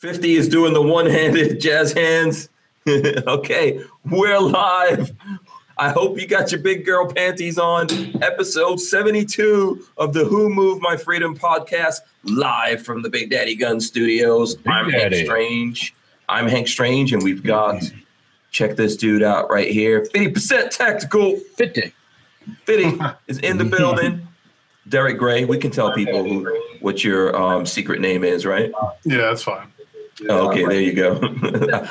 50 is doing the one-handed jazz hands. Okay, we're live. I hope you got your big girl panties on. Episode 72 of the Who Moved My Freedom podcast, live from the Big Daddy Gun Studios. I'm Hank Strange, and we've got, check this dude out right here, 50% Tactical. 50 is in the building. Derek Gray, we can tell people what your secret name is, right? Yeah, that's fine. Oh, okay, there you go.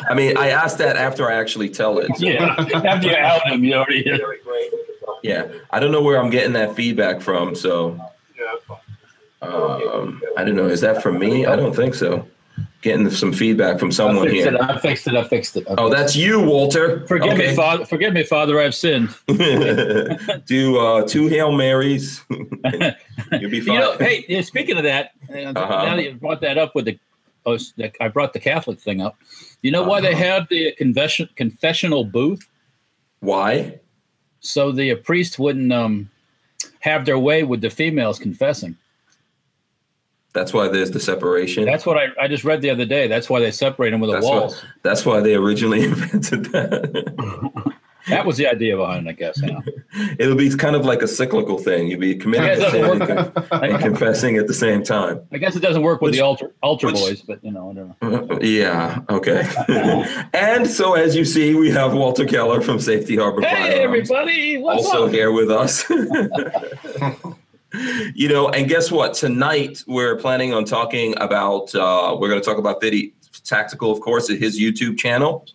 I mean, I asked that after I actually tell it. So. Yeah, after you out him, you already hit it. Yeah, I don't know where I'm getting that feedback from, so. I don't know. Is that from me? I don't think so. Getting some feedback from someone here. I fixed it. Oh, that's you, Walter. Forgive me, Father, I've sinned. Do two Hail Marys. You'll be fine. You know, hey, speaking of that, now that you brought that up with the I brought the Catholic thing up. You know why they have the confessional booth? Why? So the priest wouldn't have their way with the females confessing. That's why there's the separation. That's what I just read the other day. That's why they separate them with a wall. That's why they originally invented that. That was the idea behind it, I guess. Yeah. It'll be kind of like a cyclical thing. You'll be committing to sin and confessing at the same time. I guess it doesn't work with the altar boys, but you know, whatever. Yeah, okay. And so, as you see, we have Walter Keller from Safety Harbor Firearms. Hey, everybody! What's up? Here with us. You know, and guess what? Tonight we're planning on talking about. We're going to talk about 50 Tactical, of course, at his YouTube channel.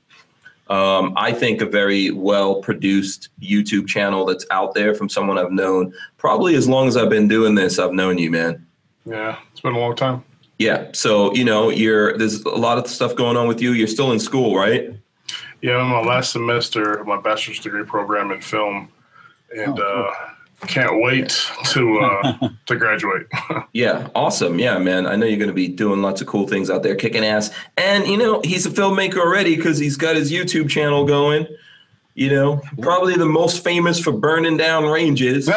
I think a very well-produced YouTube channel that's out there from someone I've known. Probably as long as I've been doing this, I've known you, man. Yeah, it's been a long time. Yeah, so, you know, there's a lot of stuff going on with you. You're still in school, right? Yeah, I'm in my last semester of my bachelor's degree program in film, and can't wait to graduate. Yeah, awesome. Yeah, man. I know you're going to be doing lots of cool things out there, kicking ass. And, you know, he's a filmmaker already because he's got his YouTube channel going. You know, probably the most famous for burning down ranges.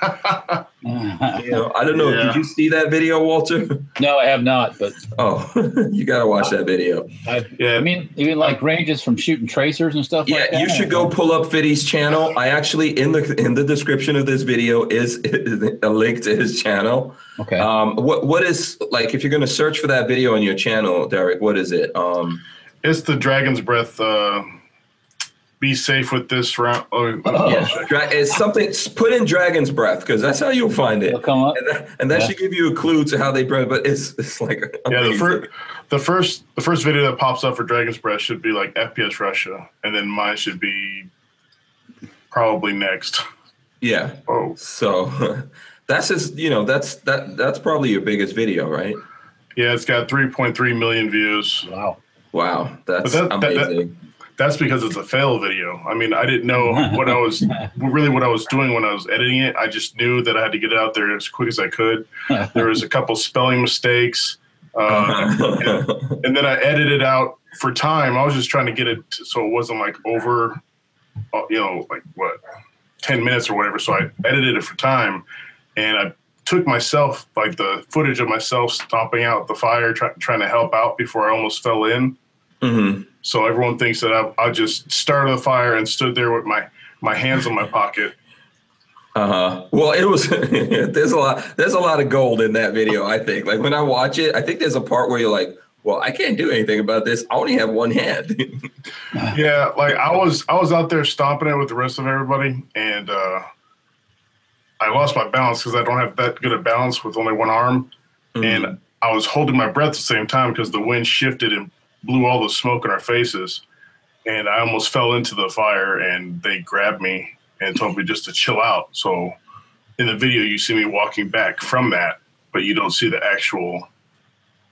You know, I don't know. Yeah. Did you see that video, Walter? No, I have not. But you gotta watch that video. I mean, like ranges from shooting tracers and stuff. Yeah, like that? You should go pull up 50's channel. I actually in the description of this video is a link to his channel. Okay. What is, like, if you're gonna search for that video on your channel, Derek? What is it? It's the Dragon's Breath. Be safe with this round. It's something. Put in Dragon's Breath because that's how you'll find it. It'll come up. And that should give you a clue to how they breathe. But it's like amazing. The first video that pops up for Dragon's Breath should be like FPS Russia, and then mine should be probably next. Yeah. Oh. So that's just, you know, that's probably your biggest video, right? Yeah, it's got 3.3 million views. Wow, that's amazing. That's because it's a fail video. I mean, I didn't know what I was doing when I was editing it. I just knew that I had to get it out there as quick as I could. There was a couple spelling mistakes. And then I edited out for time. I was just trying to get it so it wasn't like over, you know, like what, 10 minutes or whatever. So I edited it for time, and I took myself, like the footage of myself stomping out the fire, trying to help out before I almost fell in. Mm-hmm. So everyone thinks that I just started the fire and stood there with my hands in my pocket. Well, it was there's a lot of gold in that video, I think. Like when I watch it, I think there's a part where you're like, well, I can't do anything about this. I only have one hand. Yeah, like I was out there stomping it with the rest of everybody, and I lost my balance because I don't have that good a balance with only one arm. Mm-hmm. And I was holding my breath at the same time because the wind shifted and blew all the smoke in our faces, and I almost fell into the fire, and they grabbed me and told me just to chill out. So in the video, you see me walking back from that, but you don't see the actual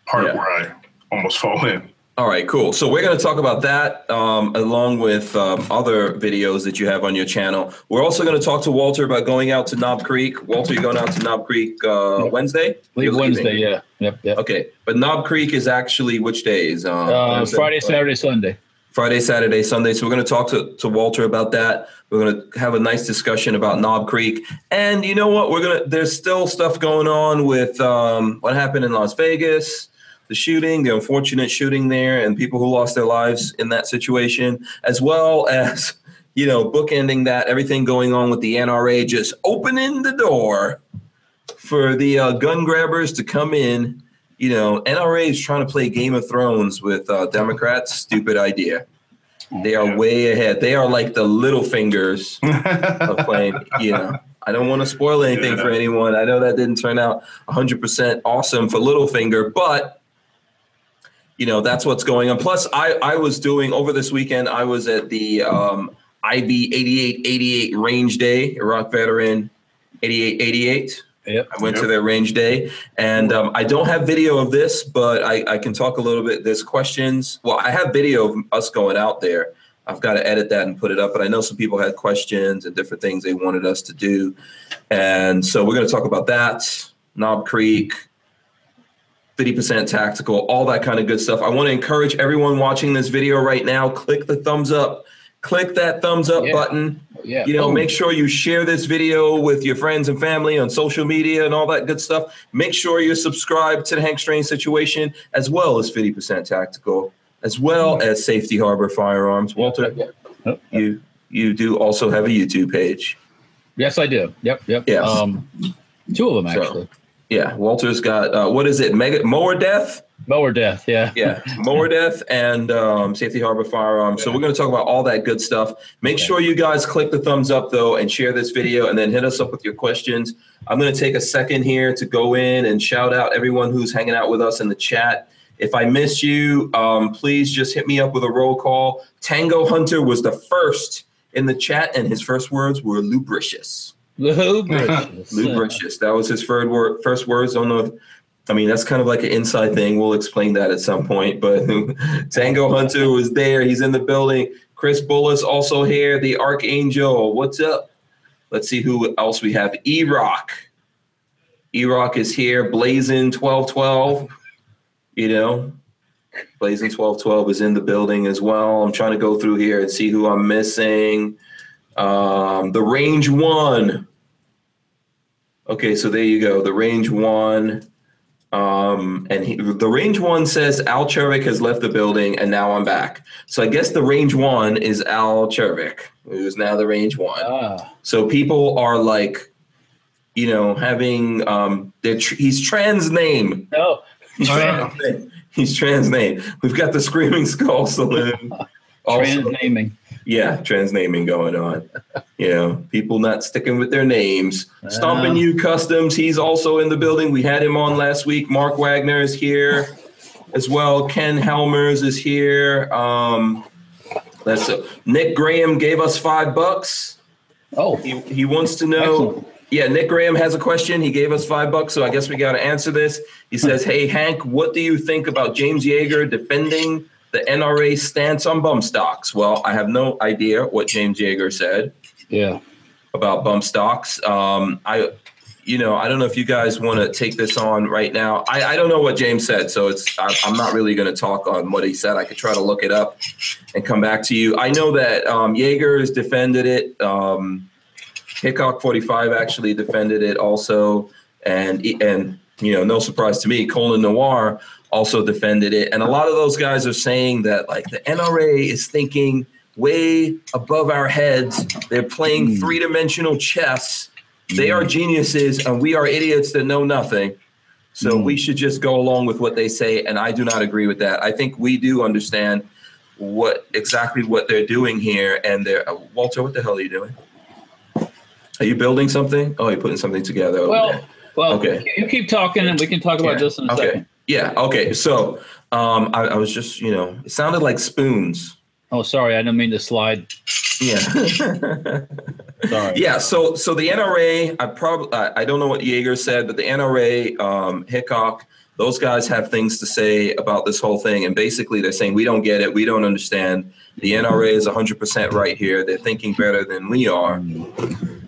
part where I almost fall in. All right, cool. So we're going to talk about that along with other videos that you have on your channel. We're also going to talk to Walter about going out to Knob Creek. Walter, you're going out to Knob Creek Wednesday? Wednesday, yeah. Yep. Okay, but Knob Creek is actually which days? Friday, Saturday, Sunday. Friday, Saturday, Sunday. So we're going to talk to Walter about that. We're going to have a nice discussion about Knob Creek. And you know what? There's still stuff going on with what happened in Las Vegas. the shooting, the unfortunate shooting there, and people who lost their lives in that situation, as well as, you know, bookending that, everything going on with the NRA just opening the door for the gun grabbers to come in. You know, NRA is trying to play Game of Thrones with Democrats. Stupid idea. They are way ahead. They are like the Littlefingers of playing, you know. I don't want to spoil anything for anyone. I know that didn't turn out 100% awesome for Littlefinger, but, you know, that's what's going on. Plus, I was doing, over this weekend, I was at the IB 8888 range day, Iraq veteran 8888. Yep. I went to their range day, and I don't have video of this, but I can talk a little bit. There's questions. Well, I have video of us going out there. I've got to edit that and put it up. But I know some people had questions and different things they wanted us to do. And so we're going to talk about that, Knob Creek, 50% Tactical, all that kind of good stuff. I want to encourage everyone watching this video right now, click the thumbs up. Click that thumbs up button. You know, make sure you share this video with your friends and family on social media and all that good stuff. Make sure you're subscribed to the Hank Strange Situation, as well as 50% Tactical, as well as Safety Harbor Firearms. Walter, you do also have a YouTube page. Yes, I do. Yes. Two of them, actually. So, Walter's got, what is it, Mower Death? Mower Death, Mower Death and Safety Harbor Firearms. So we're going to talk about all that good stuff. Make sure you guys click the thumbs up, though, and share this video, and then hit us up with your questions. I'm going to take a second here to go in and shout out everyone who's hanging out with us in the chat. If I miss you, please just hit me up with a roll call. Tango Hunter was the first in the chat, and his first words were lubricious. Lubricious. Lubricious. That was his first words. Don't know if, I mean, that's kind of like an inside thing. We'll explain that at some point. But Tango Hunter was there. He's in the building. Chris Bullis also here. The Archangel. What's up? Let's see who else we have. E-Rock. E-Rock is here. Blazin' 1212. You know, Blazin' 1212 is in the building as well. I'm trying to go through here and see who I'm missing. The Range One. Okay, so there you go. The Range One. And the Range One says Al Chervik has left the building and now I'm back. So I guess the Range One is Al Chervik, who's now the Range One. So people are like, you know, having he's trans name. No, he's trans name. We've got the Screaming Skull Saloon. Transnaming. Yeah, transnaming going on. You know, people not sticking with their names. Stomping You Customs, he's also in the building. We had him on last week. Mark Wagner is here as well. Ken Helmers is here. That's Nick Graham gave us $5. Oh. He wants to know. Excellent. Yeah, Nick Graham has a question. He gave us $5, so I guess we got to answer this. He says, hey, Hank, what do you think about James Yeager defending the NRA stance on bump stocks? Well, I have no idea what James Yeager said about bump stocks. I don't know if you guys want to take this on right now. I don't know what James said, so I'm not really going to talk on what he said. I could try to look it up and come back to you. I know that Yeager has defended it. Hickok 45 actually defended it also. And you know, no surprise to me, Colion Noir also defended it. And a lot of those guys are saying that, like, the NRA is thinking way above our heads. They're playing three-dimensional chess. They are geniuses, and we are idiots that know nothing. So we should just go along with what they say, and I do not agree with that. I think we do understand exactly what they're doing here. And they're Walter, what the hell are you doing? Are you building something? Oh, you're putting something together over there. Well, okay. You keep talking, and we can talk about this in a second. Yeah. Okay. So I was just, you know, it sounded like spoons. Oh, sorry. I didn't mean to slide. Yeah. Sorry. Yeah. So the NRA, I don't know what Yeager said, but the NRA, Hickok, those guys have things to say about this whole thing. And basically they're saying, we don't get it. We don't understand. The NRA is 100% right here. They're thinking better than we are.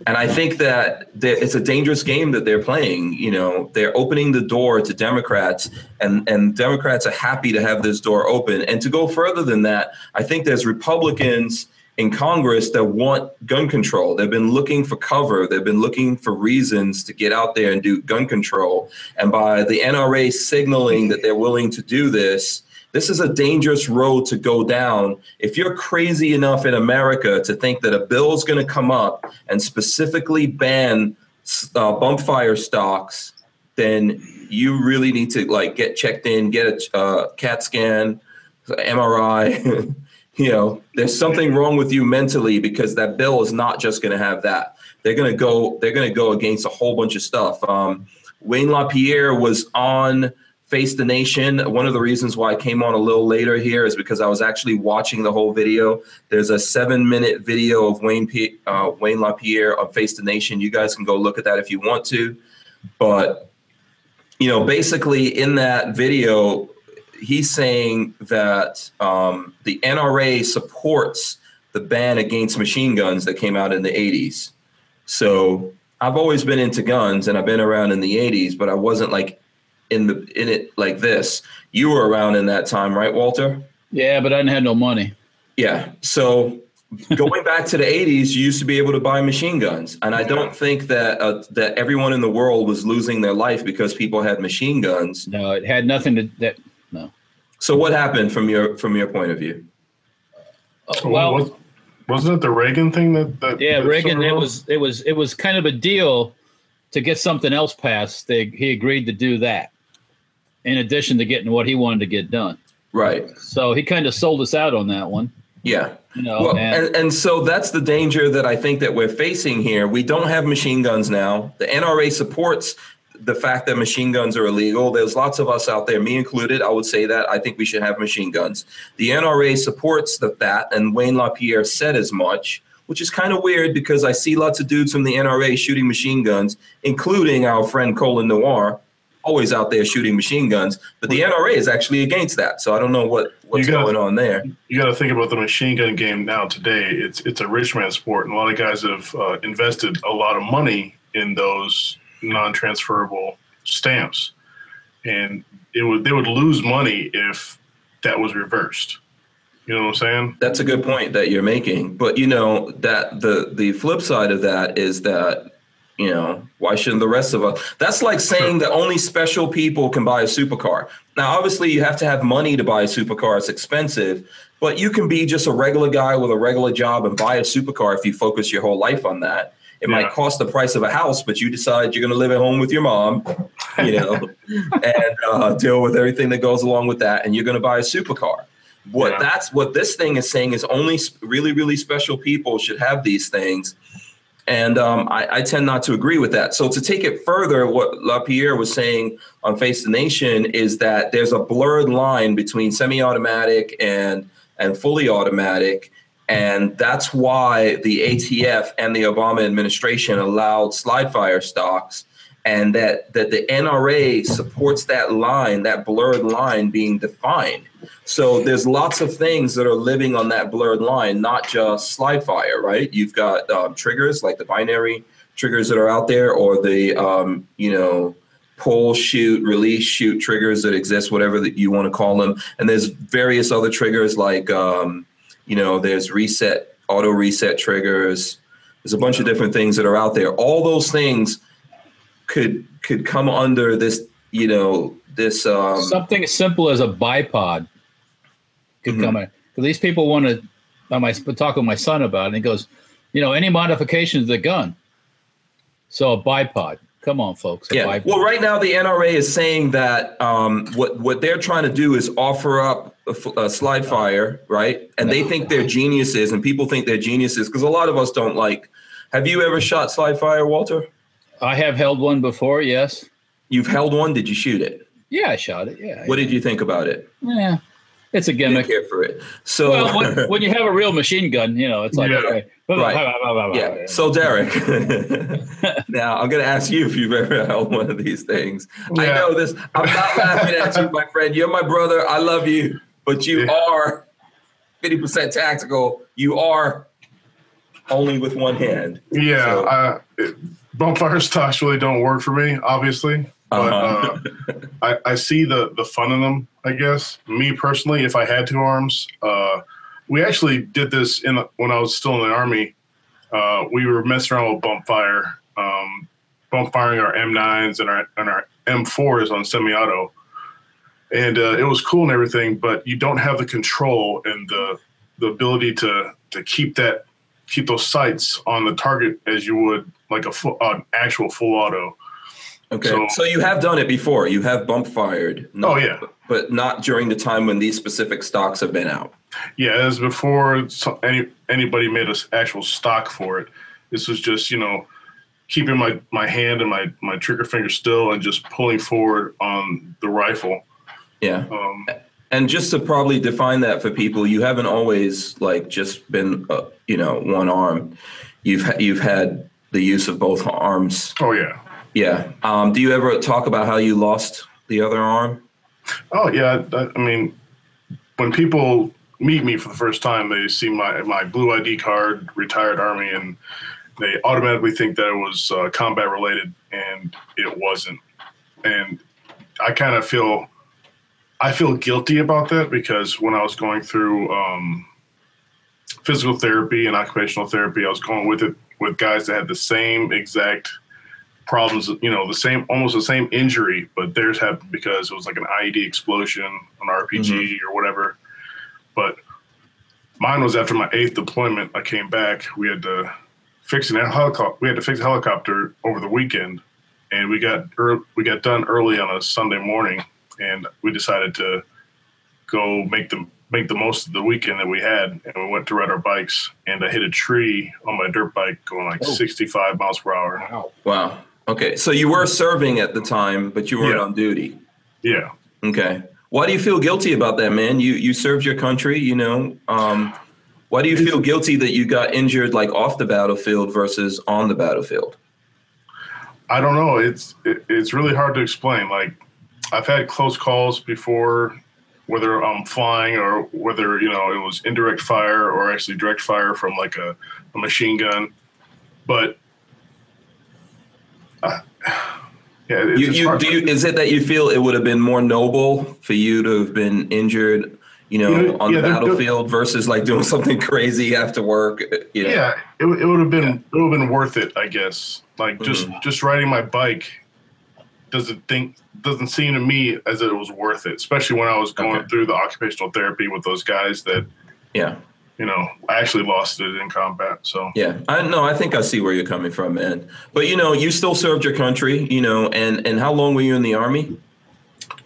And I think that it's a dangerous game that they're playing. You know, they're opening the door to Democrats, and Democrats are happy to have this door open. And to go further than that, I think there's Republicans in Congress that want gun control. They've been looking for cover. They've been looking for reasons to get out there and do gun control. And by the NRA signaling that they're willing to do this, this is a dangerous road to go down. If you're crazy enough in America to think that a bill's going to come up and specifically ban bump fire stocks, then you really need to like get checked in, get a CAT scan, MRI. You know, there's something wrong with you mentally, because that bill is not just going to have that. They're going to go against a whole bunch of stuff. Wayne LaPierre was on Face the Nation. One of the reasons why I came on a little later here is because I was actually watching the whole video. There's a 7-minute video of Wayne LaPierre on Face the Nation. You guys can go look at that if you want to. But, you know, basically in that video, he's saying that the NRA supports the ban against machine guns that came out in the 80s. So I've always been into guns and I've been around in the 80s, but I wasn't like in it like this. You were around in that time, right, Walter? Yeah, but I didn't have no money. Yeah. So going back to the 80s, you used to be able to buy machine guns. And I don't think that that everyone in the world was losing their life because people had machine guns. No, it had nothing to that. No. So what happened from your point of view? Well, wasn't it the Reagan thing that yeah, Reagan, it was kind of a deal to get something else passed. He agreed to do that in addition to getting what he wanted to get done. Right. So he kind of sold us out on that one. Yeah. You know, well, and so that's the danger that I think that we're facing here. We don't have machine guns now. The NRA supports the fact that machine guns are illegal. There's lots of us out there, me included. I would say that I think we should have machine guns. The NRA supports that, and Wayne LaPierre said as much, which is kind of weird because I see lots of dudes from the NRA shooting machine guns, including our friend Colion Noir, always out there shooting machine guns. But the NRA is actually against that. So I don't know what's going on there. You got to think about the machine gun game now today. It's a rich man sport, and a lot of guys have invested a lot of money in those non-transferable stamps, and they would lose money if that was reversed. You know what I'm saying? That's a good point that you're making. But you know that the flip side of that is that, you know, why shouldn't the rest of us? That's like saying that only special people can buy a supercar. Now, obviously, you have to have money to buy a supercar. It's expensive, but you can be just a regular guy with a regular job and buy a supercar if you focus your whole life on that. It might cost the price of a house, but you decide you're going to live at home with your mom, you know, and deal with everything that goes along with that. And you're going to buy a supercar. That's what this thing is saying is only really, really special people should have these things. And I tend not to agree with that. So to take it further, what LaPierre was saying on Face the Nation is that there's a blurred line between semi-automatic and fully automatic. And that's why the ATF and the Obama administration allowed slide fire stocks, and that the NRA supports that line, that blurred line being defined. So there's lots of things that are living on that blurred line, not just slide fire, right? You've got triggers like the binary triggers that are out there, or the, you know, pull, shoot, release, shoot triggers that exist, whatever that you want to call them. And there's various other triggers like, you know, there's reset, auto reset triggers. There's a bunch of different things that are out there. All those things could come under this, you know, this. Something as simple as a bipod could come in. Because these people want to, I talk with my son about it, and he goes, you know, any modification to the gun. So a bipod. Come on, folks. Yeah. Well, right now the NRA is saying that what they're trying to do is offer up a slide fire, right? And they think they're geniuses, and people think they're geniuses because a lot of us don't like. Have you ever shot slide fire, Walter? I have held one before, yes. You've held one? Did you shoot it? Yeah, I shot it. Yeah. What did you think about it? Yeah, it's a gimmick. I didn't care for it. So well, when you have a real machine gun, you know, it's like. Yeah. Okay. Right. Yeah. So, Derek, now I'm going to ask you if you've ever held one of these things. Yeah. I know this. I'm not laughing at you, my friend. You're my brother. I love you. But you are 50% tactical. You are only with one hand. Yeah. So. Bump fire stocks really don't work for me, obviously. But I see the fun in them, I guess. Me personally, if I had two arms, we actually did this in when I was still in the Army. We were messing around with bump fire, bump firing our M9s and our M4s on semi-auto. And it was cool and everything, but you don't have the control and the ability to keep those sights on the target as you would like an actual full auto. Okay, so you have done it before. You have bump fired. But not during the time when these specific stocks have been out. Yeah, as before anybody made an actual stock for it. This was just, you know, keeping my hand and my trigger finger still and just pulling forward on the rifle. Yeah. And just to probably define that for people, you haven't always like just been, one arm. You've had the use of both arms. Oh, yeah. Yeah. Do you ever talk about how you lost the other arm? Oh, yeah. I mean, when people meet me for the first time, they see my blue ID card, retired Army, and they automatically think that it was combat related, and it wasn't. And I kind of feel guilty about that, because when I was going through physical therapy and occupational therapy, I was going with it with guys that had the same exact problems, almost the same injury, but theirs happened because it was like an IED explosion, an RPG or whatever. But mine was after my 8th deployment. I came back. We had to fix a helicopter over the weekend, and we got done early on a Sunday morning, and we decided to go make the most of the weekend that we had, and we went to ride our bikes, and I hit a tree on my dirt bike going 65 miles per hour. Wow. Okay, so you were serving at the time, but you weren't on duty. Yeah. Okay. Why do you feel guilty about that, man? You served your country, you know. Why do you feel guilty that you got injured like off the battlefield versus on the battlefield? I don't know. It's really hard to explain. Like, I've had close calls before, whether I'm flying or whether, it was indirect fire or actually direct fire from like a machine gun, but. Is it that you feel it would have been more noble for you to have been injured, on the battlefield versus like doing something crazy after work? Yeah, it would have been it would have been worth it, I guess. Like just riding my bike doesn't seem to me as it was worth it, especially when I was going through the occupational therapy with those guys that I actually lost it in combat. So yeah, I think I see where you're coming from, man. But you still served your country, and how long were you in the Army?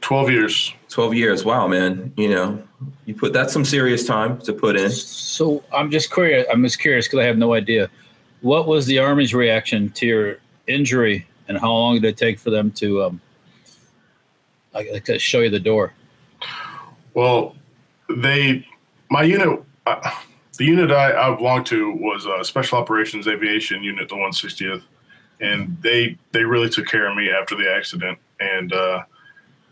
12 years. 12 years. Wow, man. You put that's some serious time to put in. So I'm just curious because I have no idea. What was the Army's reaction to your injury, and how long did it take for them to to show you the door? Well, the unit I belonged to was Special Operations Aviation Unit, the 160th, and they really took care of me after the accident. And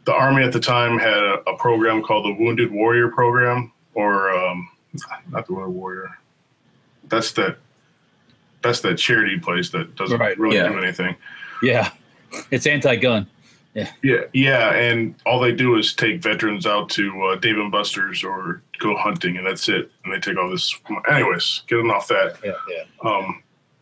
the Army at the time had a program called the Wounded Warrior Program, or not the Wounded Warrior. That's that charity place that doesn't really do anything. Yeah, it's anti-gun. Yeah, and all they do is take veterans out to Dave and Buster's or go hunting, and that's it. And they take all this. Anyways, getting off that. Yeah.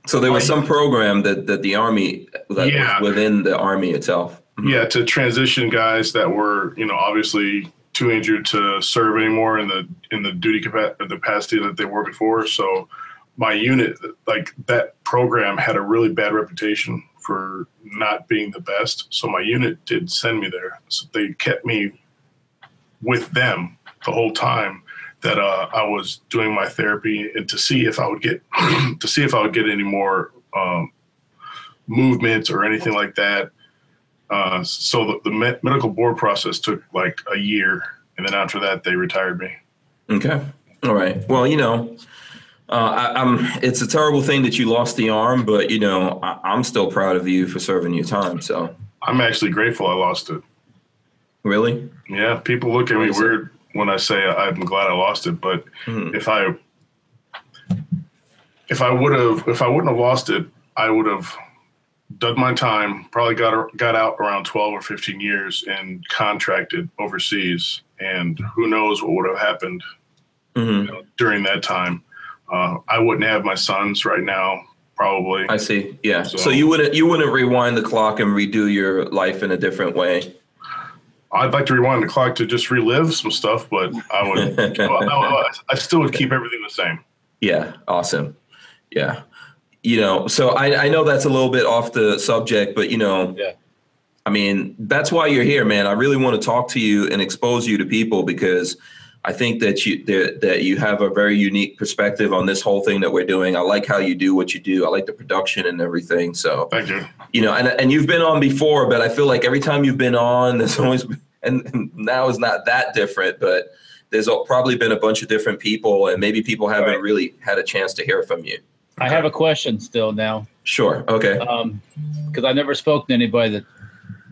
So there was some program that the Army was within the Army itself. Mm-hmm. Yeah, to transition guys that were obviously too injured to serve anymore in the duty capacity that they were before. So my unit, like that program, had a really bad reputation for not being the best. So my unit did send me there. So they kept me with them the whole time that I was doing my therapy, and to see if I would get any more movements or anything like that. So the medical board process took like a year, and then after that they retired me. Okay. All right. Well, it's a terrible thing that you lost the arm, but I'm still proud of you for serving your time. So I'm actually grateful I lost it. Really? Yeah. People look at me weird when I say I'm glad I lost it, but if I wouldn't have lost it, I would have done my time. Probably got out around 12 or 15 years and contracted overseas, and who knows what would have happened. mm-hmm. you know, during that time. I wouldn't have my sons right now, probably. I see. Yeah. So you wouldn't rewind the clock and redo your life in a different way. I'd like to rewind the clock to just relive some stuff, but I would. I still would keep everything the same. Yeah. Awesome. Yeah. You know, so I know that's a little bit off the subject, but, you know, yeah. I mean, that's why you're here, man. I really want to talk to you and expose you to people, because I think that you have a very unique perspective on this whole thing that we're doing. I like how you do what you do. I like the production and everything. So, thank you. You know, and you've been on before, but I feel like every time you've been on, there's always been, and now is not that different, but there's probably been a bunch of different people, and maybe people haven't really had a chance to hear from you. I have a question still now. Sure. Okay. Because I never spoke to anybody that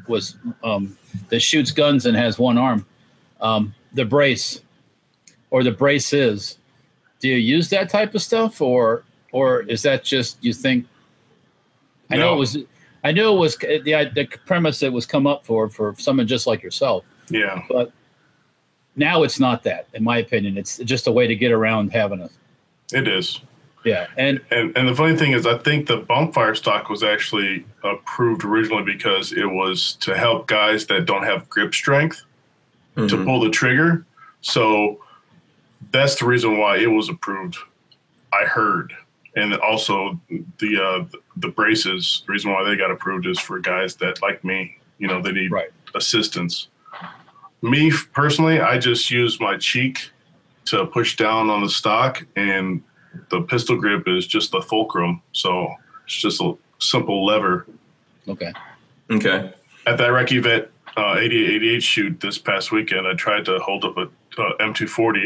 was that shoots guns and has one arm. The brace or the braces. Do you use that type of stuff, or is that just you think? No. I knew it was the premise that was come up for someone just like yourself. Yeah. But now it's not that, in my opinion. It's just a way to get around having a. It is. Yeah, and the funny thing is, I think the bump fire stock was actually approved originally because it was to help guys that don't have grip strength mm-hmm. to pull the trigger. So that's the reason why it was approved, I heard. And also the braces, the reason why they got approved is for guys that, like me, you know, they need assistance. Me, personally, I just use my cheek to push down on the stock, and the pistol grip is just the fulcrum, so it's just a simple lever. Okay. At that rec event, 88 shoot this past weekend, I tried to hold up a M240,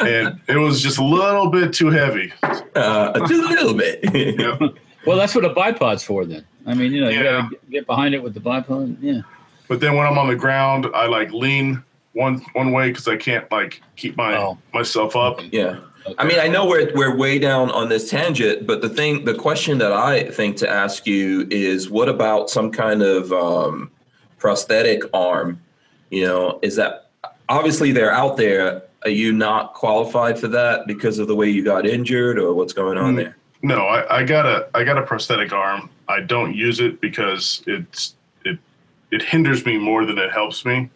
and it was just a little bit too heavy. Just a little bit. Yep. Well, that's what a bipod's for, then. I mean, you know, you gotta get behind it with the bipod. Yeah. But then when I'm on the ground, I like lean one way because I can't like keep myself up. Yeah. Okay. I mean, I know we're way down on this tangent, but the question that I think to ask you is, what about some kind of prosthetic arm? You know, is that obviously they're out there. Are you not qualified for that because of the way you got injured, or what's going on there? No, I got a prosthetic arm. I don't use it because it hinders me more than it helps me.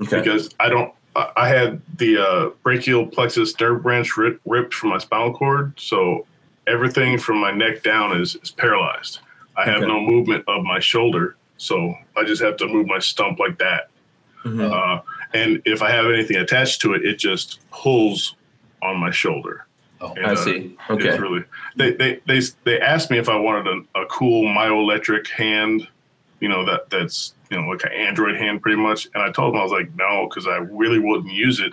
Okay. Because I had the brachial plexus nerve branch ripped from my spinal cord, so everything from my neck down is paralyzed. I have no movement of my shoulder, so I just have to move my stump like that. Mm-hmm. And if I have anything attached to it, it just pulls on my shoulder. Oh, and, I see. Okay. It's really, they asked me if I wanted a cool myoelectric hand, you know, that's you know, like an Android hand pretty much. And I told them, I was like, no, because I really wouldn't use it,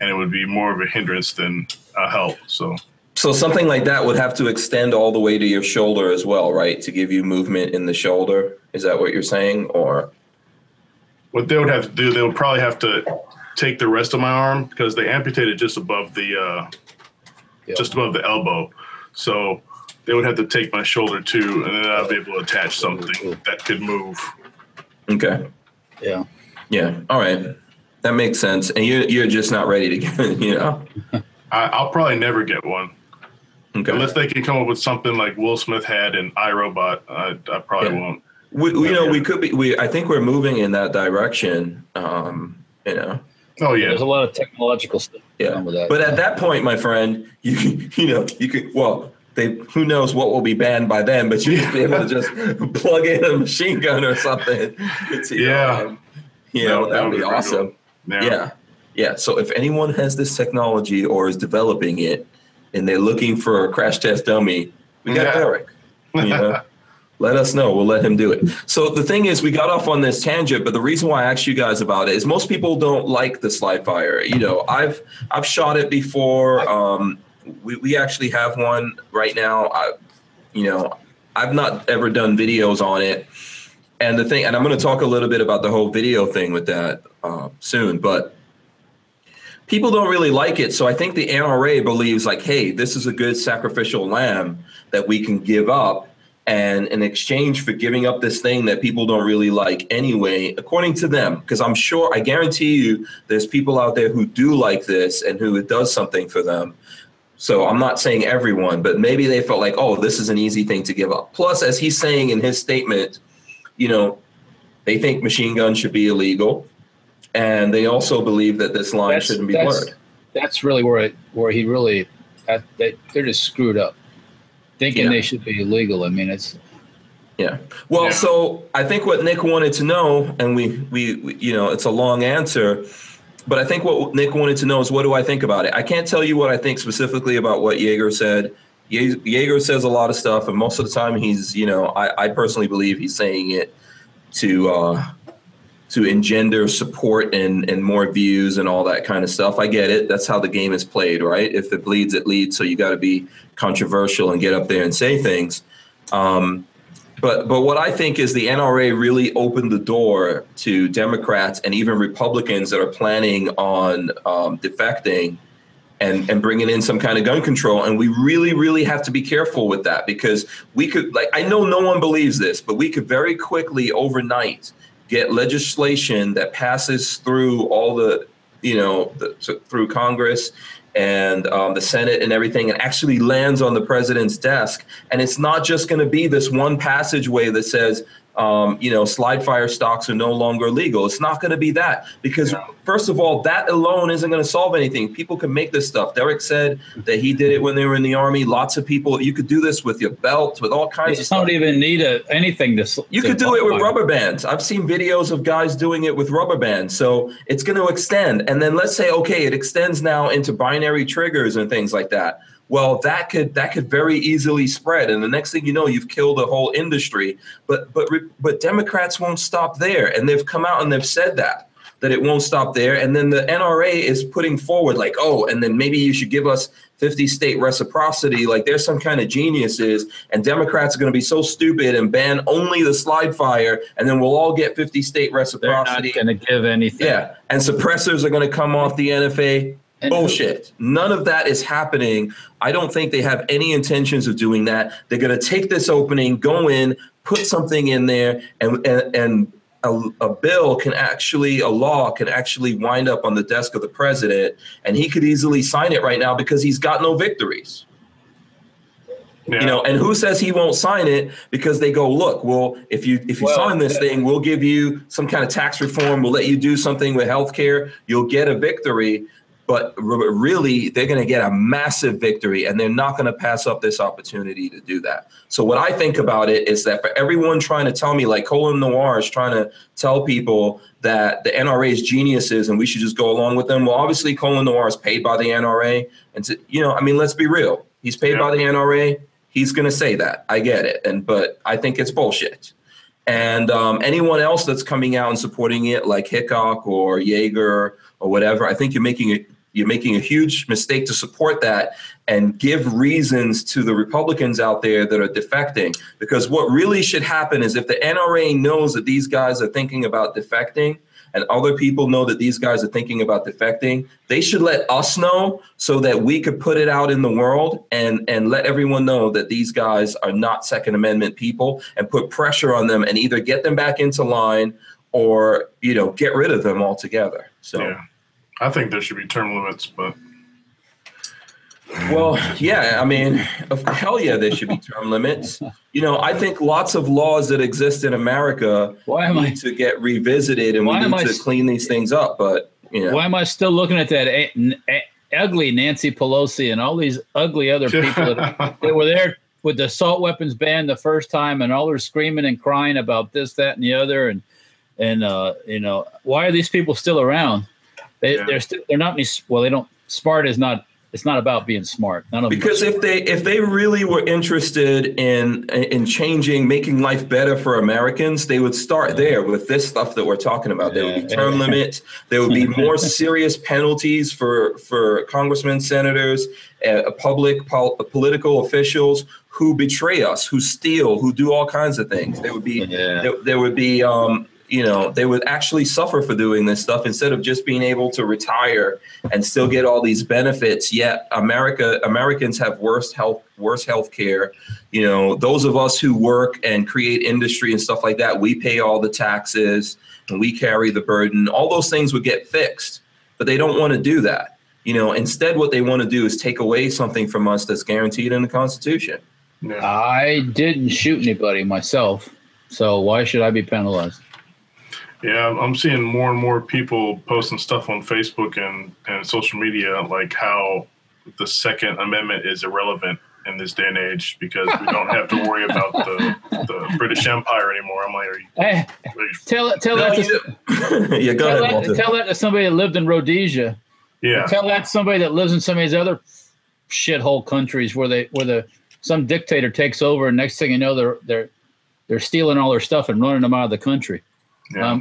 and it would be more of a hindrance than a help. So something like that would have to extend all the way to your shoulder as well, right? To give you movement in the shoulder. Is that what you're saying? Or what they would have to do, they would probably have to take the rest of my arm, because they amputated just above the elbow. So they would have to take my shoulder too, and then I'd be able to attach something that could move. Okay. Yeah. Yeah. All right. That makes sense. And you're just not ready to get it, you know? I'll probably never get one. Okay. Unless they can come up with something like Will Smith had in iRobot, I probably won't. I think we're moving in that direction, you know? Oh, yeah. There's a lot of technological stuff on with that. But at that point, my friend, you could who knows what will be banned by then, but you should be able to just plug in a machine gun or something. That would be awesome. Yeah. So if anyone has this technology or is developing it and they're looking for a crash test dummy, we got Eric. You know, let us know. We'll let him do it. So the thing is, we got off on this tangent, but the reason why I asked you guys about it is most people don't like the slide fire. You know, I've shot it before. We actually have one right now. I've not ever done videos on it. And the thing, and I'm going to talk a little bit about the whole video thing with that soon, but people don't really like it. So I think the NRA believes like, hey, this is a good sacrificial lamb that we can give up And in exchange for giving up this thing that people don't really like anyway, according to them, because I'm sure, I guarantee you, there's people out there who do like this and who it does something for them. So I'm not saying everyone, but maybe they felt like, oh, this is an easy thing to give up. Plus, as he's saying in his statement, you know, they think machine guns should be illegal. And they also believe that this line shouldn't be blurred. That's really where they're just screwed up. Thinking they should be illegal. I mean, it's. Yeah. Well, so I think what Nick wanted to know, and we you know, it's a long answer, but I think what Nick wanted to know is, what do I think about it? I can't tell you what I think specifically about what Yeager said. Yeager says a lot of stuff, and most of the time he's, you know, I personally believe he's saying it to engender support and more views and all that kind of stuff. I get it. That's how the game is played, right? If it bleeds, it leads. So you got to be controversial and get up there and say things. But what I think is the NRA really opened the door to Democrats and even Republicans that are planning on defecting and bringing in some kind of gun control. And we really, really have to be careful with that, because we could, like, I know no one believes this, but we could very quickly overnight get legislation that passes through all the, you know, through Congress and the Senate and everything, and actually lands on the president's desk. And it's not just going to be this one passageway that says, you know, slide fire stocks are no longer legal. It's not going to be that, because first of all, that alone isn't going to solve anything. People can make this stuff. Derek said that he did it when they were in the Army. Lots of people. You could do this with your belt, with all kinds of stuff. You don't even need anything. You could do it with rubber bands. I've seen videos of guys doing it with rubber bands. So it's going to extend. And then let's say, okay, it extends now into binary triggers and things like that. Well, that could very easily spread. And the next thing you know, you've killed a whole industry. But Democrats won't stop there. And they've come out and they've said that it won't stop there. And then the NRA is putting forward like, oh, and then maybe you should give us 50 state reciprocity. Like there's some kind of geniuses, and Democrats are going to be so stupid and ban only the slide fire. And then we'll all get 50 state reciprocity. They're not going to give anything. Yeah. And suppressors are going to come off the NFA. Bullshit. None of that is happening. I don't think they have any intentions of doing that. They're going to take this opening, go in, put something in there, and a law can actually wind up on the desk of the president, and he could easily sign it right now because he's got no victories. Yeah. You know, and who says he won't sign it? Because they go, look, well, if you sign this thing, we'll give you some kind of tax reform. We'll let you do something with health care. You'll get a victory. But really, they're going to get a massive victory, and they're not going to pass up this opportunity to do that. So what I think about it is that for everyone trying to tell me, like Colion Noir is trying to tell people that the NRA is geniuses and we should just go along with them. Well, obviously, Colion Noir is paid by the NRA. And, you know, I mean, let's be real. He's paid by the NRA. He's going to say that. I get it. But I think it's bullshit. And anyone else that's coming out and supporting it, like Hickok or Yeager or whatever, I think you're making a huge mistake to support that and give reasons to the Republicans out there that are defecting. Because what really should happen is if the NRA knows that these guys are thinking about defecting and other people know that these guys are thinking about defecting, they should let us know so that we could put it out in the world and let everyone know that these guys are not Second Amendment people, and put pressure on them and either get them back into line or, you know, get rid of them altogether. So. Yeah. I think there should be term limits, but. Well, yeah, I mean, hell yeah, there should be term limits. You know, I think lots of laws that exist in America need to get revisited, and we need to clean these things up. But, you know. Why am I still looking at that ugly Nancy Pelosi and all these ugly other people that were there with the assault weapons ban the first time, and all they're screaming and crying about this, that, and the other. And you know, why are these people still around? It's not about being smart. Because if they really were interested in changing, making life better for Americans, they would start there with this stuff that we're talking about. There would be term limits. There would be more serious penalties for congressmen, senators, political officials who betray us, who steal, who do all kinds of things. There would be you know, they would actually suffer for doing this stuff instead of just being able to retire and still get all these benefits. Yet Americans have worse health care. You know, those of us who work and create industry and stuff like that, we pay all the taxes and we carry the burden. All those things would get fixed, but they don't want to do that. You know, instead, what they want to do is take away something from us that's guaranteed in the Constitution. I didn't shoot anybody myself, so why should I be penalized? Yeah, I'm seeing more and more people posting stuff on Facebook and social media, like how the Second Amendment is irrelevant in this day and age because we don't have to worry about the British Empire anymore. I'm like, are you tell that to somebody that lived in Rhodesia. Yeah. Tell that to somebody that lives in some of these other shithole countries where some dictator takes over, and next thing you know, they're stealing all their stuff and running them out of the country. Yeah.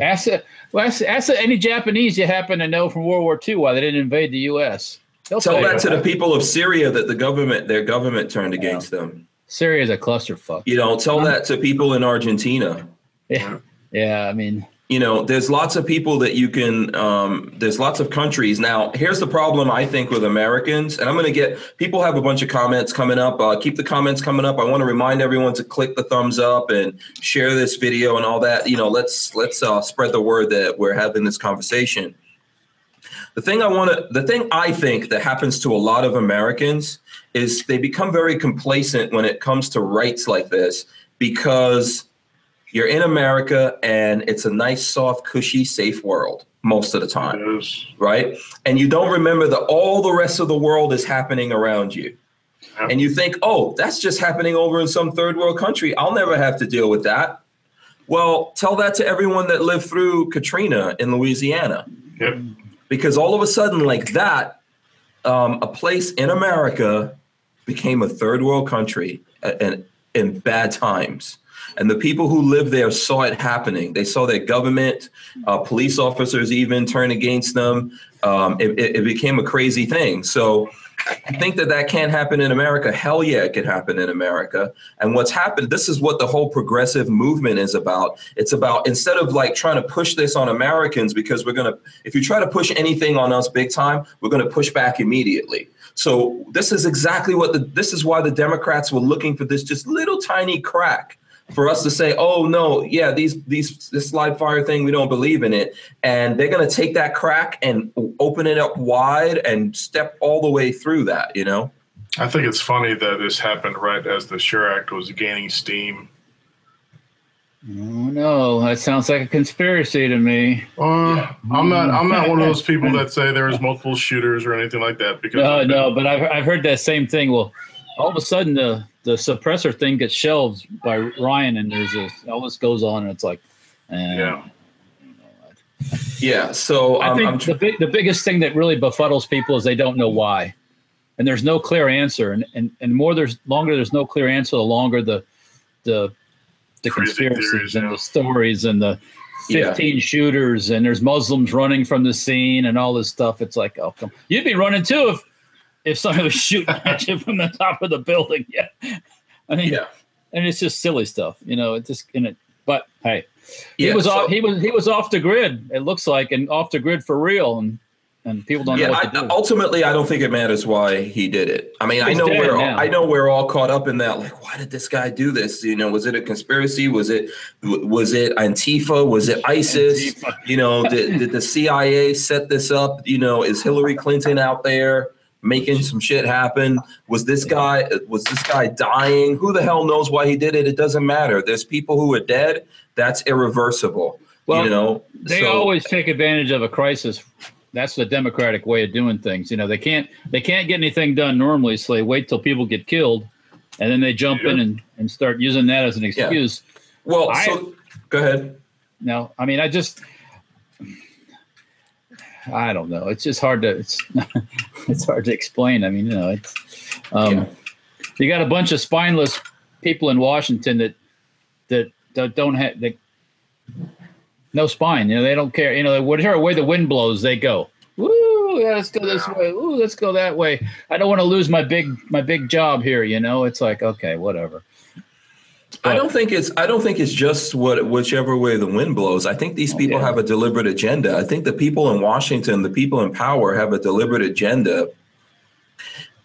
Ask any Japanese you happen to know from World War II why they didn't invade the U.S. Tell that to the people of Syria that their government turned against them. Syria is a clusterfuck. You know, tell that to people in Argentina. Yeah. I mean, you know, there's lots of people that you can there's lots of countries. Now, here's the problem, I think, with Americans. And I'm going to get people have a bunch of comments coming up. Keep the comments coming up. I want to remind everyone to click the thumbs up and share this video and all that. You know, let's spread the word that we're having this conversation. The thing I think that happens to a lot of Americans is they become very complacent when it comes to rights like this, because you're in America and it's a nice, soft, cushy, safe world most of the time, right? And you don't remember that all the rest of the world is happening around you. Yeah. And you think, oh, that's just happening over in some third world country. I'll never have to deal with that. Well, tell that to everyone that lived through Katrina in Louisiana. Yep. Because all of a sudden, like that, a place in America became a third world country in bad times. And the people who lived there saw it happening. They saw their government, police officers even turn against them. It became a crazy thing. So I think that can't happen in America. Hell yeah, it can happen in America. And what's happened, this is what the whole progressive movement is about. It's about, instead of like trying to push this on Americans, because if you try to push anything on us big time, we're going to push back immediately. So this is exactly this is why the Democrats were looking for this just little tiny crack. For us to say, oh, no, yeah, this live fire thing, we don't believe in it. And they're going to take that crack and open it up wide and step all the way through that, you know? I think it's funny that this happened right as the SURE Act was gaining steam. Oh, no, that sounds like a conspiracy to me. I'm not one of those people that say there was multiple shooters or anything like that. Because but I've heard that same thing. Well, all of a sudden, the suppressor thing gets shelved by Ryan, and all this goes on, and it's like, yeah. So I think the biggest thing that really befuddles people is they don't know why, and there's no clear answer. And there's no clear answer, the longer the conspiracies theories, and the stories and the 15 shooters, and there's Muslims running from the scene and all this stuff. It's like, oh, come, you'd be running too if somebody was shooting at you from the top of the building. Yeah. I mean, and it's just silly stuff, you know, but hey, he was off the grid, it looks like, and off the grid for real. And people don't know what to do. Ultimately, I don't think it matters why he did it. I mean, I know we're all caught up in that. Like, why did this guy do this? You know, was it a conspiracy? Was it Antifa? Was it ISIS? You know, did the CIA set this up? You know, is Hillary Clinton out there making some shit happen? Was this guy dying? Who the hell knows why he did it? It doesn't matter. There's people who are dead. That's irreversible. Well, you know, they always take advantage of a crisis. That's the Democratic way of doing things. You know, they can't get anything done normally, so they wait till people get killed, and then they jump in and start using that as an excuse. Yeah. Well, go ahead. No, I mean, I don't know. It's just hard to it's hard to explain. I mean, you know, it's you got a bunch of spineless people in Washington that don't have no spine. You know, they don't care. You know, whatever way the wind blows, they go. Woo, yeah, let's go this way. Ooh, let's go that way. I don't want to lose my big job here. You know, it's like, okay, whatever. But I don't think it's just whichever way the wind blows. I think these people have a deliberate agenda. I think the people in Washington, the people in power, have a deliberate agenda.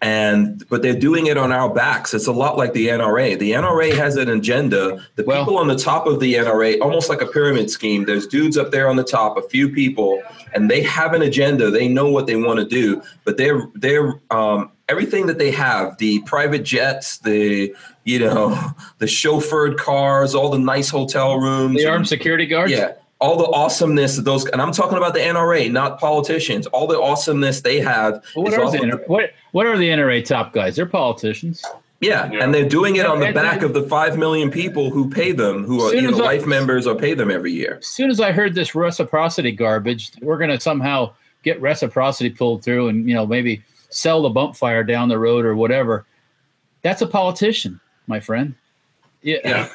But they're doing it on our backs. It's a lot like the NRA. The NRA has an agenda. The people on the top of the NRA, almost like a pyramid scheme, there's dudes up there on the top, a few people, and they have an agenda. They know what they want to do, but they're everything that they have, the private jets, the chauffeured cars, all the nice hotel rooms. The armed security guards? Yeah. All the awesomeness of those, and I'm talking about the NRA, not politicians. All the awesomeness they have. Well, what are the NRA top guys? They're politicians. Yeah, and they're doing it on the back of the 5 million people who pay them, who are life members or pay them every year. As soon as I heard this reciprocity garbage, we're going to somehow get reciprocity pulled through, and maybe sell the bump fire down the road or whatever. That's a politician, my friend. Yeah.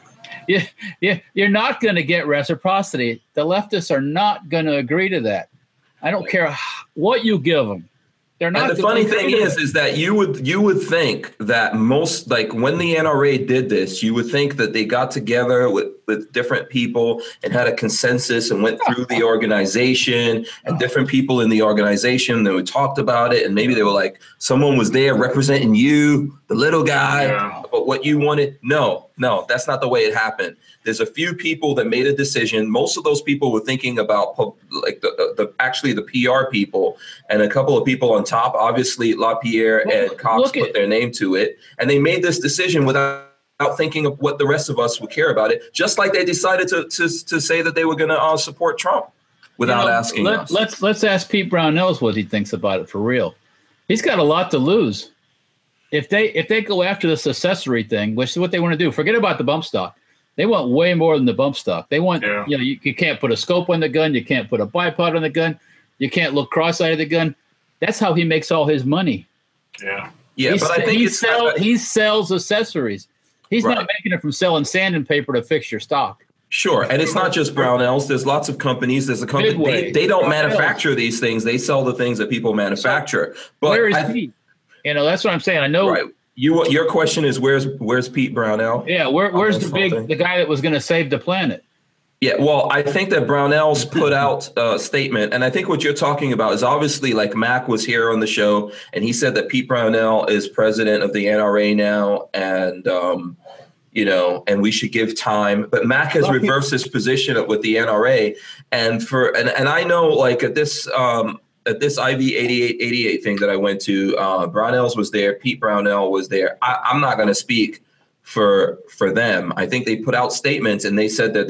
Yeah, you're not going to get reciprocity. The leftists are not going to agree to that. I don't care what you give them. They're not. And the funny thing is that you would think that most, like when the NRA did this, you would think that they got together with different people and had a consensus and went through the organization and different people in the organization. They talked about it, and maybe they were like, someone was there representing you, the little guy, but what you wanted. No, that's not the way it happened. There's a few people that made a decision. Most of those people were thinking about like the PR people, and a couple of people on top, obviously LaPierre and Cox put their name to it. And they made this decision without thinking of what the rest of us would care about it, just like they decided to say that they were going to support Trump without asking us. Let's ask Pete Brownells what he thinks about it for real. He's got a lot to lose. If they go after this accessory thing, which is what they want to do, forget about the bump stock. They want way more than the bump stock. They want, you can't put a scope on the gun. You can't put a bipod on the gun. You can't look cross-eyed at the gun. That's how he makes all his money. Yeah, but I think he sells accessories. He's not making it from selling sand and paper to fix your stock. Sure, and it's not just Brownells. There's lots of companies. There's a company. They don't manufacture these things. They sell the things that people manufacture. But where is he? That's what I'm saying. I know. Right. Your question is where's Pete Brownell? Yeah, where's the guy that was going to save the planet? Yeah, well, I think that Brownell's put out a statement, and I think what you're talking about is obviously like Mac was here on the show, and he said that Pete Brownell is president of the NRA now, and and we should give time. But Mac has reversed his position with the NRA, and I know like at this. At this IV 8888 thing that I went to, Brownells was there. Pete Brownell was there. I'm not going to speak for them. I think they put out statements and they said that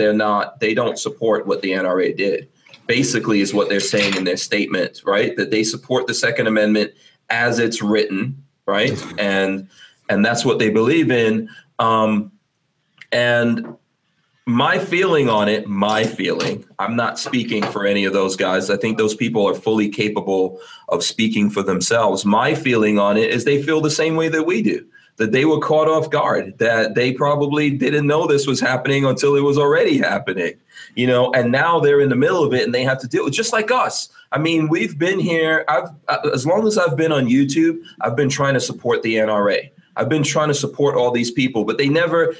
they don't support what the NRA did. Basically, is what they're saying in their statement, right? That they support the Second Amendment as it's written, right? And that's what they believe in. And my feeling on it, I'm not speaking for any of those guys. I think those people are fully capable of speaking for themselves. My feeling on it is they feel the same way that we do, that they were caught off guard, that they probably didn't know this was happening until it was already happening, and now they're in the middle of it and they have to deal with it just like us. I mean, we've been here. As long as I've been on YouTube, I've been trying to support the NRA. I've been trying to support all these people, but they never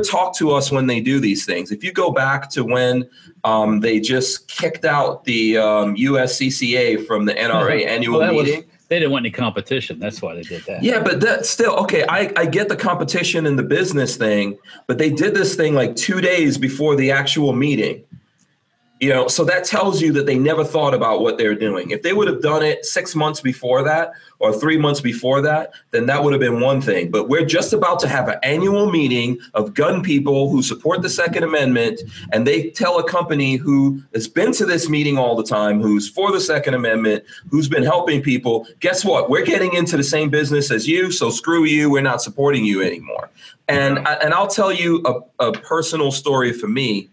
talk to us when they do these things. If you go back to when they just kicked out the USCCA from the NRA annual meeting. They didn't want any competition. That's why they did that. Yeah, but that's still, okay, I get the competition and the business thing, but they did this thing like 2 days before the actual meeting. So that tells you that they never thought about what they're doing. If they would have done it 6 months before that or 3 months before that, then that would have been one thing. But we're just about to have an annual meeting of gun people who support the Second Amendment, and they tell a company who has been to this meeting all the time, who's for the Second Amendment, who's been helping people, guess what? We're getting into the same business as you, so screw you. We're not supporting you anymore. And I'll tell you a personal story for me.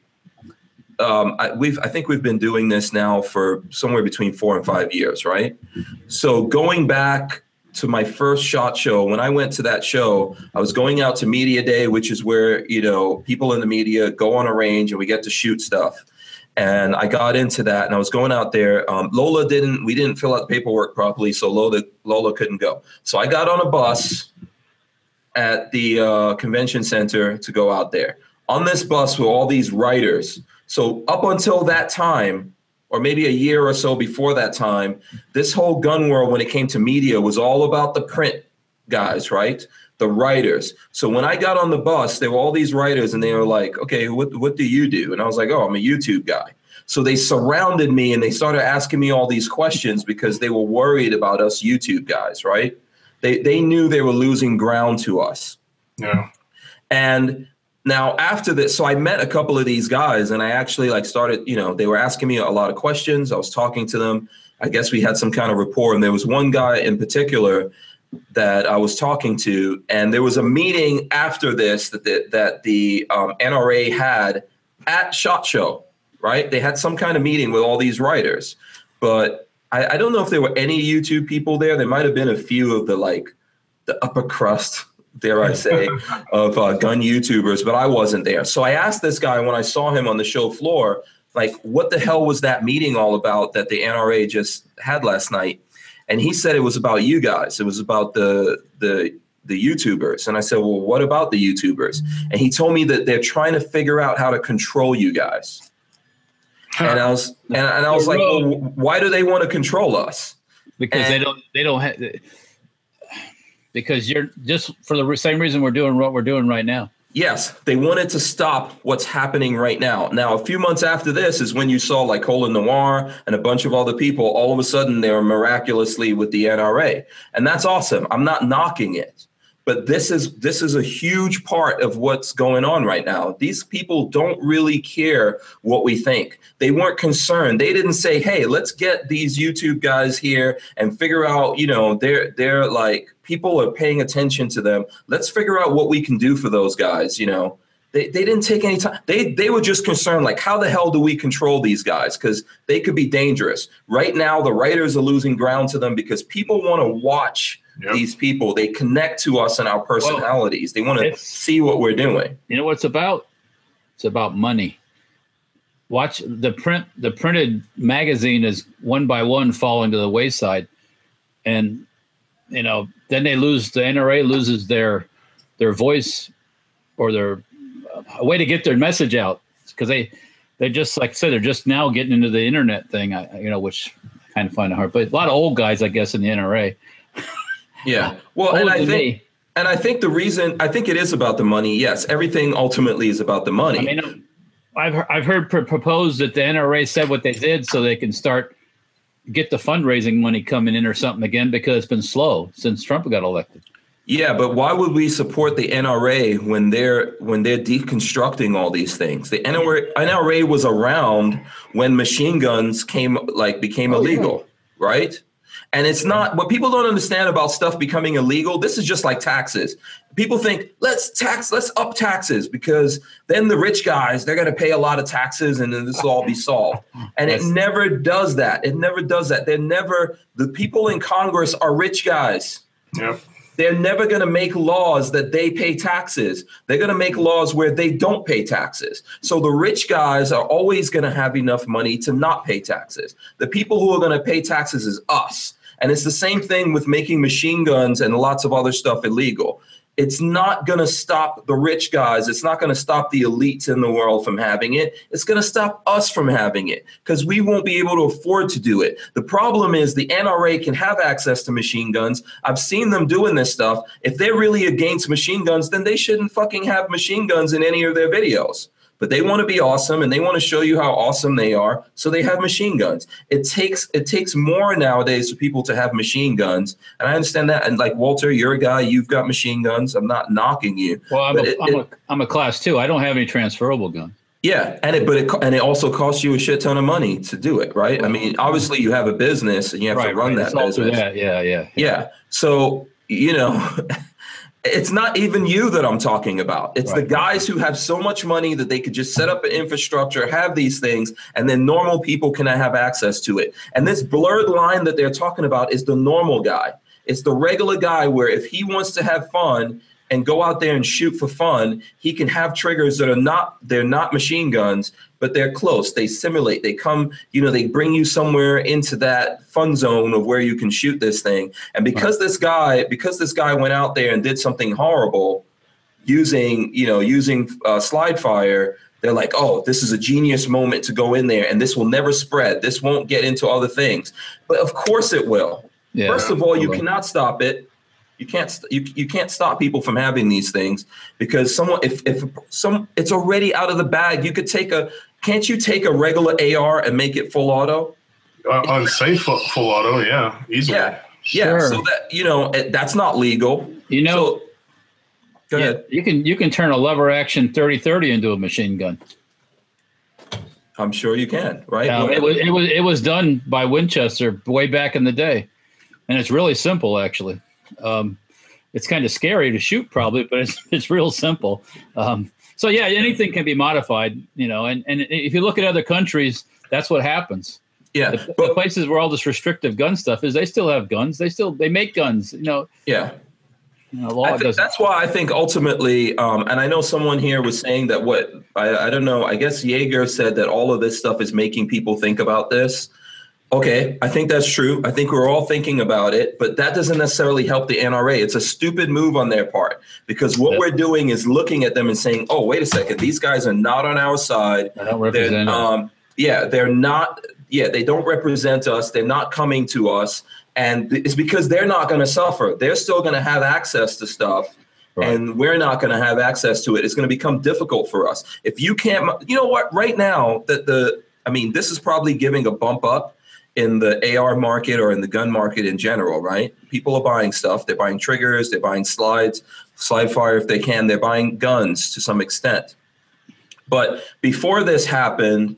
I think we've been doing this now for somewhere between 4 and 5 years, right? So going back to my first SHOT Show, when I went to that show, I was going out to Media Day, which is where, people in the media go on a range and we get to shoot stuff. And I got into that and I was going out there. We didn't fill out the paperwork properly, so Lola couldn't go. So I got on a bus at the convention center to go out there. On this bus were all these writers. So up until that time, or maybe a year or so before that time, this whole gun world, when it came to media, was all about the print guys, right? The writers. So when I got on the bus, there were all these writers, and they were like, okay, what do you do? And I was like, oh, I'm a YouTube guy. So they surrounded me and they started asking me all these questions because they were worried about us YouTube guys, right? They knew they were losing ground to us. Yeah. And now after this, so I met a couple of these guys, and I actually like started, you know, they were asking me a lot of questions. I was talking to them. I guess we had some kind of rapport. And there was one guy in particular that I was talking to, and there was a meeting after this that the NRA had at SHOT Show. Right? They had some kind of meeting with all these writers, but I don't know if there were any YouTube people there. There might have been a few of the upper crust, dare I say, of gun YouTubers, but I wasn't there. So I asked this guy when I saw him on the show floor, like, what the hell was that meeting all about that the NRA just had last night? And he said it was about you guys. It was about the YouTubers. And I said, well, what about the YouTubers? And he told me that they're trying to figure out how to control you guys. And I was like, well, why do they want to control us? Because they don't have, because you're just for the same reason we're doing what we're doing right now. Yes. They wanted to stop what's happening right now. Now, a few months after this is when you saw like Colion Noir and a bunch of other people, all of a sudden they were miraculously with the NRA. And that's awesome. I'm not knocking it. But this is a huge part of what's going on right now. These people don't really care what we think. They weren't concerned. They didn't say, hey, let's get these YouTube guys here and figure out, you know, they're like, people are paying attention to them. Let's figure out what we can do for those guys, you know. They didn't take any time. They were just concerned, like, how the hell do we control these guys? Because they could be dangerous. Right now, the writers are losing ground to them because people want to watch. Yep. These people, they connect to us and our personalities. Well, they want to see what we're doing. You know what it's about? It's about money. Watch the printed magazine is one by one falling to the wayside. And, you know, then they lose, the NRA loses their voice or their a way to get their message out. Because they just, like I said, they're just now getting into the internet thing, you know, which I kind of find it hard. But a lot of old guys, I guess, in the NRA. Yeah. Well, and I think the reason, I think it is about the money. Yes. Everything ultimately is about the money. I mean, I've heard proposed that the NRA said what they did so they can start get the fundraising money coming in or something again, because it's been slow since Trump got elected. Yeah. But why would we support the NRA when they're deconstructing all these things? The NRA was around when machine guns became illegal. Yeah. Right. And it's not what people don't understand about stuff becoming illegal. This is just like taxes. People think let's up taxes because then the rich guys, they're going to pay a lot of taxes and then this will all be solved. And it never does that. It never does that. The people in Congress are rich guys. Yep. They're never going to make laws that they pay taxes. They're going to make laws where they don't pay taxes. So the rich guys are always going to have enough money to not pay taxes. The people who are going to pay taxes is us. And it's the same thing with making machine guns and lots of other stuff illegal. It's not going to stop the rich guys. It's not going to stop the elites in the world from having it. It's going to stop us from having it because we won't be able to afford to do it. The problem is the NRA can have access to machine guns. I've seen them doing this stuff. If they're really against machine guns, then they shouldn't fucking have machine guns in any of their videos. But they want to be awesome and they want to show you how awesome they are. So they have machine guns. It takes more nowadays for people to have machine guns. And I understand that. And like, Walter, you're a guy. You've got machine guns. I'm not knocking you. Well, I'm a class 2. I don't have any transferable guns. Yeah. But it also costs you a shit ton of money to do it. Right. I mean, obviously you have a business and you have to run that business. Yeah. So, you know. It's not even you that I'm talking about. It's the guys who have so much money that they could just set up an infrastructure, have these things, and then normal people cannot have access to it. And this blurred line that they're talking about is the normal guy. It's the regular guy where if he wants to have fun and go out there and shoot for fun, he can have triggers that are not machine guns. but they're close. They simulate. They come, you know, they bring you somewhere into that fun zone of where you can shoot this thing. And because this guy went out there and did something horrible using, you know, slide fire, they're like, oh, this is a genius moment to go in there, and this will never spread. This won't get into other things. But of course it will. Yeah, first of all, you cannot stop it. You can't stop people from having these things, because it's already out of the bag. Can't you take a regular AR and make it full auto? Unsafe full auto, yeah, easily. Yeah, yeah. Sure. So that, you know, that's not legal. You know, so, yeah, you can turn a lever action 30-30 into a machine gun. I'm sure you can, right? It was done by Winchester way back in the day, and it's really simple, actually. It's kind of scary to shoot, probably, but it's real simple. So yeah, anything can be modified, you know, and if you look at other countries, that's what happens. Yeah. The places where all this restrictive gun stuff is, they still have guns. They make guns, you know? Yeah. You know, that's why I think ultimately, and I know someone here was saying that I don't know, I guess Yeager said that all of this stuff is making people think about this. Okay, I think that's true. I think we're all thinking about it, but that doesn't necessarily help the NRA. It's a stupid move on their part, because what we're doing is looking at them and saying, oh, wait a second, these guys are not on our side. They don't represent us. Yeah, they're not. Yeah, they don't represent us. They're not coming to us. And it's because they're not going to suffer. They're still going to have access to stuff. Right. And we're not going to have access to it. It's going to become difficult for us. If you can't, you know what, right now, this is probably giving a bump up in the AR market or in the gun market in general, right? People are buying stuff. They're buying triggers. They're buying slide fire if they can. They're buying guns to some extent. But before this happened,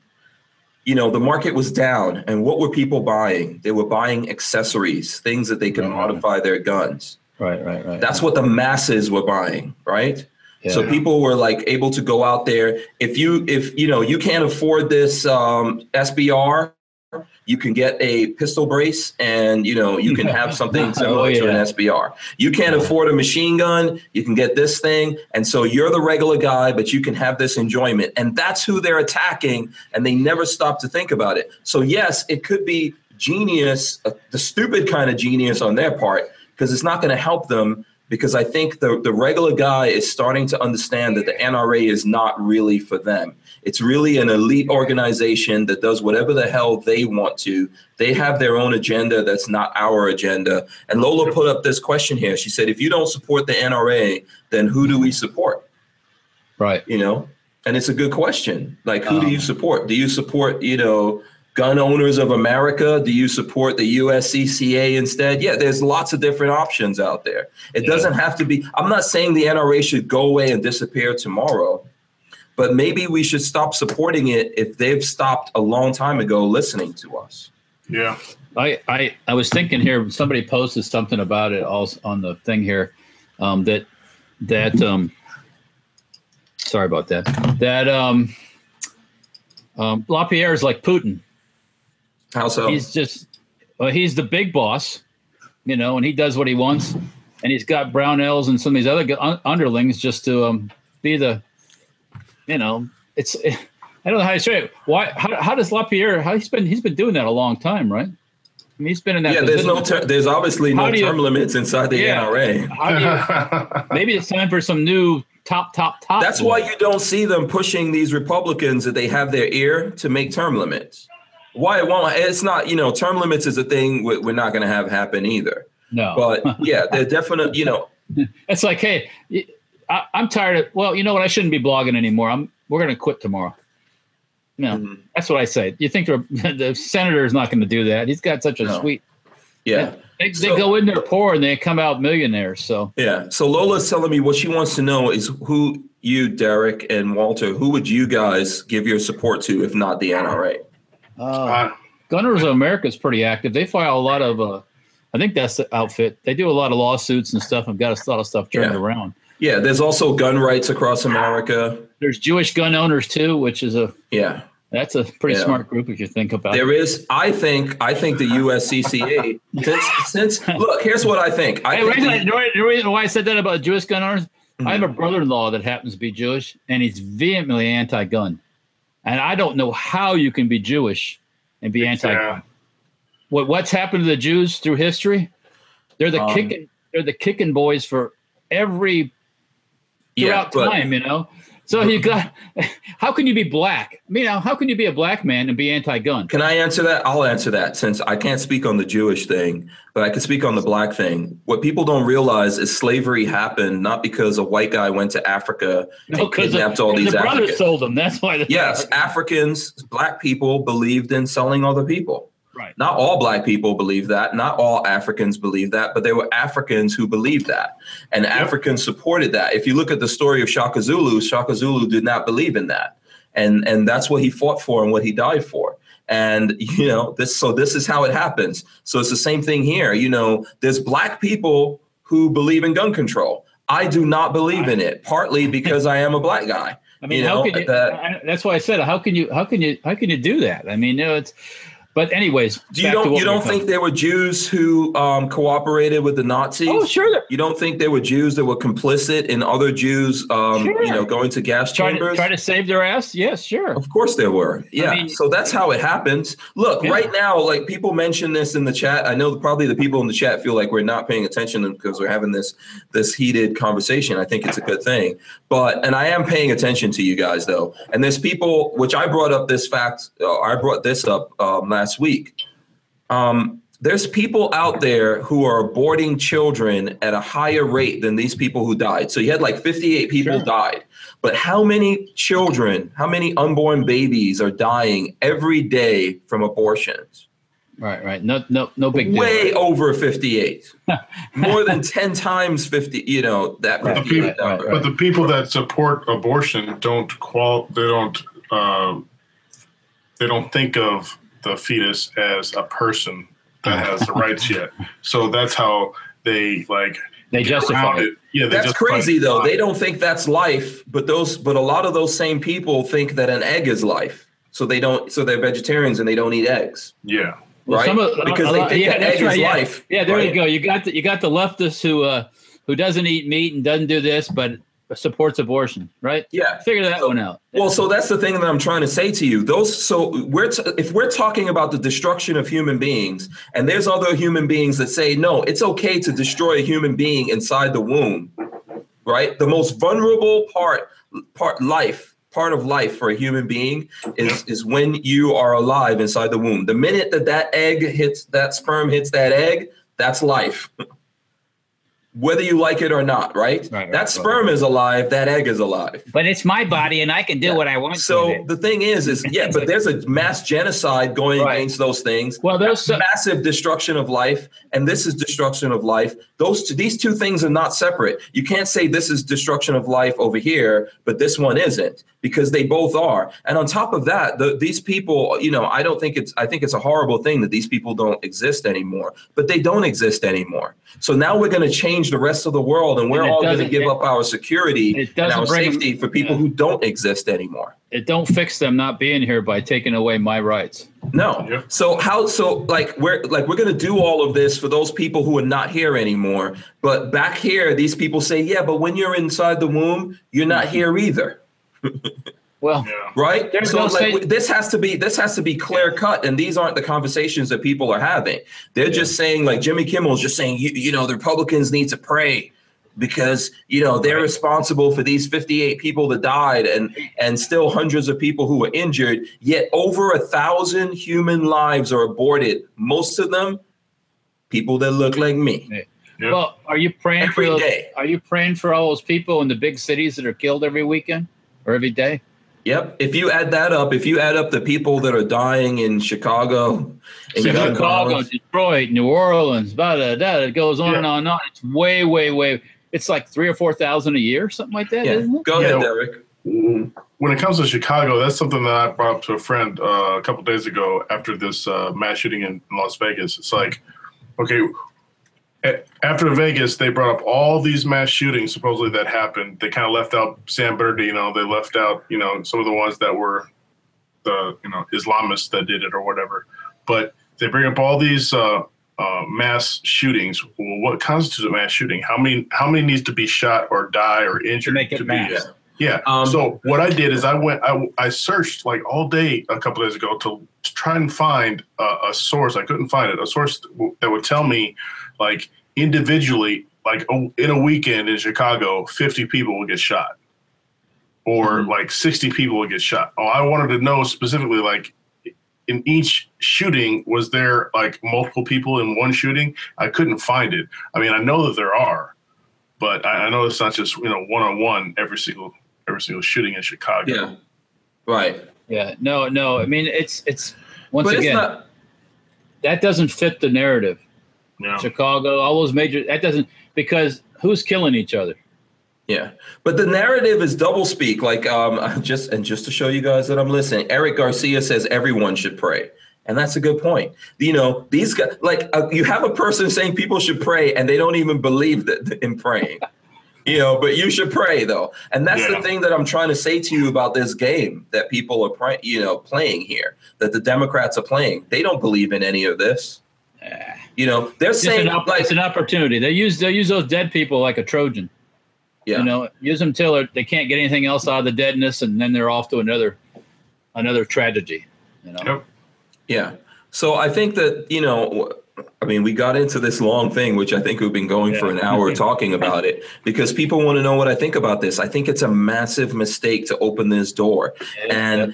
you know, the market was down. And what were people buying? They were buying accessories, things that they could modify their guns. Right. That's what the masses were buying, right? Yeah. So people were like able to go out there. If you can't afford this SBR, you can get a pistol brace and, you know, you can have something similar to an SBR. You can't afford a machine gun. You can get this thing. And so you're the regular guy, but you can have this enjoyment. And that's who they're attacking. And they never stop to think about it. So, yes, it could be genius, the stupid kind of genius on their part, because it's not going to help them. Because I think the regular guy is starting to understand that the NRA is not really for them. It's really an elite organization that does whatever the hell they want to. They have their own agenda that's not our agenda. And Lola put up this question here. She said, if you don't support the NRA, then who do we support? Right. You know, and it's a good question. Like, who do you support? Do you support, you know, Gun Owners of America? Do you support the USCCA instead? Yeah, there's lots of different options out there. It doesn't have to be. I'm not saying the NRA should go away and disappear tomorrow, but maybe we should stop supporting it if they've stopped a long time ago listening to us. Yeah. I was thinking here, somebody posted something about it also on the thing here, sorry about that, LaPierre is like Putin. How so? He's he's the big boss, you know, and he does what he wants. And he's got Brownells and some of these other underlings just to be the, you know, I don't know how to say it. Why? How does LaPierre? He's been doing that a long time, right? I mean, he's been in that. Yeah, position. There's obviously no term limits inside the NRA. Maybe it's time for some new. Top. That's why you don't see them pushing these Republicans that they have their ear to make term limits. Why it won't? It's not, you know, term limits is a thing we're not going to have happen either. No. But yeah, they're definitely, you know. It's like, hey, I'm tired of, well, you know what? I shouldn't be blogging anymore. We're going to quit tomorrow. No, that's what I say. You think the senator is not going to do that? He's got such a sweet. Yeah. They go in there poor and they come out millionaires. So yeah. So Lola's telling me what she wants to know is who you, Derek and Walter, who would you guys give your support to if not the NRA? Gunners of America is pretty active. They file a lot of, I think that's the outfit. They do a lot of lawsuits and stuff. I've got a lot of stuff turned around. Yeah. There's also gun rights across America. There's Jewish Gun Owners too, which is that's a pretty smart group if you think about it. There is, I think the USCCA, since look, here's what I think. The reason why I said that about Jewish gun owners, I have a brother-in-law that happens to be Jewish, and he's vehemently anti-gun. And I don't know how you can be Jewish and be anti-gun. What's happened to the Jews through history? They're the kicking boys for every time, you know. So you got, how can you be black? I mean, how can you be a black man and be anti-gun? Can I answer that? I'll answer that, since I can't speak on the Jewish thing, but I can speak on the black thing. What people don't realize is slavery happened not because a white guy went to Africa and kidnapped all these Africans. Brothers sold them. That's why. Yes, Africans, black people believed in selling other people. Right. Not all black people believe that. Not all Africans believe that, but there were Africans who believed that, and Africans supported that. If you look at the story of Shaka Zulu, Shaka Zulu did not believe in that. And that's what he fought for and what he died for. And, you know, this is how it happens. So it's the same thing here. You know, there's black people who believe in gun control. I do not believe in it, partly because I am a black guy. I mean, that's why I said, how can you do that? I mean, no, it's, but anyways, you don't think there were Jews who cooperated with the Nazis? Oh, sure. You don't think there were Jews that were complicit in other Jews, you know, going to gas chambers? Try to save their ass? Yes, sure. Of course there were. Yeah. I mean, so that's how it happens. Look, right now, like people mention this in the chat. I know probably the people in the chat feel like we're not paying attention because we're having this heated conversation. I think it's a good thing. And I am paying attention to you guys, though. And there's people, which I brought up this fact. I brought this up last week. There's people out there who are aborting children at a higher rate than these people who died. So you had like 58 people died, but how many children, how many unborn babies are dying every day from abortions? Right. No big deal. Way over 58. More than 10 times 50, you know, that. But the people that support abortion don't think of the fetus as a person that has the rights yet. So that's how they justify it. Yeah, that's crazy though. They don't think that's life, but a lot of those same people think that an egg is life. So they're vegetarians and they don't eat eggs. Yeah. Right. Because they think that egg is life. Yeah, there you go. You got the leftists who doesn't eat meat and doesn't do this, but supports abortion, right? Yeah. Figure that one out. Well, so that's the thing that I'm trying to say to you. If we're talking about the destruction of human beings, and there's other human beings that say, no, it's okay to destroy a human being inside the womb, right? The most vulnerable part of life for a human being is when you are alive inside the womb. The minute that sperm hits that egg, that's life. Whether you like it or not, right? That sperm is alive, that egg is alive. But it's my body and I can do what I want to with it. The thing is but there's a mass genocide going against those things. Well, there's massive destruction of life, and this is destruction of life. These two things are not separate. You can't say this is destruction of life over here, but this one isn't, because they both are. And on top of that, these people, you know, I think it's a horrible thing that these people don't exist anymore, but they don't exist anymore. So now we're going to change the rest of the world, and we're all going to give up our security and our safety for people who don't exist anymore. It don't fix them not being here by taking away my rights. No. Yeah. We're going to do all of this for those people who are not here anymore. But back here, these people say, yeah, but when you're inside the womb, you're not here either. Well, right. So this has to be clear cut. And these aren't the conversations that people are having. They're just saying, like Jimmy Kimmel's just saying, you know, the Republicans need to pray because, you know, they're responsible for these 58 people that died and still hundreds of people who were injured. Yet over 1,000 human lives are aborted. Most of them people that look like me. Yeah. Yeah. Well, are you praying for all those people in the big cities that are killed every weekend or every day? Yep. If you add up the people that are dying in Chicago, Detroit, New Orleans, blah, blah, blah, it goes on and on and on. It's way, way, way. It's like 3,000 or 4,000 a year, something like that, isn't it? Go ahead, Derek. When it comes to Chicago, that's something that I brought up to a friend a couple of days ago after this mass shooting in Las Vegas. It's like, okay, after Vegas, they brought up all these mass shootings supposedly that happened. They kind of left out San Bernardino. They left out, you know, some of the ones that were the, you know, Islamists that did it or whatever. But they bring up all these mass shootings. Well, what constitutes a mass shooting? How many needs to be shot or die or injured to make it mass? Yeah. So what I did is I searched like all day a couple days ago to try and find a source. I couldn't find it. A source that would tell me, like, individually, like in a weekend in Chicago, 50 people will get shot, or like 60 people will get shot. Oh, I wanted to know specifically, like, in each shooting, was there like multiple people in one shooting? I couldn't find it. I mean, I know that there are, but I know it's not just, you know, one-on-one every single shooting in Chicago. Yeah, right. Yeah, no. I mean, it's once but again, it's not, that doesn't fit the narrative. Yeah. Chicago, all those major, that doesn't, because who's killing each other? Yeah, but the narrative is doublespeak. Like, just to show you guys that I'm listening, Eric Garcia says everyone should pray, and that's a good point. You know, these guys, like, you have a person saying people should pray, and they don't even believe that in praying. You know, but you should pray though, and that's the thing that I'm trying to say to you about this game that people are playing here, that the Democrats are playing. They don't believe in any of this. You know, they're saying it's an opportunity. They use those dead people like a Trojan. Yeah. You know, use them till they can't get anything else out of the deadness, and then they're off to another tragedy. You know. Yep. Yeah. So I think that, you know, I mean, we got into this long thing, which I think we've been going for an hour talking about it, because people want to know what I think about this. I think it's a massive mistake to open this door. And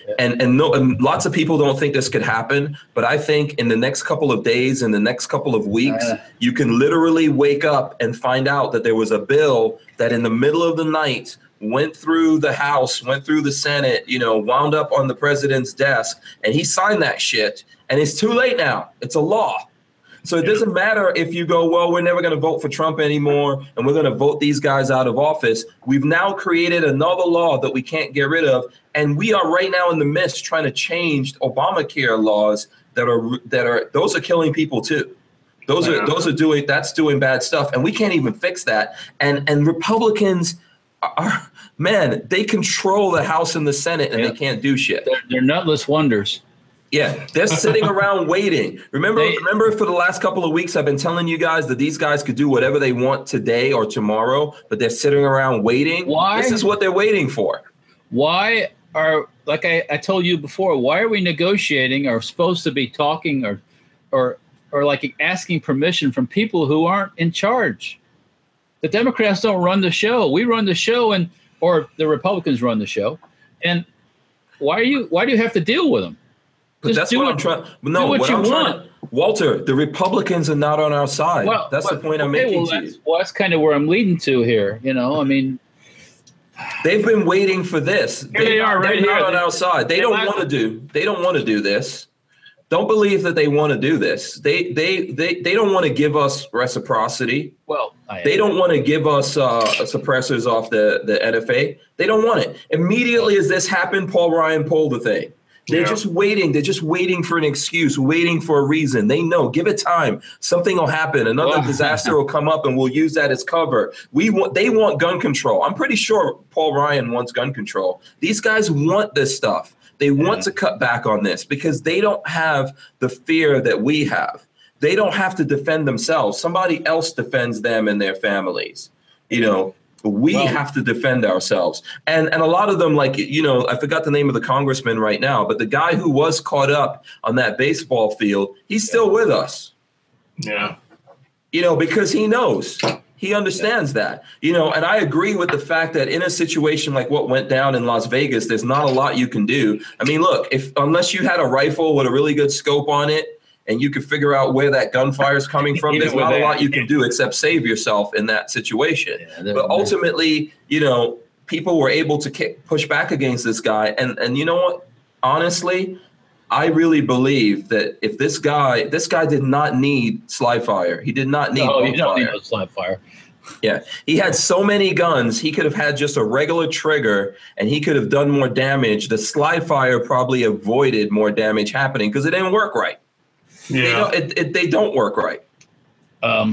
lots of people don't think this could happen. But I think in the next couple of days, in the next couple of weeks, you can literally wake up and find out that there was a bill that in the middle of the night went through the House, went through the Senate, you know, wound up on the president's desk, and he signed that shit. And it's too late now. It's a law. So it doesn't matter if you go, well, we're never going to vote for Trump anymore, and we're going to vote these guys out of office. We've now created another law that we can't get rid of. And we are right now in the midst trying to change Obamacare laws that are those are killing people, too. That's doing bad stuff. And we can't even fix that. And Republicans are, man, they control the House and the Senate, and they can't do shit. They're nutless wonders. Yeah, they're sitting around waiting. Remember, for the last couple of weeks, I've been telling you guys that these guys could do whatever they want today or tomorrow, but they're sitting around waiting. Why? This is what they're waiting for. Why are, like I told you before, why are we negotiating or supposed to be talking or like asking permission from people who aren't in charge? The Democrats don't run the show. We run the show, or the Republicans run the show. And why do you have to deal with them? But just that's what I'm trying. No, what you I'm want, trying, Walter. The Republicans are not on our side. Well, that's the point I'm making. That's kind of where I'm leading to here. You know, I mean, they've been waiting for this. They're not on our side. They don't want to do this. Don't believe that they want to do this. They don't want to give us reciprocity. Well, they don't want to give us suppressors off the NFA. They don't want it. Immediately as this happened, Paul Ryan pulled the thing. They're just waiting. They're just waiting for an excuse, waiting for a reason. They know. Give it time. Something will happen. Another disaster will come up, and we'll use that as cover. They want gun control. I'm pretty sure Paul Ryan wants gun control. These guys want this stuff. They want to cut back on this because they don't have the fear that we have. They don't have to defend themselves. Somebody else defends them and their families, you know. We have to defend ourselves. And a lot of them, like, you know, I forgot the name of the congressman right now, but the guy who was caught up on that baseball field, he's still with us. Yeah. You know, because he knows. He understands that. You know, and I agree with the fact that in a situation like what went down in Las Vegas, there's not a lot you can do. I mean, look, unless you had a rifle with a really good scope on it, and you can figure out where that gunfire is coming from, there's not a lot you can do except save yourself in that situation. Yeah, but ultimately, you know, people were able to push back against this guy. And you know what? Honestly, I really believe that if this guy did not need sly fire. He did not need sly fire. Yeah. He had so many guns. He could have had just a regular trigger and he could have done more damage. The sly fire probably avoided more damage happening because it didn't work right. Yeah. They don't work right,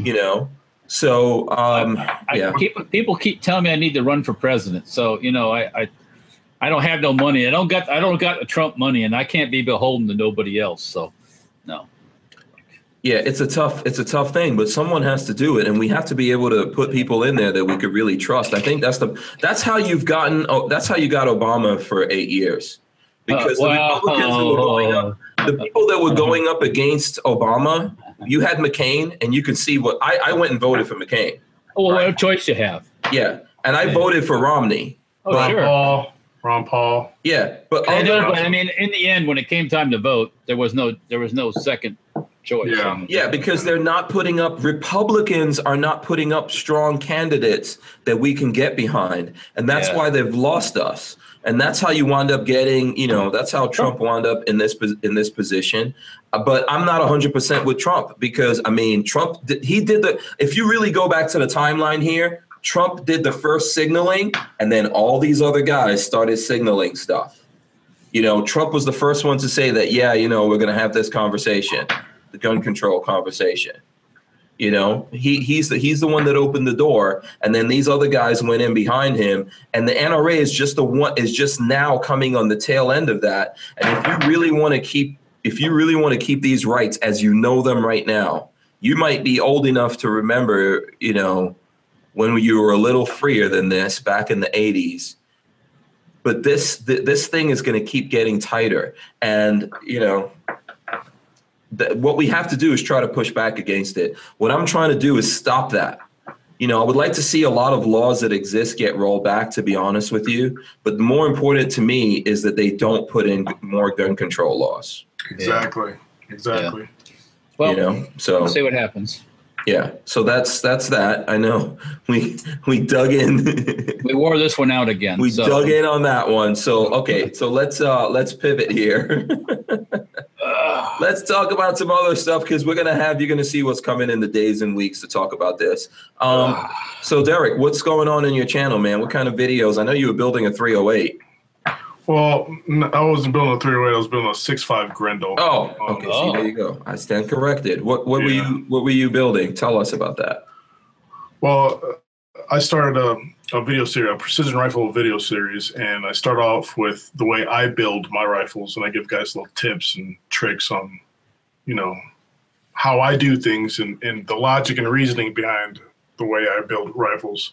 you know. So, people keep telling me I need to run for president. So, you know, I don't have no money. I don't got the Trump money, and I can't be beholden to nobody else. So, no. Yeah, it's a tough thing, but someone has to do it, and we have to be able to put people in there that we could really trust. I think that's how you got Obama for 8 years, because the Republicans who were going up, the people that were going up against Obama, you had McCain, and you can see what I went and voted for McCain. Well, right? What choice you have? Yeah, and I voted for Romney. Oh, but, sure. Ron Paul. Yeah, but I mean, in the end, when it came time to vote, there was no second choice. Yeah, because they're not putting up. Republicans are not putting up strong candidates that we can get behind, and that's why they've lost us. And that's how you wound up getting, that's how Trump wound up in this position. But I'm not 100% with Trump, because I mean, if you really go back to the timeline here, Trump did the first signaling, and then all these other guys started signaling stuff. Trump was the first one to say that, we're going to have this conversation, the gun control conversation. He's the one that opened the door, and then these other guys went in behind him, and the NRA is just now coming on the tail end of that. And if you really want to keep these rights as you know them right now, you might be old enough to remember, when you were a little freer than this back in the 80s. But this thing is going to keep getting tighter, and what we have to do is try to push back against it. What I'm trying to do is stop that. I would like to see a lot of laws that exist get rolled back, to be honest with you. But more important to me is that they don't put in more gun control laws. Exactly. Yeah. Exactly. Yeah. Well, we'll see what happens. Yeah. So that's that. I know we dug in. We wore this one out again. We dug in on that one. So, okay. So let's pivot here. Let's talk about some other stuff, because you're going to see what's coming in the days and weeks to talk about this. So, Derek, what's going on in your channel, man? What kind of videos? I know you were building a 308. Well, I wasn't building a 308. I was building a 6.5 Grendel. Oh, okay. See, there you go. I stand corrected. What were you building? Tell us about that. Well, I started a video series, a precision rifle video series, and I start off with the way I build my rifles, and I give guys little tips and tricks on, how I do things and the logic and reasoning behind the way I build rifles.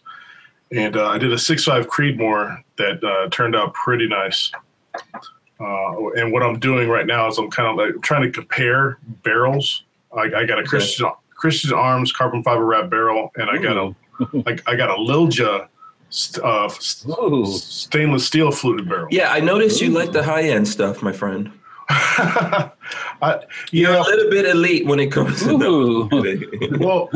And I did a 6.5 Creedmoor that turned out pretty nice. And what I'm doing right now is I'm kind of like trying to compare barrels. I got a Christian Arms carbon fiber wrap barrel, and I got a Lilja stainless steel fluted barrel. Yeah, I noticed you like the high-end stuff, my friend. You're a little bit elite when it comes to that. Well,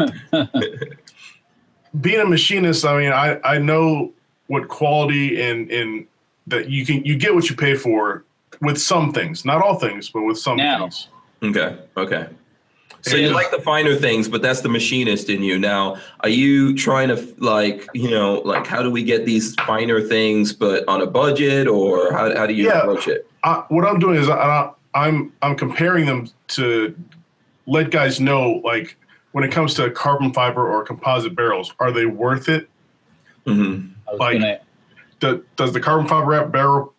being a machinist, I mean, I know what quality and that you get what you pay for with some things. Not all things, but with some things. Okay. So you like the finer things, but that's the machinist in you. Now, are you trying to how do we get these finer things, but on a budget, or how do you approach it? What I'm doing is I'm comparing them to let guys know, like, when it comes to carbon fiber or composite barrels, are they worth it? Mm-hmm. Does the carbon fiber wrap barrel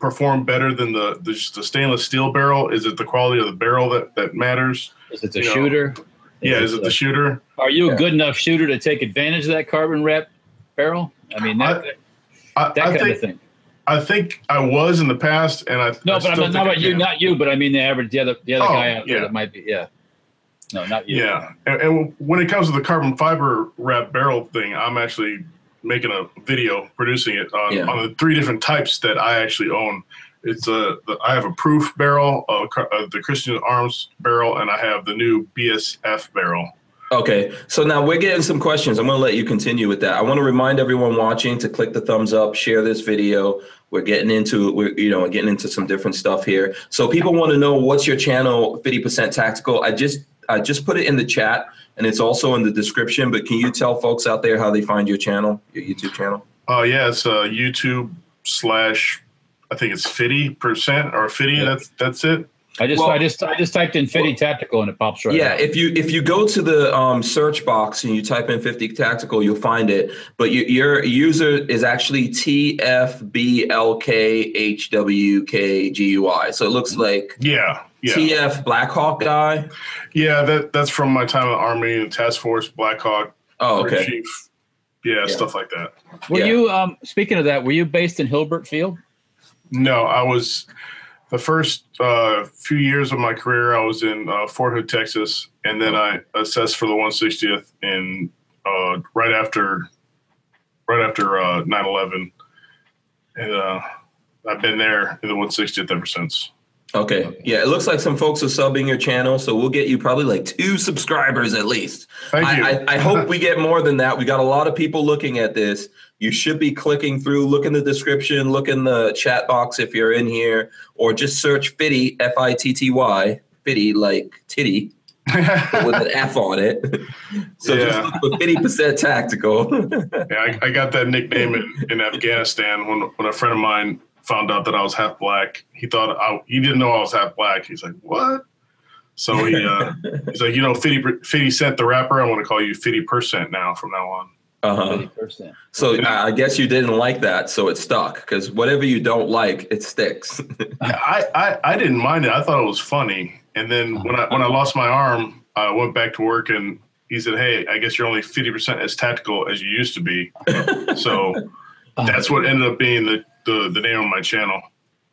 perform better than the stainless steel barrel? Is it the quality of the barrel that matters? Is it the shooter? Yeah, is it the shooter? Are you a good enough shooter to take advantage of that carbon wrap barrel? I mean, that kind of thing. I think I was in the past, and but I mean the other guy out there that might be, no, not you. Yeah, and when it comes to the carbon fiber wrap barrel thing, I'm actually making a video, producing it on the three different types that I actually own. It's I have a proof barrel, the Christian Arms barrel, and I have the new BSF barrel. Okay, so now we're getting some questions. I'm going to let you continue with that. I want to remind everyone watching to click the thumbs up, share this video. We're getting into some different stuff here. So people want to know, what's your channel, 50% Tactical? I just put it in the chat, and it's also in the description. But can you tell folks out there how they find your channel, your YouTube channel? Yeah, it's YouTube/ I think it's 50% or 50. Yeah. That's it. I just typed in 50 Tactical, and it pops right up. If you go to the search box and you type in 50 Tactical, you'll find it. But your user is actually TFBLKHWKGUI. So it looks like Yeah. TF Black Hawk guy? Yeah, that's from my time in the Army and Task Force Black Hawk. Oh, okay. Chief. Yeah, stuff like that. Were you, speaking of that, were you based in Hilbert Field? No, I was, the first few years of my career, I was in Fort Hood, Texas, and then I assessed for the 160th in, right after 9/11. And I've been there in the 160th ever since. Okay. Yeah, it looks like some folks are subbing your channel, so we'll get you probably like 2 subscribers at least. Thank you. I hope we get more than that. We got a lot of people looking at this. You should be clicking through, look in the description, look in the chat box if you're in here, or just search Fitty, F-I-T-T-Y, Fitty like titty, but with an F on it. So just look for 50% Tactical. Yeah, I got that nickname in Afghanistan when a friend of mine found out that I was half black. He thought he didn't know I was half black. He's like, what? So he's like, you know, 50 Cent the rapper, I want to call you 50% now from now on. Uh-huh. 50%. So I guess you didn't like that, so it stuck, because whatever you don't like, it sticks. I didn't mind it. I thought it was funny. And then when I lost my arm, I went back to work and he said, hey, I guess you're only 50% as tactical as you used to be. So that's what ended up being the name on my channel.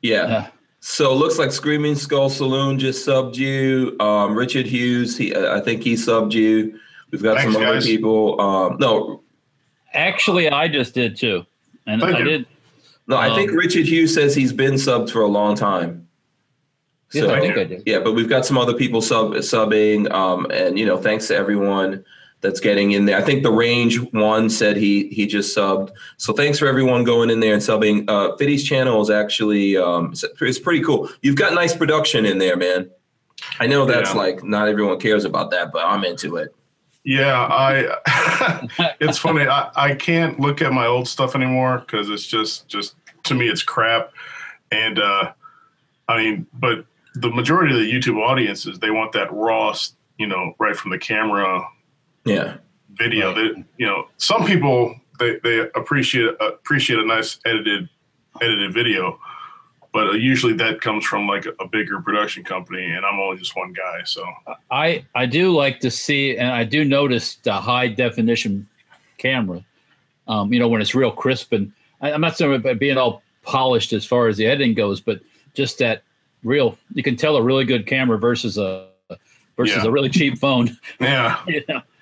Yeah. So looks like Screaming Skull Saloon just subbed you. Richard Hughes, I think he subbed you. We've got some other people. No, actually, I just did too, and I did. No, I think Richard Hughes says he's been subbed for a long time. So, yeah, I think I did. Yeah, but we've got some other people subbing, and you know, thanks to everyone that's getting in there. I think the range one said he just subbed. So thanks for everyone going in there and subbing. Fitty's channel is actually, it's pretty cool. You've got nice production in there, man. I know that's like, not everyone cares about that, but I'm into it. Yeah, it's funny. I can't look at my old stuff anymore because it's just to me, it's crap. And I mean, but the majority of the YouTube audiences, they want that raw, you know, right from the camera video. Right. That, you know, some people they appreciate a nice edited video, but usually that comes from like a bigger production company, and I'm only just one guy. So I do like to see, and I do notice the high definition camera, you know, when it's real crisp, and I'm not saying about being all polished as far as the editing goes, but just that real, you can tell a really good camera versus a really cheap phone. Yeah.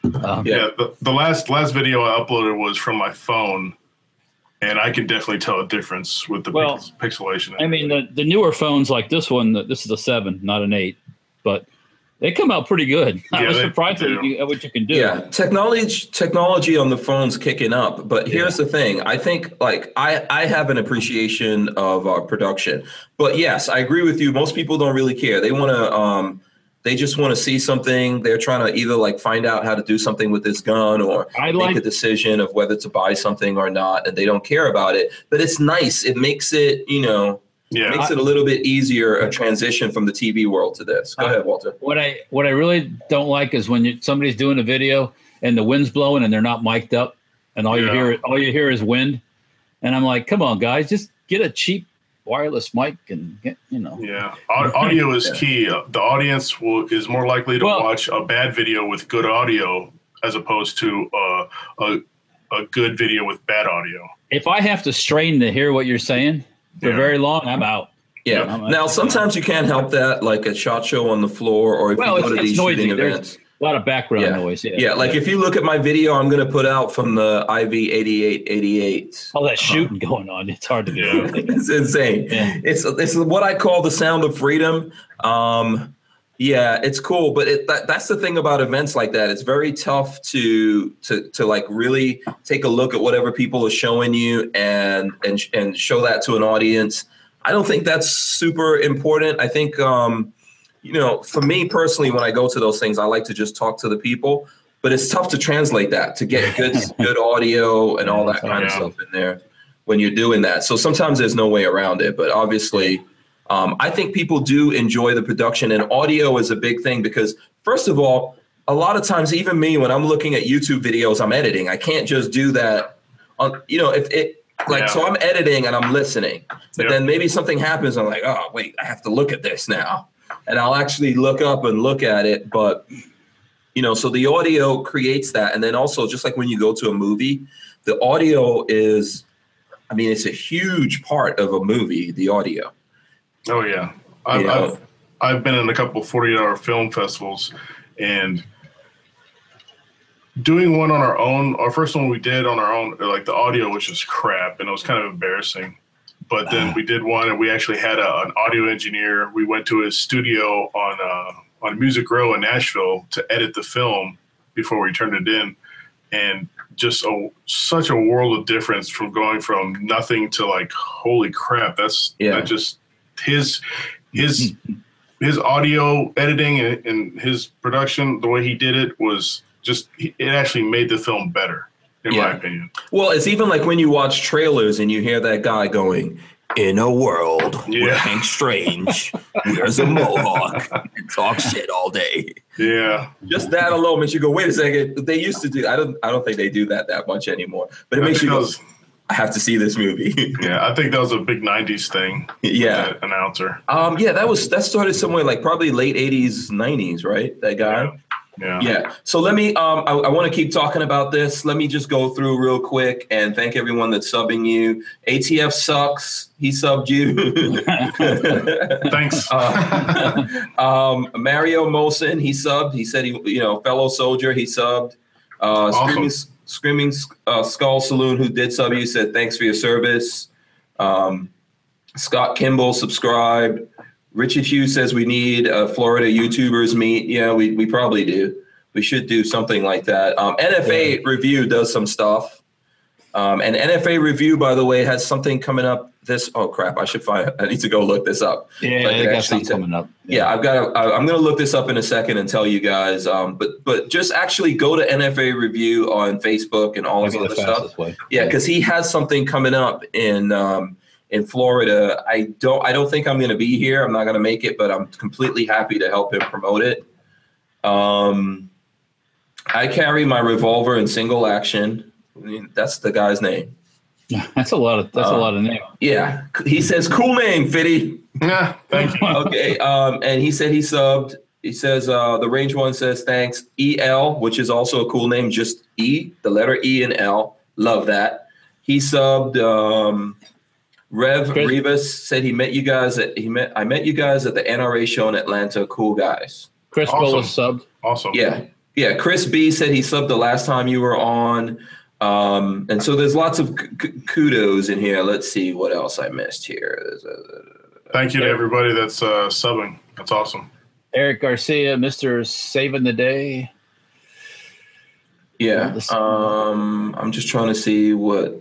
The last video I uploaded was from my phone, and I can definitely tell a difference with the pixelation. I mean, the newer phones like this one, this is a 7, not an 8, but they come out pretty good. Yeah, I was surprised at what you can do. Yeah, technology on the phone's kicking up. But here's the thing. I think, like, I have an appreciation of production. But, yes, I agree with you. Most people don't really care. They want to they just want to see something. They're trying to either like find out how to do something with this gun or make a decision of whether to buy something or not. And they don't care about it, but it's nice. It makes it, you know, makes it a little bit easier a transition from the TV world to this. Go ahead, Walter. What I really don't like is when somebody's doing a video and the wind's blowing and they're not mic'd up and all you hear is wind. And I'm like, come on guys, just get a cheap wireless mic and get, you know. Yeah, audio is key. The audience is more likely to watch a bad video with good audio as opposed to a good video with bad audio. If I have to strain to hear what you're saying for very long, I'm out. Yeah. You know, now sometimes you can't help that, like a SHOT Show on the floor, or if you go to these shooting events. A lot of background noise. Yeah, like if you look at my video I'm going to put out from the IV-8888. All that shooting going on. It's hard to do. It's insane. Yeah. It's what I call the sound of freedom. Yeah, it's cool. But that's the thing about events like that. It's very tough to like really take a look at whatever people are showing you and show that to an audience. I don't think that's super important. I think you know, for me personally, when I go to those things, I like to just talk to the people, but it's tough to translate that, to get good audio and all that kind of stuff in there when you're doing that. So sometimes there's no way around it, but obviously I think people do enjoy the production, and audio is a big thing because, first of all, a lot of times, even me, when I'm looking at YouTube videos, I'm editing. I can't just do that on, you know, if it, like, so I'm editing and I'm listening, but then maybe something happens. I'm like, oh, wait, I have to look at this now. and I'll actually look up and look at it. But, you know, so the audio creates that. And then also, just like when you go to a movie, the audio is, I mean, it's a huge part of a movie, the audio. Oh, yeah. I've been in a couple 48-hour film festivals, and doing one on our own, our first one we did on our own, like the audio was just crap, and it was kind of embarrassing. But then we did one, and we actually had an audio engineer. We went to his studio on Music Row in Nashville to edit the film before we turned it in, and just such a world of difference from going from nothing to like, holy crap, that's that just his audio editing and his production, the way he did it was just, it actually made the film better, in my opinion. Well, it's even like when you watch trailers and you hear that guy going, in a world where Hank Strange wears a mohawk and talks shit all day. Yeah. Just that alone makes you go, wait a second. They used to do, I don't think they do that much anymore. But it makes you go, I have to see this movie. Yeah, I think that was a big 90s thing. Yeah. That announcer. That started somewhere like probably late 80s, 90s, right? That guy. Yeah. So let me, I want to keep talking about this. Let me just go through real quick and thank everyone that's subbing you. ATF sucks. He subbed you. Thanks. Mario Molson, he subbed. He said, fellow soldier, he subbed. Awesome. Screaming Skull Saloon, who did sub you, said, thanks for your service. Scott Kimball subscribed. Richard Hughes says we need a Florida YouTubers meet. Yeah, we probably do. We should do something like that. NFA Review does some stuff. And NFA Review, by the way, has something coming up this. Oh, crap. I need to go look this up. Yeah, they got something coming up. Yeah, I'm going to look this up in a second and tell you guys. But just actually go to NFA Review on Facebook and all this other stuff. Yeah, because he has something coming up in Florida. I don't think I'm going to be here. I'm not going to make it, but I'm completely happy to help him promote it. I carry my revolver in single action. I mean, that's the guy's name. That's a lot of name. Yeah. He says, cool name, Fitty. Yeah. Thank you. Okay. And he said he subbed. He says, the range one says, thanks. EL, which is also a cool name. Just E, the letter E and L. Love that. He subbed, Rev Rivas said I met you guys at the NRA show in Atlanta. Cool guys. Chris Bullis subbed. Awesome. Yeah. Chris B said he subbed the last time you were on. And so there's lots of kudos in here. Let's see what else I missed here. Thank you to everybody that's subbing. That's awesome. Eric Garcia, Mr. Saving the Day. Yeah. I'm just trying to see what.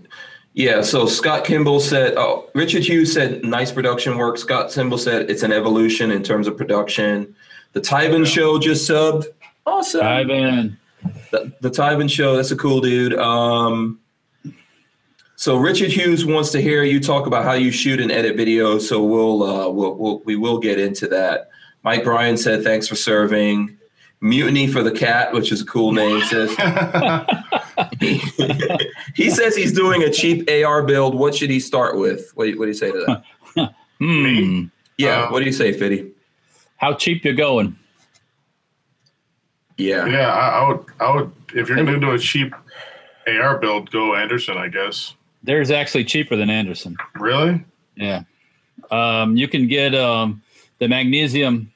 Yeah, so Scott Kimball said, Richard Hughes said, nice production work. Scott Kimball said, it's an evolution in terms of production. The Tyven Show just subbed. Awesome. Tyven. The Tyven Show, that's a cool dude. So Richard Hughes wants to hear you talk about how you shoot and edit videos, so we will get into that. Mike Bryan said, thanks for serving. Mutiny for the Cat, which is a cool name, says... he says he's doing a cheap AR build. What should he start with? What do you say to that? Yeah. What do you say, Fitty? How cheap you're going? Yeah. Yeah. I would. If you're going to do a cheap AR build, go Anderson, I guess. There's actually cheaper than Anderson. Really? Yeah. You can get the magnesium.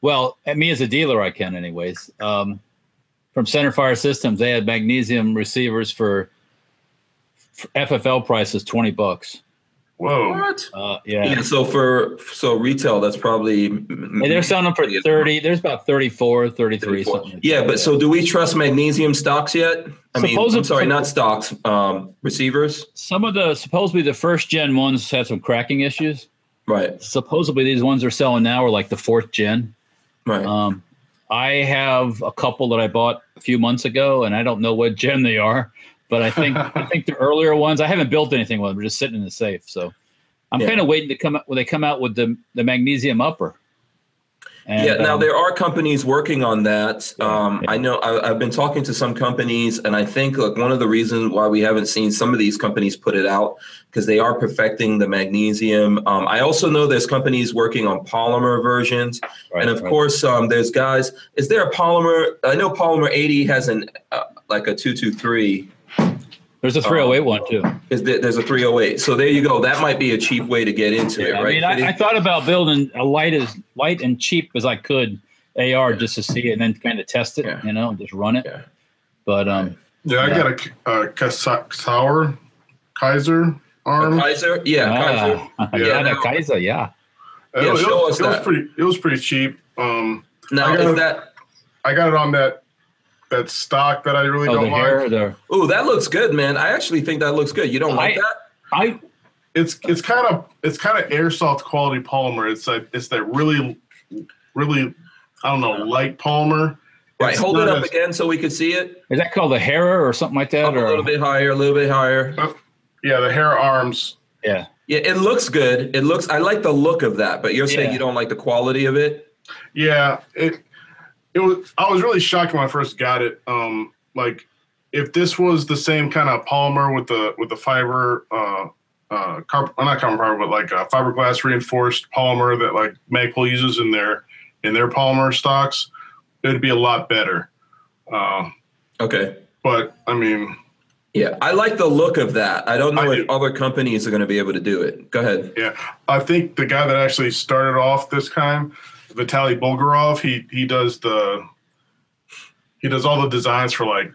Well, at me as a dealer, I can anyways. From Centerfire Systems, they had magnesium receivers for FFL prices, $20. Whoa! What? Yeah. So for retail, that's probably. And they're selling them for 30. There's about 34, 33. 34. Something like that. But so do we trust magnesium stocks yet? Not stocks, receivers. Some of the supposedly the first gen ones had some cracking issues. Right. Supposedly these ones they're selling now are like the fourth gen. Right. I have a couple that I bought a few months ago, and I don't know what gen they are, but I think the earlier ones. I haven't built anything with them; they're just sitting in the safe. So I'm kind of waiting to come out when they come out with the magnesium upper. And, yeah, now there are companies working on that. I know I've been talking to some companies, and I think, look, one of the reasons why we haven't seen some of these companies put it out, because they are perfecting the magnesium. I also know there's companies working on polymer versions. Right, and of course, there's guys, is there a polymer? I know Polymer 80 has an like a 223. There's a 308 one too. There's a 308. So there you go. That might be a cheap way to get into it, right? I mean, I thought about building a light and cheap as I could AR just to see it and then kind of test it, you know, and just run it. Yeah. But I got a Kaiser Arms. Kaiser, Kaiser, yeah. It was pretty cheap. Now I got it on that stock that I really don't like. Oh, that looks good, man. I actually think that looks good. You don't like that? It's kind of airsoft quality polymer. It's that really light polymer. Right. Hold it up again so we could see it. Is that called the Hera or something like that? Or a little bit higher, a little bit higher. Yeah, the Hera Arms. Yeah. Yeah, it looks good. I like the look of that, but you're saying you don't like the quality of it? Yeah. I was really shocked when I first got it. Like, if this was the same kind of polymer with the fiber, not carbon fiber, but like a fiberglass reinforced polymer that like Magpul uses in their polymer stocks, it would be a lot better. Okay. But I mean, yeah, I like the look of that. I don't know if other companies are going to be able to do it. Go ahead. Yeah, I think the guy that actually started off this time, Vitaly Bulgarov, he does all the designs for like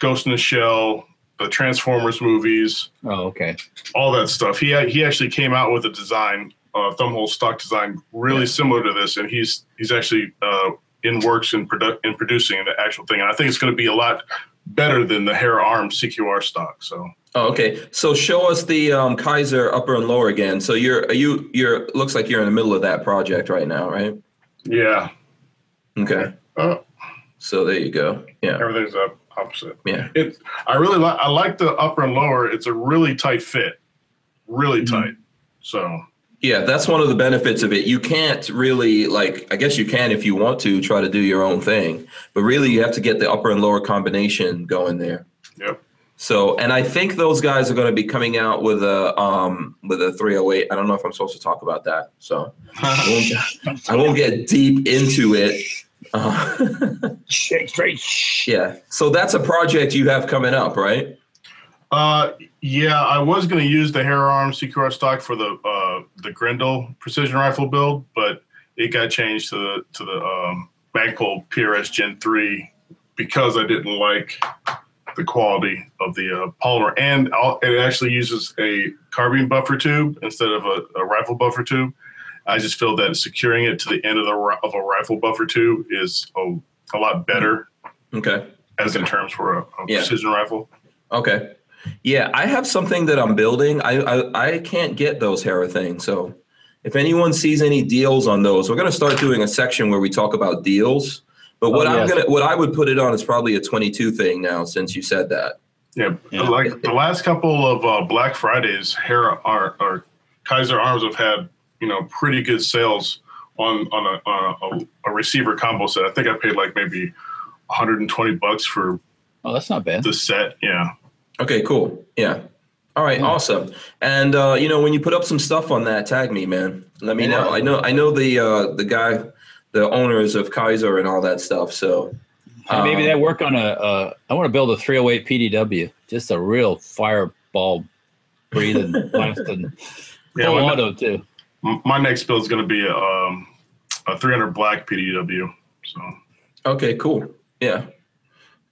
Ghost in the Shell, the Transformers movies. Oh, okay. All that stuff. He actually came out with a design, thumbhole stock design, really similar to this, and he's actually in works in producing the actual thing. And I think it's going to be a lot better than the Hera Arms CQR stock. So. Oh, okay. So show us the Kaiser upper and lower again. So you're looks like you're in the middle of that project right now, right? Yeah. Okay. So there you go. Yeah. Everything's opposite. Yeah. I like the upper and lower. It's a really tight fit. Really tight. So. Yeah, that's one of the benefits of it. You can't really, I guess you can if you want to try to do your own thing, but really you have to get the upper and lower combination going there. Yep. So, and I think those guys are going to be coming out with a 308. I don't know if I'm supposed to talk about that, so I won't get deep into it. Yeah. So that's a project you have coming up, right? Yeah, I was going to use the Hera Arms CQR stock for the Grendel precision rifle build, but it got changed to the Magpul PRS Gen 3 because I didn't like the quality of the polymer, and it actually uses a carbine buffer tube instead of a rifle buffer tube. I just feel that securing it to the end of a rifle buffer tube is a lot better. Okay. In terms for a precision rifle. Okay. Yeah, I have something that I'm building. I can't get those Hera things, so if anyone sees any deals on those, we're going to start doing a section where we talk about deals. But what I would put it on is probably a 22 thing now, since you said that. Yeah, yeah. Like the last couple of Black Fridays, Hera or Kaiser Arms have had pretty good sales on a receiver combo set. I think I paid like maybe $120 for. Oh, that's not bad. The set, yeah. Okay, cool. Yeah. All right, awesome. And when you put up some stuff on that, tag me, man. Let me know. I know the guy. The owners of Kaiser and all that stuff. So maybe that work on I want to build a 308 PDW, just a real fireball breathing blasting full auto too. My next build is going to be a 300 black PDW. So okay, cool. Yeah,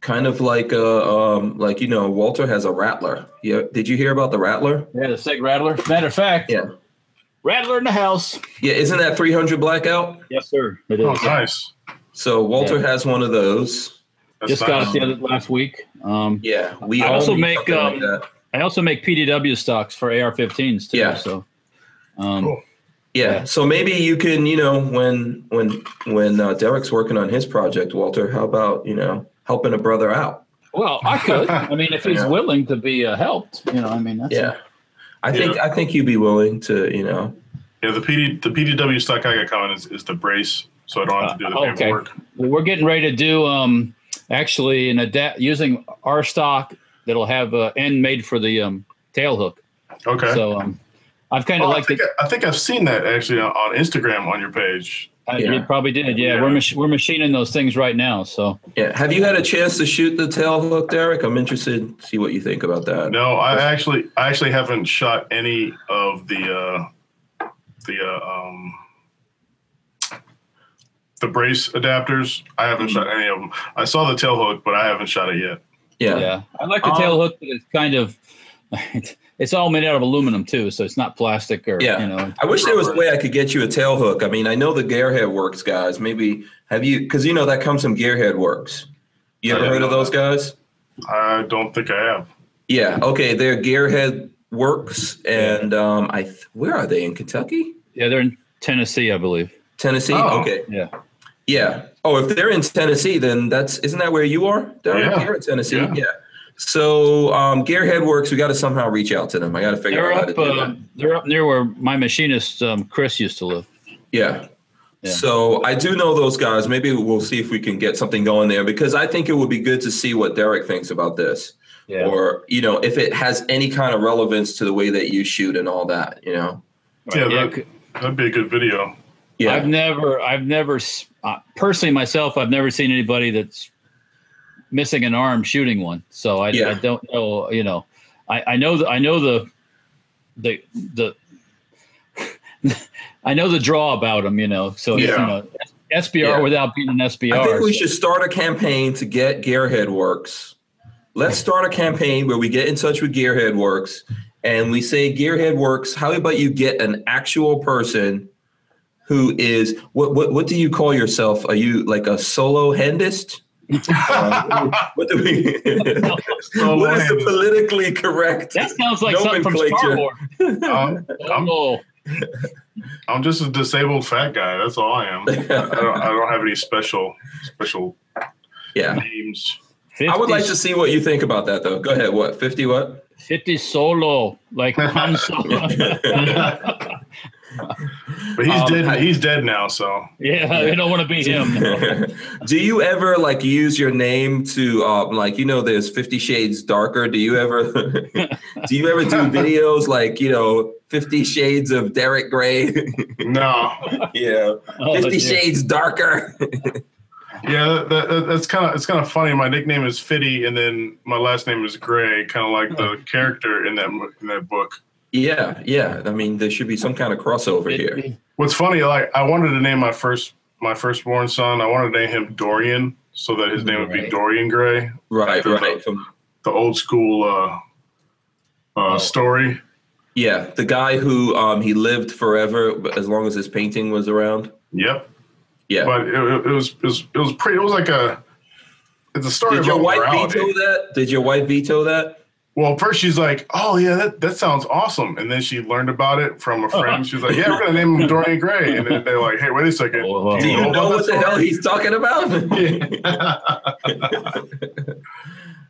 kind of like Walter has a Rattler. Yeah, did you hear about the Rattler? Yeah, the SIG Rattler. Matter of fact, yeah. Rattler in the house. Yeah, isn't that 300 blackout? Yes, sir. It is. Oh, nice. So Walter has one of those. That's just got it last week. We also make I also make PDW stocks for AR-15s too. Yeah. So. Cool. Yeah. So maybe you can, when Derek's working on his project, Walter, how about helping a brother out? Well, I could. I mean, if he's willing to be helped, I mean, that's I think he'd be willing to, Yeah, the PDW stock I got coming is the brace, so I don't have to do the paperwork. Well, we're getting ready to do actually an adapt using our stock that'll have an end made for the tail hook. Okay. So I've kind of liked it. I think I've seen that actually on Instagram on your page. You probably did. Yeah, we're machining those things right now. So yeah, have you had a chance to shoot the tail hook, Derek? I'm interested to see what you think about that. No, I actually haven't shot any of the brace adapters. I haven't shot any of them. I saw the tail hook, but I haven't shot it yet. Yeah, yeah. I like the tail hook. It's kind of it's all made out of aluminum too, so it's not plastic or you know. I wish there was a way I could get you a tail hook. I mean, I know the Gearhead Works guys. Maybe have you, because you know that comes from Gearhead Works. You ever heard of those guys? I don't think I have. Yeah. Okay. They're Gearhead Works, and where are they, in Kentucky? Yeah, they're in Tennessee, I believe. Tennessee. Oh, okay. Yeah. Yeah. Oh, if they're in Tennessee, then isn't that where you are? Yeah. Here in Tennessee. Yeah. So Gearhead Works, we got to somehow reach out to them. I got to figure out how to do that. They're up near where my machinist, Chris, used to live. Yeah. So I do know those guys. Maybe we'll see if we can get something going there, because I think it would be good to see what Derek thinks about this. Yeah. Or, you know, if it has any kind of relevance to the way that you shoot and all that, you know. Yeah, that'd be a good video. Yeah. I've never personally myself, I've never seen anybody that's missing an arm shooting one. So I don't know, you know, I know the draw about them, you know, so you know, SBR without being an SBR. I think we should start a campaign to get Gearhead Works. Let's start a campaign where we get in touch with Gearhead Works and we say, Gearhead Works, how about you get an actual person who is, what do you call yourself? Are you like a solo handist? What is the politically correct? That sounds like something from Star Wars. I'm just a disabled fat guy. That's all I am. I don't have any special names. 50, I would like to see what you think about that, though. Go ahead. What 50? What 50 solo? Like Han Solo. But he's dead. He's dead now, so yeah, they don't want to be him. Do you ever like use your name to like, you know, there's 50 Shades Darker? Do you ever do videos like, you know, 50 Shades of Derek Gray? No. Yeah, 50 Shades Darker. Yeah, that's kind of funny. My nickname is Fitty, and then my last name is Gray, kind of like the character in that book. Yeah. I mean, there should be some kind of crossover here. What's funny, like, I wanted to name my firstborn son, I wanted to name him Dorian, so that his name would be Dorian Gray. Right. From the old school story. Yeah, the guy who he lived forever as long as his painting was around. Yep. Yeah. But it was pretty. It was like it's a story. Did your wife veto that? Well, first she's like, oh, yeah, that sounds awesome. And then she learned about it from a friend. She's like, yeah, we're going to name him Dorian Gray. And then they're like, hey, wait a second. Do you know what the hell he's talking about?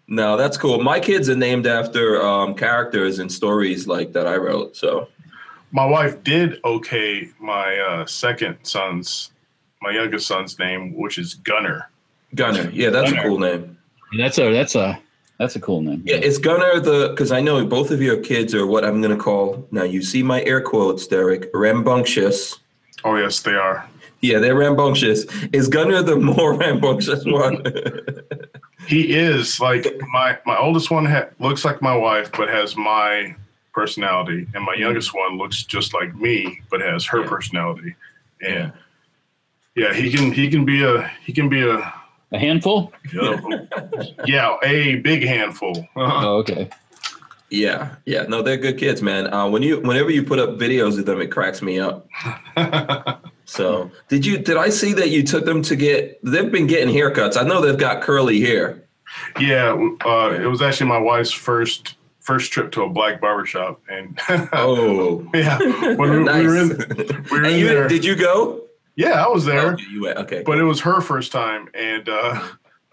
No, that's cool. My kids are named after characters and stories like that I wrote. So my wife did okay my my youngest son's name, which is Gunner. Gunner. Yeah, that's Gunner. A cool name. That's a cool name. Yeah, it's Gunner because I know both of your kids are what I'm going to call, now you see my air quotes, Derek, rambunctious. Oh, yes, they are. Yeah, they're rambunctious. Is Gunner the more rambunctious one? He is. Like, my oldest one looks like my wife but has my personality, and my youngest one looks just like me but has her personality. And yeah, he can be a a handful? Yeah, a big handful. Oh, okay. Yeah. No, they're good kids, man. Whenever you put up videos of them, it cracks me up. So did I see that you took them to get? They've been getting haircuts. I know they've got curly hair. Yeah, it was actually my wife's first trip to a black barbershop, and yeah, nice. We were in there. Did you go? Yeah, I was there. Okay. But it was her first time, and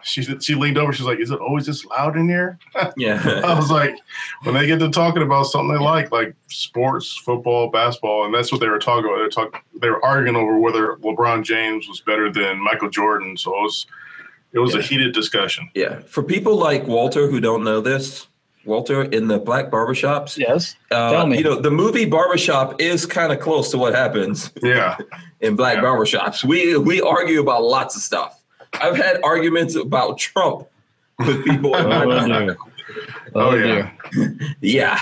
she leaned over. She's like, "Is it always this loud in here?" Yeah. I was like, when they get to talking about something they like sports, football, basketball, and that's what they were talking about. They were arguing over whether LeBron James was better than Michael Jordan. So it was a heated discussion. Yeah. For people like Walter who don't know this, Walter, in the Black barbershops. Yes. Tell me. You know, the movie Barbershop is kind of close to what happens. Yeah. In Black barbershops. We argue about lots of stuff. I've had arguments about Trump with people. Yeah.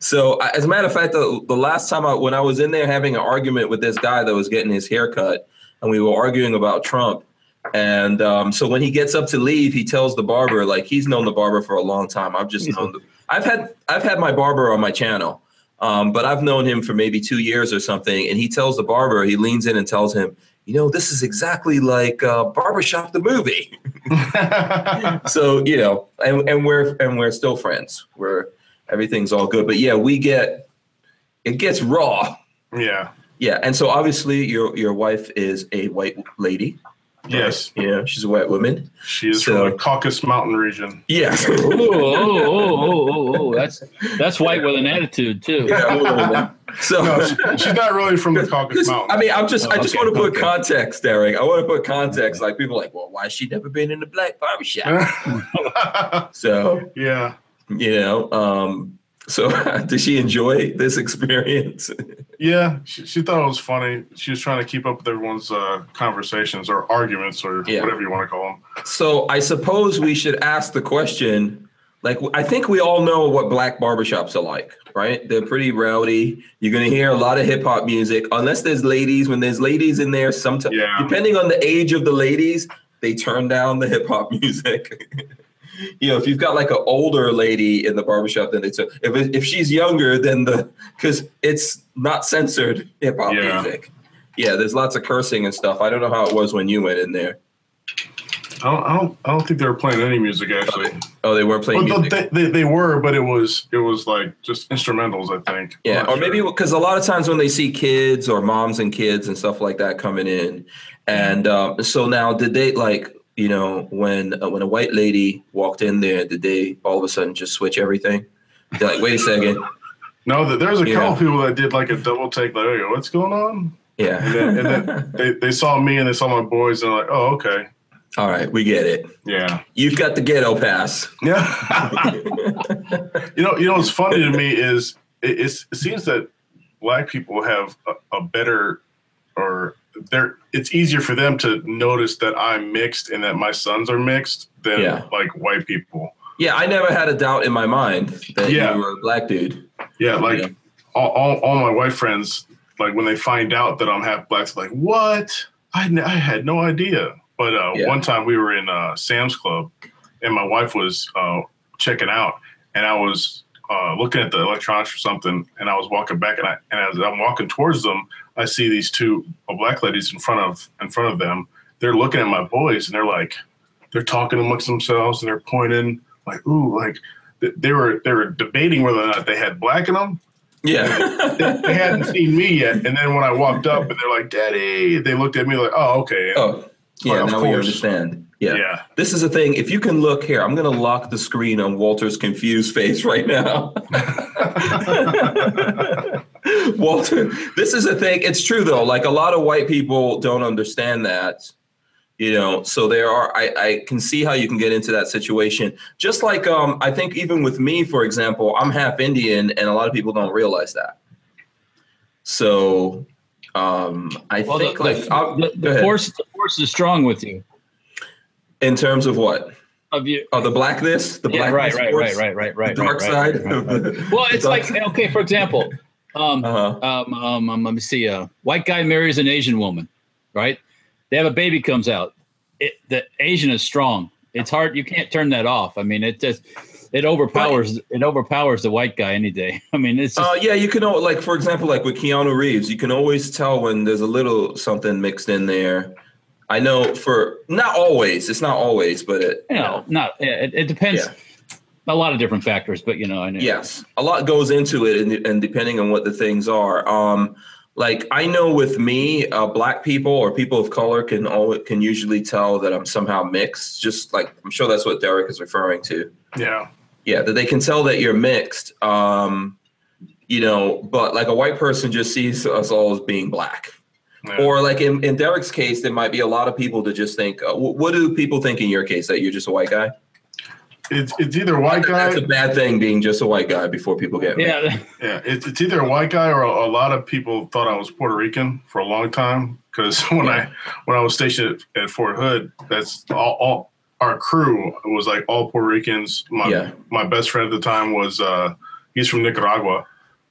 So as a matter of fact, the last time when I was in there having an argument with this guy that was getting his hair cut, and we were arguing about Trump. And so when he gets up to leave, he tells the barber, like, he's known the barber for a long time. I've just known I've had my barber on my channel, but I've known him for maybe 2 years or something. And he tells the barber, he leans in and tells him, "You know, this is exactly like Barbershop the movie." So, you know, and we're still friends. Everything's all good. But yeah, it gets raw. Yeah. Yeah. And so obviously your wife is a white lady. Right? Yes. Yeah, she's a white woman. She is from the Caucasus Mountain region. Yes. Yeah. That's white with an attitude too. Yeah. So no, she's not really from the Caucasus Mountain. I mean, I just want to put context, Derek. I want to put context. Like, people are like, "Well, why has she never been in the Black barbershop?" So yeah, you know. So did she enjoy this experience? Yeah, she thought it was funny. She was trying to keep up with everyone's conversations or arguments or whatever you want to call them. So I suppose we should ask the question. Like, I think we all know what Black barbershops are like, right? They're pretty rowdy. You're going to hear a lot of hip hop music, unless there's ladies. When there's ladies in there, sometimes, depending on the age of the ladies, they turn down the hip hop music. You know, if you've got like an older lady in the barbershop, then it's if she's younger, then because it's not censored hip hop music. Yeah, there's lots of cursing and stuff. I don't know how it was when you went in there. I don't think they were playing any music, actually. Oh, they were playing music. They were, but it was like just instrumentals, I think. Yeah, or maybe because a lot of times when they see kids or moms and kids and stuff like that coming in, and so now did they, like, you know, when a white lady walked in there, did they all of a sudden just switch everything? They're like, "Wait a second." No, there's a couple people that did like a double take, like, "Hey, what's going on?" Yeah, and then they saw me and they saw my boys and they're like, "Oh, okay. All right, we get it." Yeah. You've got the ghetto pass. Yeah. You know what's funny to me is it seems that Black people have a better, or it's easier for them to notice that I'm mixed and that my sons are mixed than like white people. Yeah, I never had a doubt in my mind that you were a Black dude. Yeah, like all my white friends, like when they find out that I'm half Black, it's like, "What? I had no idea." But one time we were in Sam's Club and my wife was checking out, and I was looking at the electronics or something, and I was walking back, and as I'm walking towards them, I see these two Black ladies in front of them. They're looking at my boys and they're talking amongst themselves and they're pointing like, "Ooh," like they were debating whether or not they had Black in them. Yeah. They hadn't seen me yet. And then when I walked up and they're like, "Daddy," they looked at me like, "Oh, okay." Oh. Yeah, like, now we understand. Yeah. This is a thing. If you can look here, I'm going to lock the screen on Walter's confused face right now. Walter, this is a thing. It's true, though. Like, a lot of white people don't understand that, you know, so there are. I can see how you can get into that situation. Just like I think even with me, for example, I'm half Indian, and a lot of people don't realize that. So... the force is strong with you. In terms of what? Of you? Oh, the Blackness? The Blackness? Right. The dark side? Well, it's like, okay, for example, let me see. White guy marries an Asian woman, right? They have a baby, comes out. The Asian is strong. It's hard. You can't turn that off. I mean, it just... It overpowers the white guy any day. I mean, it's. Yeah, you can, like, for example, like with Keanu Reeves, you can always tell when there's a little something mixed in there. I know for not always. It's not always, but it. It depends. Yeah. A lot of different factors, but you know, I know. Yes, a lot goes into it, and depending on what the things are. Like, I know with me, black people or people of color can usually tell that I'm somehow mixed. Just like, I'm sure that's what Derek is referring to. Yeah. Yeah, that they can tell that you're mixed, you know, but like a white person just sees us all as being black. Yeah. Or like in Derek's case, there might be a lot of people that just think, what do people think in your case, that you're just a white guy? It's either a white guy. That's a bad thing, being just a white guy before people get me. Yeah. Yeah, it's either a white guy or a lot of people thought I was Puerto Rican for a long time, because when I was stationed at Fort Hood, that's all our crew was like all Puerto Ricans. My best friend at the time was he's from Nicaragua,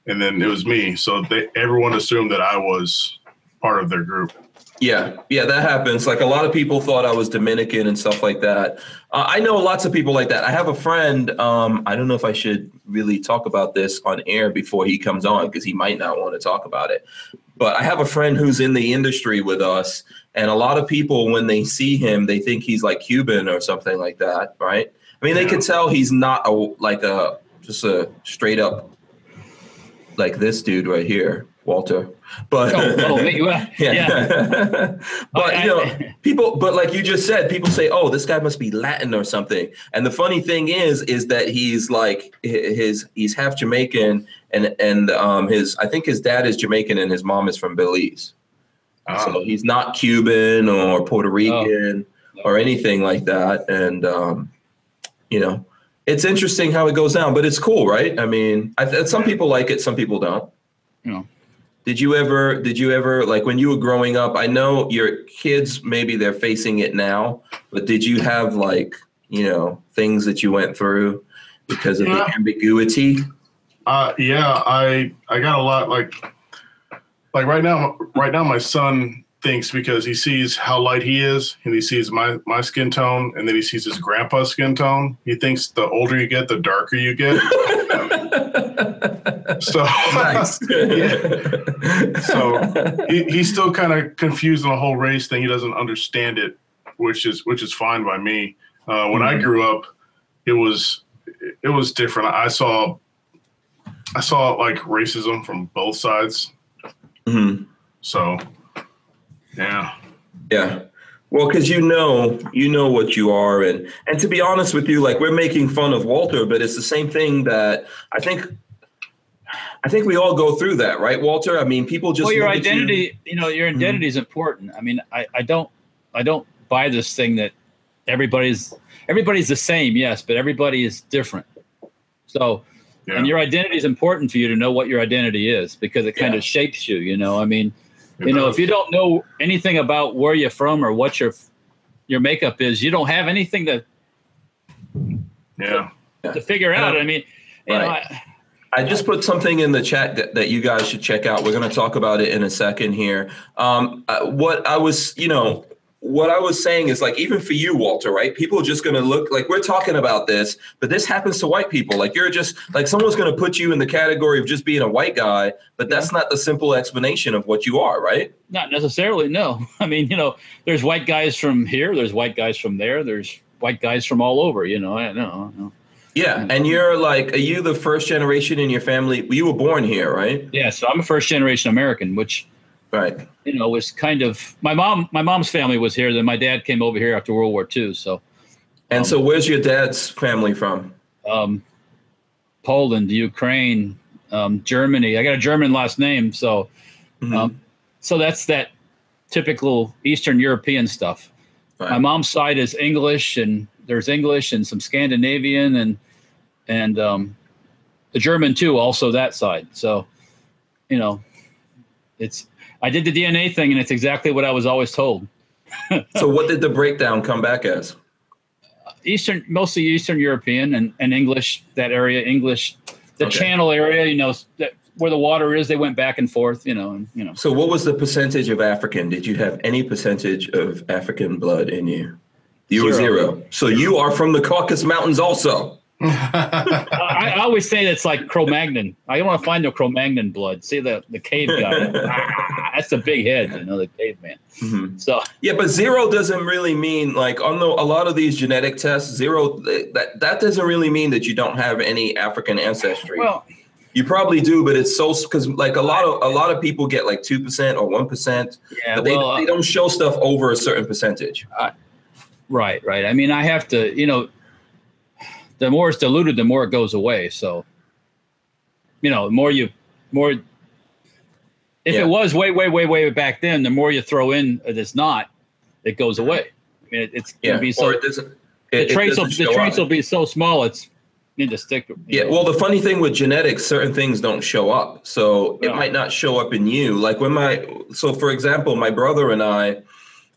and then it was me. So everyone assumed that I was part of their group. Yeah, that happens. Like, a lot of people thought I was Dominican and stuff like that. I know lots of people like that. I have a friend. I don't know if I should really talk about this on air before he comes on, because he might not want to talk about it. But I have a friend who's in the industry with us, and a lot of people, when they see him, they think he's like Cuban or something like that, right? I mean, they could tell he's not just a straight up like this dude right here, Walter. But but you know, people, but like you just said, people say, oh, this guy must be Latin or something. And the funny thing is that he's like he's half Jamaican, and I think his dad is Jamaican and his mom is from Belize. So he's not Cuban or Puerto Rican or anything like that. And you know, it's interesting how it goes down, but it's cool, right? I mean, some people like it, some people don't. Yeah. Did you ever, like when you were growing up, I know your kids, maybe they're facing it now, but did you have like, you know, things that you went through because of the ambiguity? Yeah, I got a lot, like right now my son thinks, because he sees how light he is and he sees my skin tone, and then he sees his grandpa's skin tone, he thinks the older you get, the darker you get. So nice. Yeah. So he's still kind of confused on the whole race thing. He doesn't understand it, which is fine by me. When I grew up, it was different. I saw like racism from both sides. Mm-hmm. So yeah. Well, because you know what you are, and to be honest with you, like, we're making fun of Walter, but it's the same thing that I think we all go through that, right, Walter? I mean, people just your identity. Your identity is important. I mean, I don't buy this thing that everybody's the same, yes, but everybody is different. So, yeah. And your identity is important for you to know what your identity is, because it kind of shapes you. You know, I mean, you know, if you don't know anything about where you're from or what your makeup is, you don't have anything to figure out. I mean, you know. I just put something in the chat that you guys should check out. We're going to talk about it in a second here. What I was saying is, like, even for you, Walter, right? People are just going to look, like, we're talking about this, but this happens to white people. Like, you're just like, someone's going to put you in the category of just being a white guy, but that's not the simple explanation of what you are, right? Not necessarily. No. I mean, you know, there's white guys from here. There's white guys from there. There's white guys from all over, you know, I don't know. Yeah. And you're like, are you the first generation in your family? You were born here, right? Yeah. So I'm a first generation American, which, right, you know, was kind of my mom's family was here. Then my dad came over here after World War II. So. And so where's your dad's family from? Poland, Ukraine, Germany. I got a German last name. So, so that's that typical Eastern European stuff. Right. My mom's side is English, and there's English and some Scandinavian and the German too, also that side. So, you know, I did the DNA thing, and it's exactly what I was always told. So what did the breakdown come back as? Mostly Eastern European and English, that area, English, the Channel area, you know, where the water is, they went back and forth, you know, So what was the percentage of African? Did you have any percentage of African blood in you? You were zero. So you are from the Caucasus Mountains also. I always say that's like Cro-Magnon. I don't want to find no Cro-Magnon blood. See the cave guy. That's the big head, you know, the caveman. Mm-hmm. So yeah, but zero doesn't really mean, like, on a lot of these genetic tests, zero, that doesn't really mean that you don't have any African ancestry. Well, You probably do, but it's so, because like a lot of people get like 2% or 1%, yeah, but they don't show stuff over a certain percentage. Right. I mean, I have to, you know, the more it's diluted, the more it goes away. So, you know, if it was way back then, the more you throw in that's not, it goes away. I mean, it's going to be so. The trace will be so small, it's need to stick. Yeah. Well, the funny thing with genetics, certain things don't show up, so it might not show up in you. Like for example, my brother and I,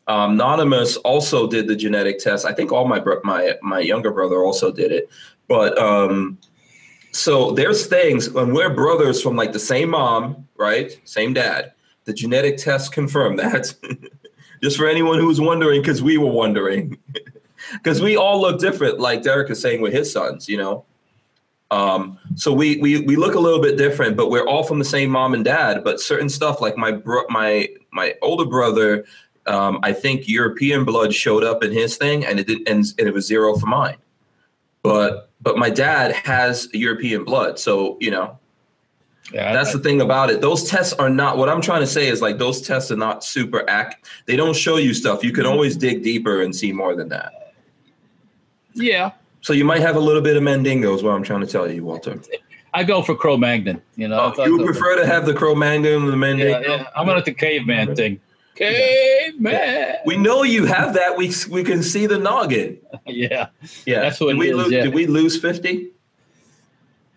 Anonymous also did the genetic test. I think all my younger brother also did it, but so there's things when we're brothers from like the same mom, right? Same dad. The genetic test confirmed that. Just for anyone who's wondering, because we were wondering. Because we all look different, like Derek is saying with his sons, you know. So we look a little bit different, but we're all from the same mom and dad. But certain stuff, like my older brother, I think European blood showed up in his thing, and it was zero for mine. But my dad has European blood, so you know. Yeah, that's the thing about it. Those tests are not, what I'm trying to say is like those tests are not super accurate. They don't show you stuff. You can always dig deeper and see more than that. Yeah. So you might have a little bit of Mandingo is what I'm trying to tell you, Walter. I go for Cro-Magnon. You know, you prefer to have the Cro-Magnon than the Mandingo? Yeah. I'm going to the caveman thing. Caveman. Yeah. We know you have that. We can see the noggin. Yeah. That's what it is. Did we lose 50?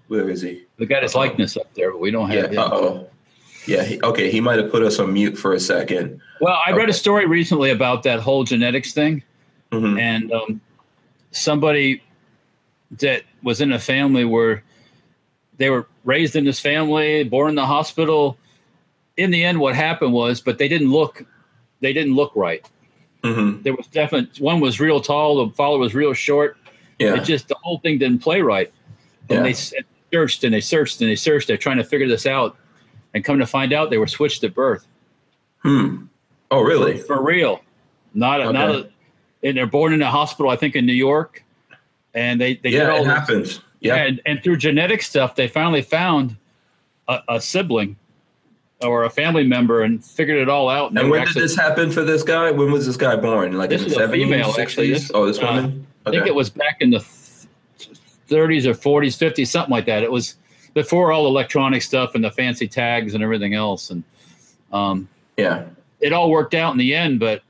Where is he? We got his likeness up there, but we don't have him. Uh-oh. Yeah. Okay. He might have put us on mute for a second. Well, I read a story recently about that whole genetics thing. Mm-hmm. And somebody that was in a family where they were raised in this family, born in the hospital. In the end, what happened was, but they didn't look right. Mm-hmm. There was definitely, one was real tall, the father was real short. Yeah. It just, the whole thing didn't play right. And they searched. They're trying to figure this out, and come to find out they were switched at birth. Hmm. Oh, really? For real. Not. And they're born in a hospital, I think, in New York. And it happens. Yeah. And through genetic stuff, they finally found a sibling or a family member and figured it all out. And when did this happen for this guy? When was this guy born? Like in the 70s, female, 60s? Actually, this woman? Okay. I think it was back in the 30s or 40s, 50s, something like that. It was before all electronic stuff and the fancy tags and everything else. And it all worked out in the end. But,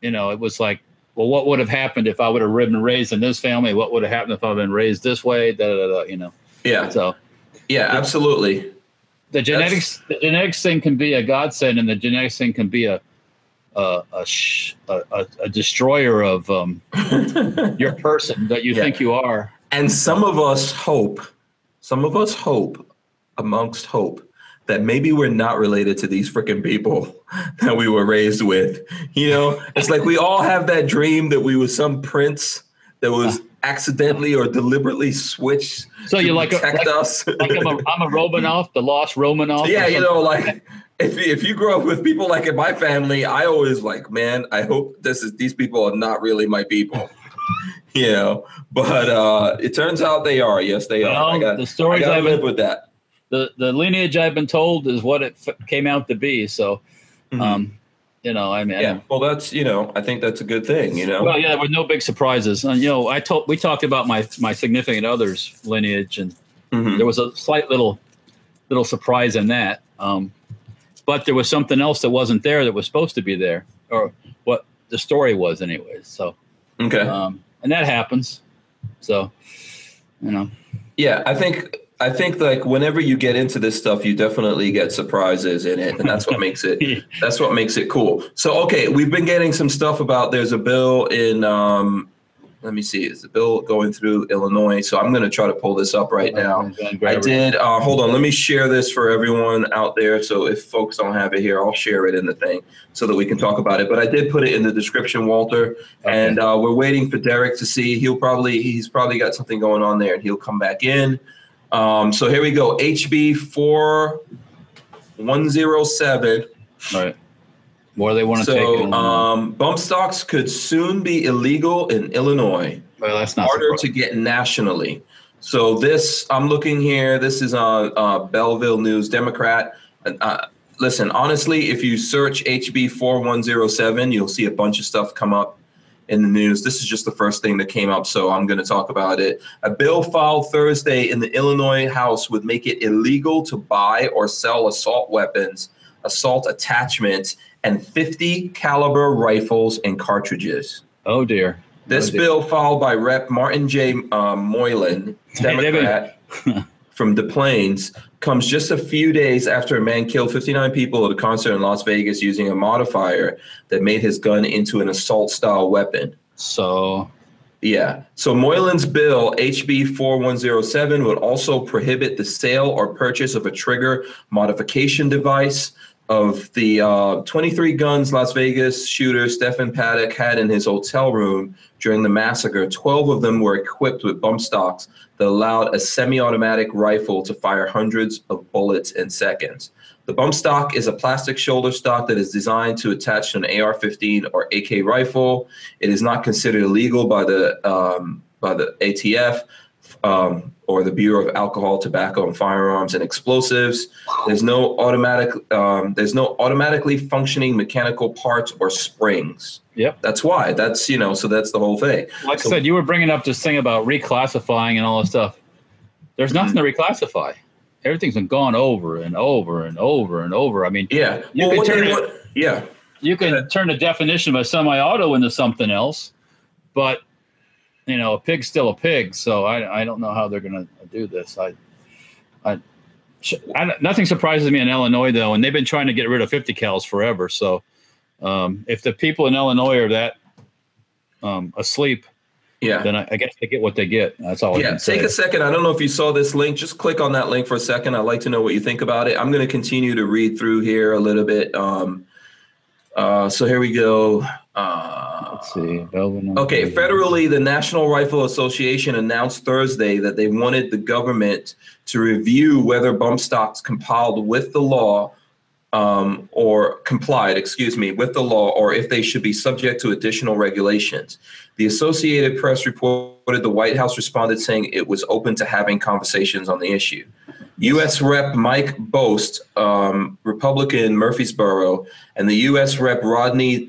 you know, it was like, well, what would have happened if I would have been raised in this family? What would have happened if I'd been raised this way? You know? Yeah. So, yeah, absolutely. The genetics thing can be a godsend, and the genetics thing can be a destroyer of your person that you think you are. And some of us hope amongst hope that maybe we're not related to these freaking people that we were raised with. You know, it's like we all have that dream that we were some prince that was accidentally or deliberately switched. So you're like, us. Like I'm a Romanoff, the lost Romanoff. Yeah, you know, like if you grow up with people like in my family, I always like, man, I hope these people are not really my people. You know, but it turns out they are. Yes, they are. I live with that. The lineage I've been told is what it came out to be. So, you know, I mean, well, that's, you know, I think that's a good thing. You know, well, yeah, there were no big surprises. And you know, we talked about my significant other's lineage, and there was a slight little surprise in that. But there was something else that wasn't there that was supposed to be there, or what the story was, anyways. So, okay. And that happens. So, you know. Yeah, I think like whenever you get into this stuff, you definitely get surprises in it. And that's what makes it cool. So, okay, we've been getting some stuff about there's a bill in let me see, is the bill going through Illinois? So I'm gonna try to pull this up right now. I did hold on, let me share this for everyone out there. So if folks don't have it here, I'll share it in the thing so that we can talk about it. But I did put it in the description, Walter. Okay. And we're waiting for Derek to see. He's probably got something going on there, and he'll come back in. So here we go. HB 4107. All right. Where they want to take it. Bump stocks could soon be illegal in Illinois. Well, that's not harder to get nationally. So this, I'm looking here, this is on Belleville News Democrat. Listen, honestly, if you search HB 4107, you'll see a bunch of stuff come up in the news. This is just the first thing that came up, so I'm going to talk about it. A bill filed Thursday in the Illinois House would make it illegal to buy or sell assault weapons, assault attachments, and 50 caliber rifles and cartridges. Oh, dear. This bill filed by Rep. Martin J. Moylan, Democrat from Des Plaines, comes just a few days after a man killed 59 people at a concert in Las Vegas using a modifier that made his gun into an assault-style weapon. So, yeah. So Moylan's bill, HB 4107, would also prohibit the sale or purchase of a trigger modification device. Of the 23 guns Las Vegas shooter Stephen Paddock had in his hotel room during the massacre, 12 of them were equipped with bump stocks that allowed a semi-automatic rifle to fire hundreds of bullets in seconds. The bump stock is a plastic shoulder stock that is designed to attach to an AR-15 or AK rifle. It is not considered illegal by the ATF. Or the Bureau of Alcohol, Tobacco, and Firearms and Explosives. There's no automatic. There's no automatically functioning mechanical parts or springs. Yep. That's why. That's, you know. So that's the whole thing. Like I said, you were bringing up this thing about reclassifying and all this stuff. There's nothing to reclassify. Everything's been gone over and over and over and over. I mean, yeah. You can turn the definition of a semi-auto into something else, but. You know, a pig's still a pig, so I don't know how they're going to do this. Nothing surprises me in Illinois, though, and they've been trying to get rid of 50 cals forever. So if the people in Illinois are that asleep, yeah, then I guess they get what they get. That's all. Yeah, take a second. I don't know if you saw this link. Just click on that link for a second. I'd like to know what you think about it. I'm going to continue to read through here a little bit. So here we go. Let's see. Okay, federally, the National Rifle Association announced Thursday that they wanted the government to review whether bump stocks compiled with the law or complied, excuse me, with the law, or if they should be subject to additional regulations. The Associated Press reported the White House responded saying it was open to having conversations on the issue. U.S. Rep. Mike Boast, Republican Murfreesboro, and the U.S. Rep. Rodney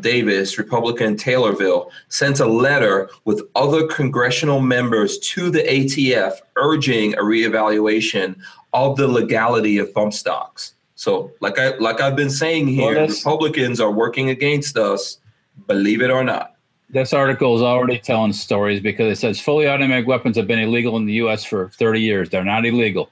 Davis, Republican Taylorville, sent a letter with other congressional members to the ATF urging a reevaluation of the legality of bump stocks. So like I've been saying here, Republicans are working against us, believe it or not. This article is already telling stories because it says fully automatic weapons have been illegal in the U.S. for 30 years. They're not illegal.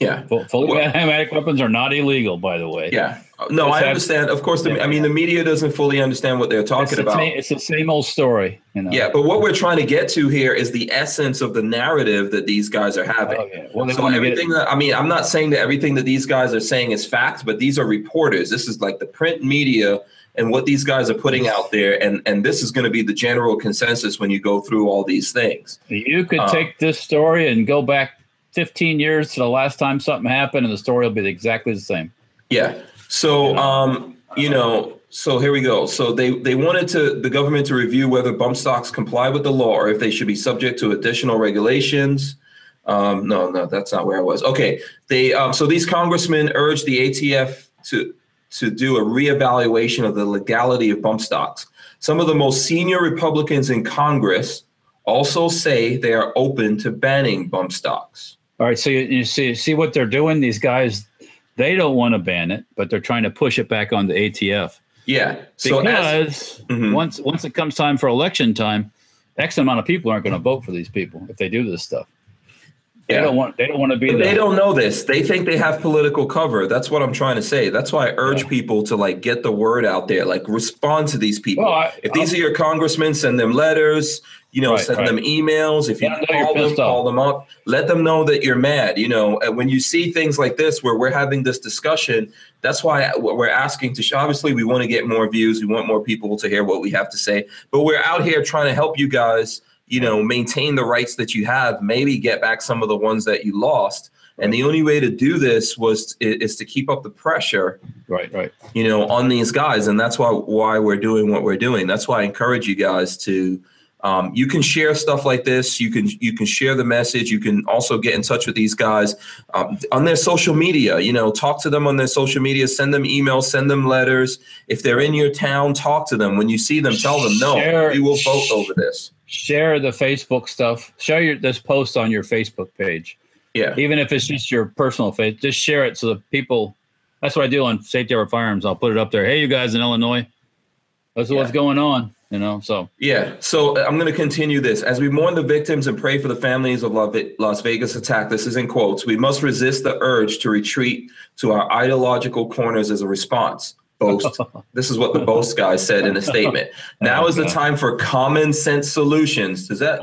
Yeah. Fully automatic weapons are not illegal, by the way. Yeah. No, I understand. Of course, I mean, the media doesn't fully understand what they're talking about. It's the same old story. You know? Yeah, but what we're trying to get to here is the essence of the narrative that these guys are having. Oh, yeah. Well, so everything that, I mean, I'm not saying that everything that these guys are saying is fact, but these are reporters. This is like the print media and what these guys are putting out there. And this is going to be the general consensus when you go through all these things. You could take this story and go back 15 years to the last time something happened, and the story will be exactly the same. Yeah. So, you know, so here we go. So they wanted the government to review whether bump stocks comply with the law or if they should be subject to additional regulations. No, that's not where I was. Okay. So these congressmen urged the ATF to do a reevaluation of the legality of bump stocks. Some of the most senior Republicans in Congress also say they are open to banning bump stocks. All right, so you see what they're doing? These guys, they don't want to ban it, but they're trying to push it back on the ATF. Yeah. So because once it comes time for election time, X amount of people aren't going to vote for these people if they do this stuff. Yeah. They don't want to be there. They don't know this. They think they have political cover. That's what I'm trying to say. That's why I urge people to like get the word out there, like respond to these people. Well, if these are your congressmen, send them letters, you know, send them emails. If you call them up, let them know that you're mad. You know, and when you see things like this, where we're having this discussion, that's why we're asking to obviously we want to get more views. We want more people to hear what we have to say, but we're out here trying to help you guys, you know, maintain the rights that you have, maybe get back some of the ones that you lost. And the only way to do this is to keep up the pressure, right, you know, on these guys. And that's why we're doing what we're doing. That's why I encourage you guys to You can share stuff like this. You can share the message. You can also get in touch with these guys on their social media. You know, talk to them on their social media. Send them emails. Send them letters. If they're in your town, talk to them. When you see them, tell them, no, we will vote over this. Share the Facebook stuff. Share this post on your Facebook page. Yeah. Even if it's just your personal page, just share it so that people. That's what I do on Safety Harbor Firearms. I'll put it up there. Hey, you guys in Illinois, that's what's going on. You know, so. Yeah. So I'm going to continue this. As we mourn the victims and pray for the families of Las Vegas attack, this is in quotes, we must resist the urge to retreat to our ideological corners as a response. Boast. This is what the Boast guy said in a statement. Now is the time for common sense solutions. Does that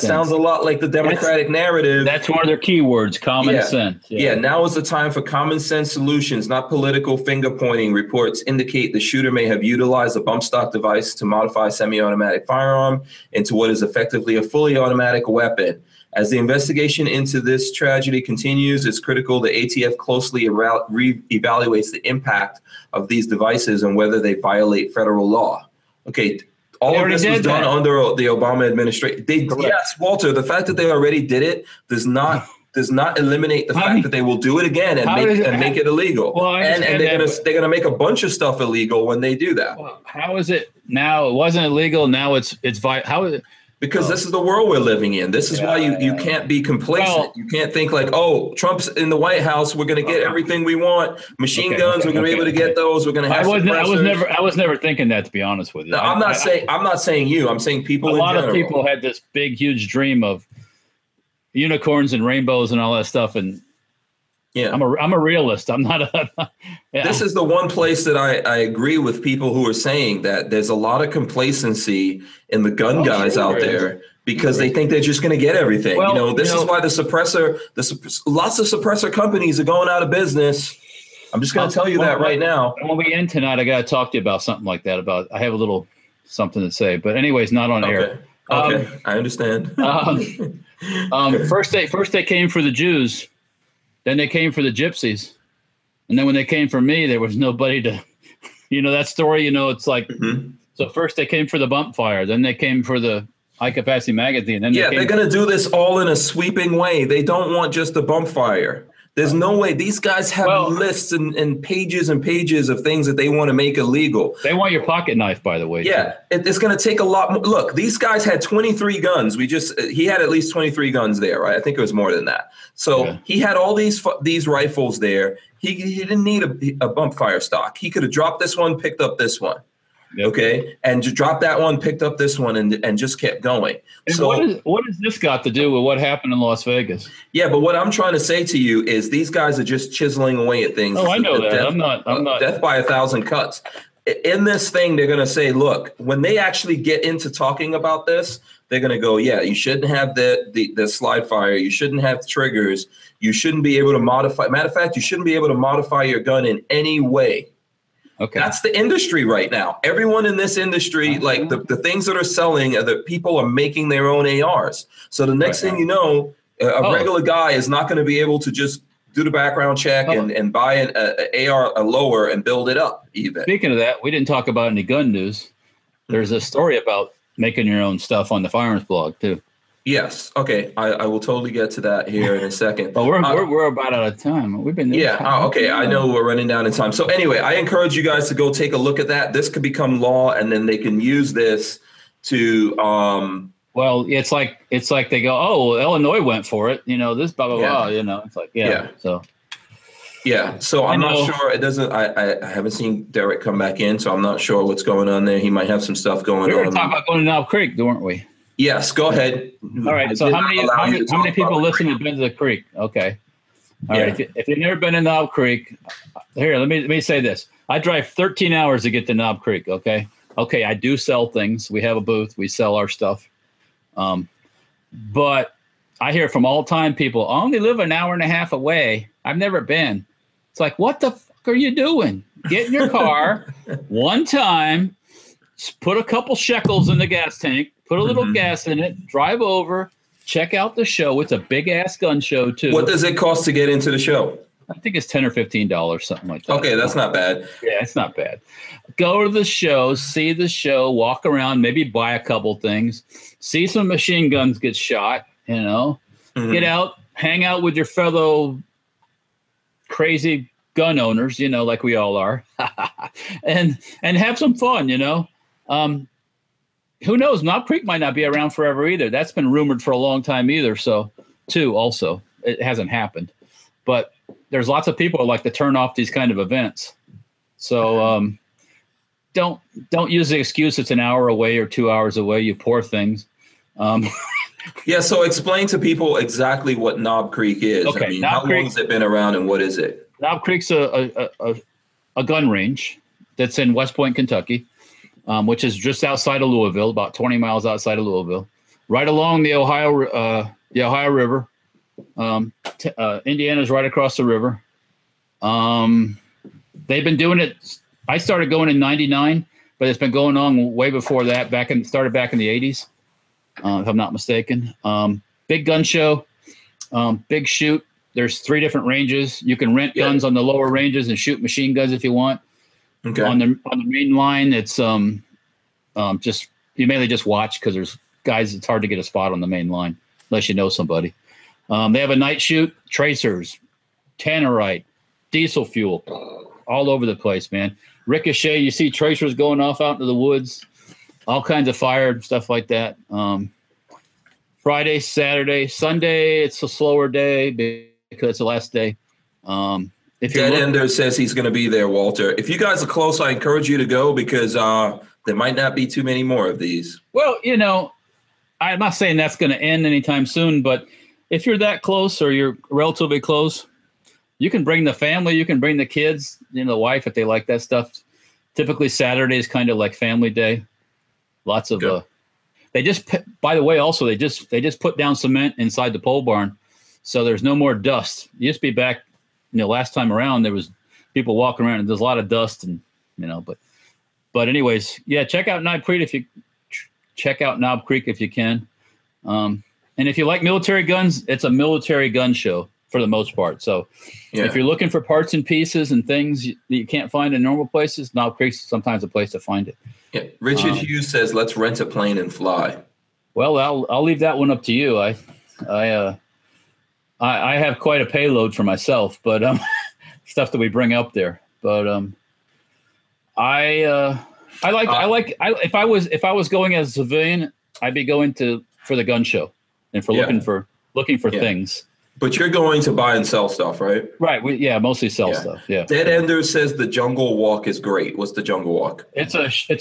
sounds a lot like the Democratic narrative? That's one of their keywords, common sense. Yeah. Now is the time for common sense solutions, not political finger pointing. Reports indicate the shooter may have utilized a bump stock device to modify a semi-automatic firearm into what is effectively a fully automatic weapon. As the investigation into this tragedy continues, it's critical the ATF closely re-evaluates the impact of these devices and whether they violate federal law. Okay, all of this was done under the Obama administration. Yes, Walter, the fact that they already did it does not eliminate the fact that they will do it again and make it illegal. Well, and they're gonna make a bunch of stuff illegal when they do that. Well, how is it now? It wasn't illegal. Now it's how is it? Because this is the world we're living in. This is why you can't be complacent. Well, you can't think like, oh, Trump's in the White House. We're going to get everything we want. Machine guns. We're going to be able to get those. We're going to have. I was never thinking that, to be honest with you. No, I'm not saying you. I'm saying people. A lot of people had this big, huge dream of unicorns and rainbows and all that stuff. And I'm a realist. I'm not a. This is the one place that I agree with people who are saying that there's a lot of complacency in the gun guys out there because they think they're just going to get everything. Well, you know, this is why lots of suppressor companies are going out of business. I'm just going to tell you that right now. When we end tonight, I got to talk to you about something like that. I have a little something to say, but anyways, not on air. Okay, I understand. First they came for the Jews. Then they came for the gypsies. And then when they came for me, there was nobody to, that story, it's like, so first they came for the bump fire. Then they came for the high capacity magazine. Then they're going to do this all in a sweeping way. They don't want just the bump fire. There's no way. These guys have lists and pages of things that they want to make illegal. They want your pocket knife, by the way. Yeah, it's going to take a lot more. Look, these guys had 23 guns. He had at least 23 guns there, right? I think it was more than that. So he had all these rifles there. He didn't need a bump fire stock. He could have dropped this one, picked up this one. Yep. Okay, and just dropped that one, picked up this one, and just kept going. And so what has this got to do with what happened in Las Vegas? Yeah, but what I'm trying to say to you is these guys are just chiseling away at things. Oh, I know that. I'm not. Death by 1,000 cuts. In this thing, they're going to say, look, when they actually get into talking about this, they're going to go, yeah, you shouldn't have the slide fire. You shouldn't have triggers. You shouldn't be able to modify. Matter of fact, you shouldn't be able to modify your gun in any way. Okay. That's the industry right now. Everyone in this industry, like the things that are selling, are that people are making their own ARs. So the next thing you know, a regular guy is not going to be able to just do the background check and buy an AR, a lower, and build it up even. Speaking of that, we didn't talk about any gun news. There's a story about making your own stuff on the firearms blog, too. Yes. Okay. I will totally get to that here in a second. But we're about out of time. We've been. Yeah. Okay. I know we're running down in time. So anyway, I encourage you guys to go take a look at that. This could become law, and then they can use this to. Well, it's like they go, oh, well, Illinois went for it. This blah blah blah. It's like So. Yeah. So I'm not sure. It doesn't. I haven't seen Derek come back in, so I'm not sure what's going on there. He might have some stuff going on. We were talking about going to Knob Creek, weren't we? Yes, go ahead. All right. So how many people listen have been to the creek? Okay. All right. If you've never been to Knob Creek, here, let me say this. I drive 13 hours to get to Knob Creek. Okay. I do sell things. We have a booth. We sell our stuff. But I hear from all time people, I only live an hour and a half away. I've never been. It's like, what the fuck are you doing? Get in your car one time, put a couple shekels in the gas tank, put a little gas in it, drive over, check out the show. It's a big ass gun show too. What does it cost to get into the show? I think it's $10 or $15, something like that. Okay, that's not bad. Yeah, it's not bad. Go to the show, see the show, walk around, maybe buy a couple things, see some machine guns get shot, you know. Mm-hmm. Get out, hang out with your fellow crazy gun owners, you know, like we all are, and have some fun, you know. Who knows? Knob Creek might not be around forever either. That's been rumored for a long time either. So, too, also, it hasn't happened. But there's lots of people who like to turn off these kind of events. So don't use the excuse it's an hour away or 2 hours away, you poor things. Yeah, so explain to people exactly what Knob Creek is. Okay, I mean, how long has it been around and what is it? Knob Creek's a gun range that's in West Point, Kentucky, which is just outside of Louisville, about 20 miles outside of Louisville, right along the Ohio River. Indiana's right across the river. They've been doing it. I started going in 99, but it's been going on way before that. Started back in the 80s, if I'm not mistaken. Big gun show, big shoot. There's three different ranges. You can rent guns on the lower ranges and shoot machine guns if you want. Okay. On the main line, it's just you mainly just watch because there's guys. It's hard to get a spot on the main line unless you know somebody. They have a night shoot, tracers, tannerite, diesel fuel, all over the place, man. Ricochet, you see tracers going off out into the woods, all kinds of fire and stuff like that. Friday, Saturday, Sunday, it's a slower day because it's the last day. Dead Ender says he's going to be there, Walter. If you guys are close, I encourage you to go because there might not be too many more of these. Well, you know, I'm not saying that's going to end anytime soon, but if you're that close or you're relatively close, you can bring the family, you can bring the kids, you know, the wife if they like that stuff. Typically Saturday is kind of like family day. Lots of they just, by the way, also they just put down cement inside the pole barn, so there's no more dust. It used to be back, you know, last time around there was people walking around and there's a lot of dust and you know, but anyways, yeah, check out Knob Creek if you can. And if you like military guns, it's a military gun show for the most part. So if you're looking for parts and pieces and things that you can't find in normal places, Knob Creek's sometimes a place to find it. Yeah. Richard Hughes says, let's rent a plane and fly. Well, I'll leave that one up to you. I have quite a payload for myself, but stuff that we bring up there. But if I was going as a civilian, I'd be going for the gun show. And for looking for things. But you're going to buy and sell stuff, right? Right. Mostly sell stuff. Yeah. Dead Ender says the jungle walk is great. What's the jungle walk? It's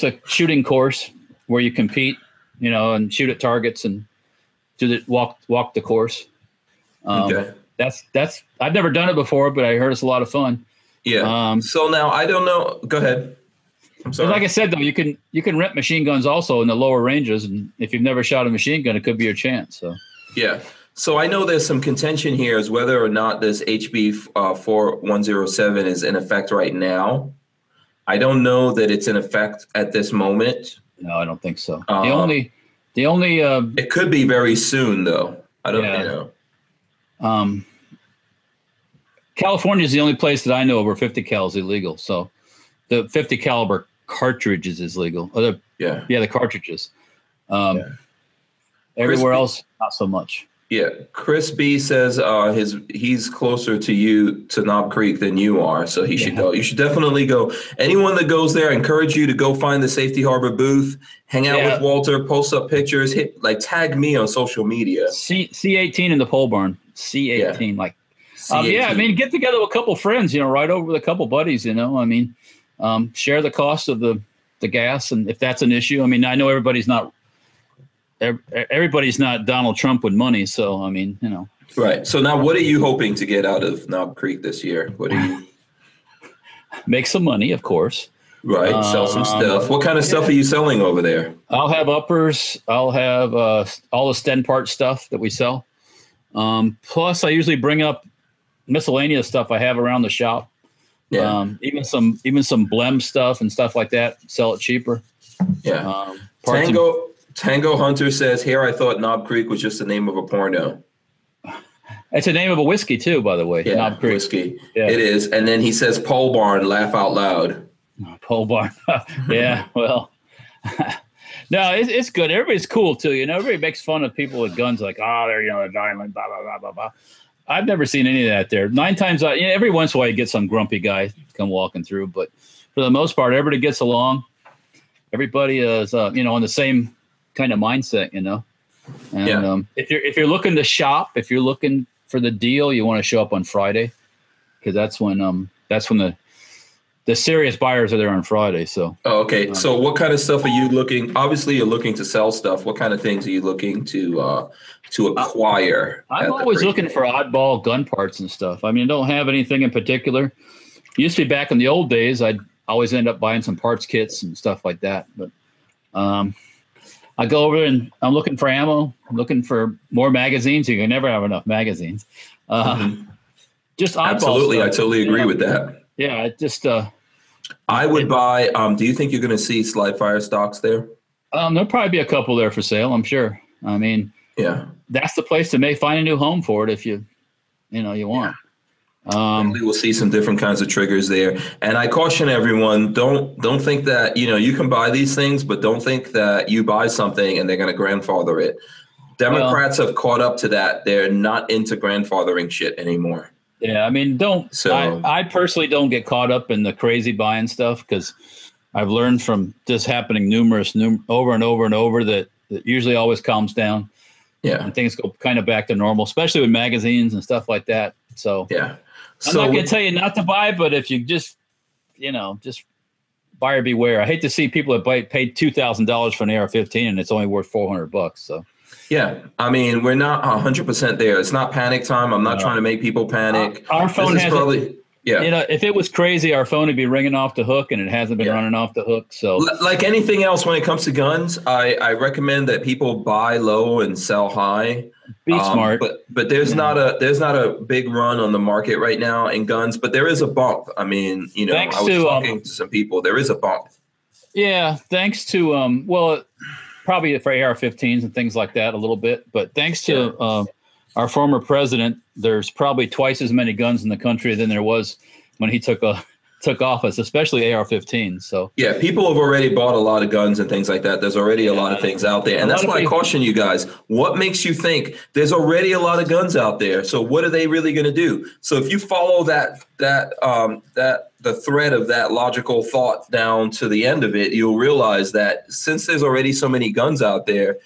a shooting course where you compete, you know, and shoot at targets and do the walk the course. I've never done it before, but I heard it's a lot of fun. Yeah. So now I don't know. Go ahead. I'm sorry. Like I said, though, you can rent machine guns also in the lower ranges, and if you've never shot a machine gun, it could be your chance. So so I know there's some contention here as whether or not this HB 4107 is in effect right now. I don't know that it's in effect at this moment. No, I don't think so. The only it could be very soon though. I don't know. California is the only place that I know where 50 cal is illegal. So the 50 caliber cartridges is legal. The cartridges. Everywhere else, not so much. Yeah, Chris B says he's closer to Knob Creek than you are, so he should go. You should definitely go. Anyone that goes there, I encourage you to go find the Safety Harbor booth, hang out with Walter, post up pictures, tag me on social media. C18 in the pole barn. C18 I mean, get together with a couple friends, you know, ride over with a couple buddies, you know, I mean. Share the cost of the gas, and if that's an issue, I mean, I know everybody's not Donald Trump with money, so I mean, you know. Right. So now, what are you hoping to get out of Knob Creek this year? What do you make some money, of course. Right. Sell some stuff. What kind of stuff are you selling over there? I'll have uppers. I'll have all the Sten part stuff that we sell. Plus, I usually bring up miscellaneous stuff I have around the shop. Yeah. Even some blem stuff and stuff like that. Sell it cheaper. Yeah. Tango Hunter says here, I thought Knob Creek was just the name of a porno. It's the name of a whiskey too, by the way. Yeah, Knob Creek whiskey. Yeah. It is. And then he says pole barn, laugh out loud. Oh, pole barn. Yeah. Well, no, it's good. Everybody's cool too. You know, everybody makes fun of people with guns, like, oh, they're, you know, they're violent, blah, blah, blah, blah, blah. I've never seen any of that there. Nine times out, you know, every once in a while you get some grumpy guy come walking through, but for the most part, everybody gets along. Everybody is, you know, on the same kind of mindset, you know. And yeah. If you're looking to shop, if you're looking for the deal, you want to show up on Friday, because that's when the serious buyers are there on Friday. So okay, so what kind of stuff are you looking? Obviously, you're looking to sell stuff. What kind of things are you looking to acquire? I'm always looking for oddball gun parts and stuff. I mean, I don't have anything in particular. Used to be back in the old days, I'd always end up buying some parts kits and stuff like that. But I go over and I'm looking for ammo. I'm looking for more magazines. You can never have enough magazines. Just oddball absolutely, stuff. I totally agree with that. Yeah, it just I would buy. Do you think you're going to see slide fire stocks there? There'll probably be a couple there for sale, I'm sure. I mean, yeah, that's the place to find a new home for it if you want. Yeah. We'll see some different kinds of triggers there, and I caution everyone: don't think that you can buy these things, but don't think that you buy something and they're going to grandfather it. Democrats have caught up to that; they're not into grandfathering shit anymore. Yeah, I mean, I personally don't get caught up in the crazy buying stuff, because I've learned from this happening over and over and over that usually always calms down. Yeah. And things go kind of back to normal, especially with magazines and stuff like that. So yeah, I'm not going to tell you not to buy, but if you just, just buyer beware. I hate to see people that paid $2,000 for an AR-15 and it's only worth $400. So. Yeah, I mean, we're not 100% there. It's not panic time. I'm not trying to make people panic. Our phone has probably, if it was crazy, our phone would be ringing off the hook, and it hasn't been running off the hook. So, like anything else, when it comes to guns, I recommend that people buy low and sell high. Be smart. But there's not a big run on the market right now in guns. But there is a bump. I mean, I was talking to some people. There is a bump. Yeah, thanks to probably for AR-15s and things like that a little bit. But thanks to our former president, there's probably twice as many guns in the country than there was when he took office, especially AR-15s. So yeah, people have already bought a lot of guns and things like that. There's already a lot of things out there. And that's why I caution you guys. What makes you think there's already a lot of guns out there? So what are they really going to do? So if you follow the thread of that logical thought down to the end of it, you'll realize that since there's already so many guns out there,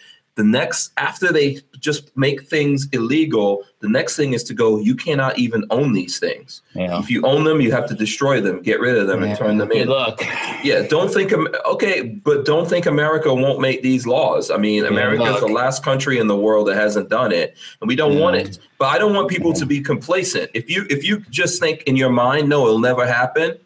after they just make things illegal, the next thing is to go, you cannot even own these things. Yeah. If you own them, you have to destroy them, get rid of them, and turn them in. Look. Yeah, don't think America won't make these laws. I mean, America's the last country in the world that hasn't done it, and we don't want it. But I don't want people to be complacent. If you just think in your mind, no, it'll never happen,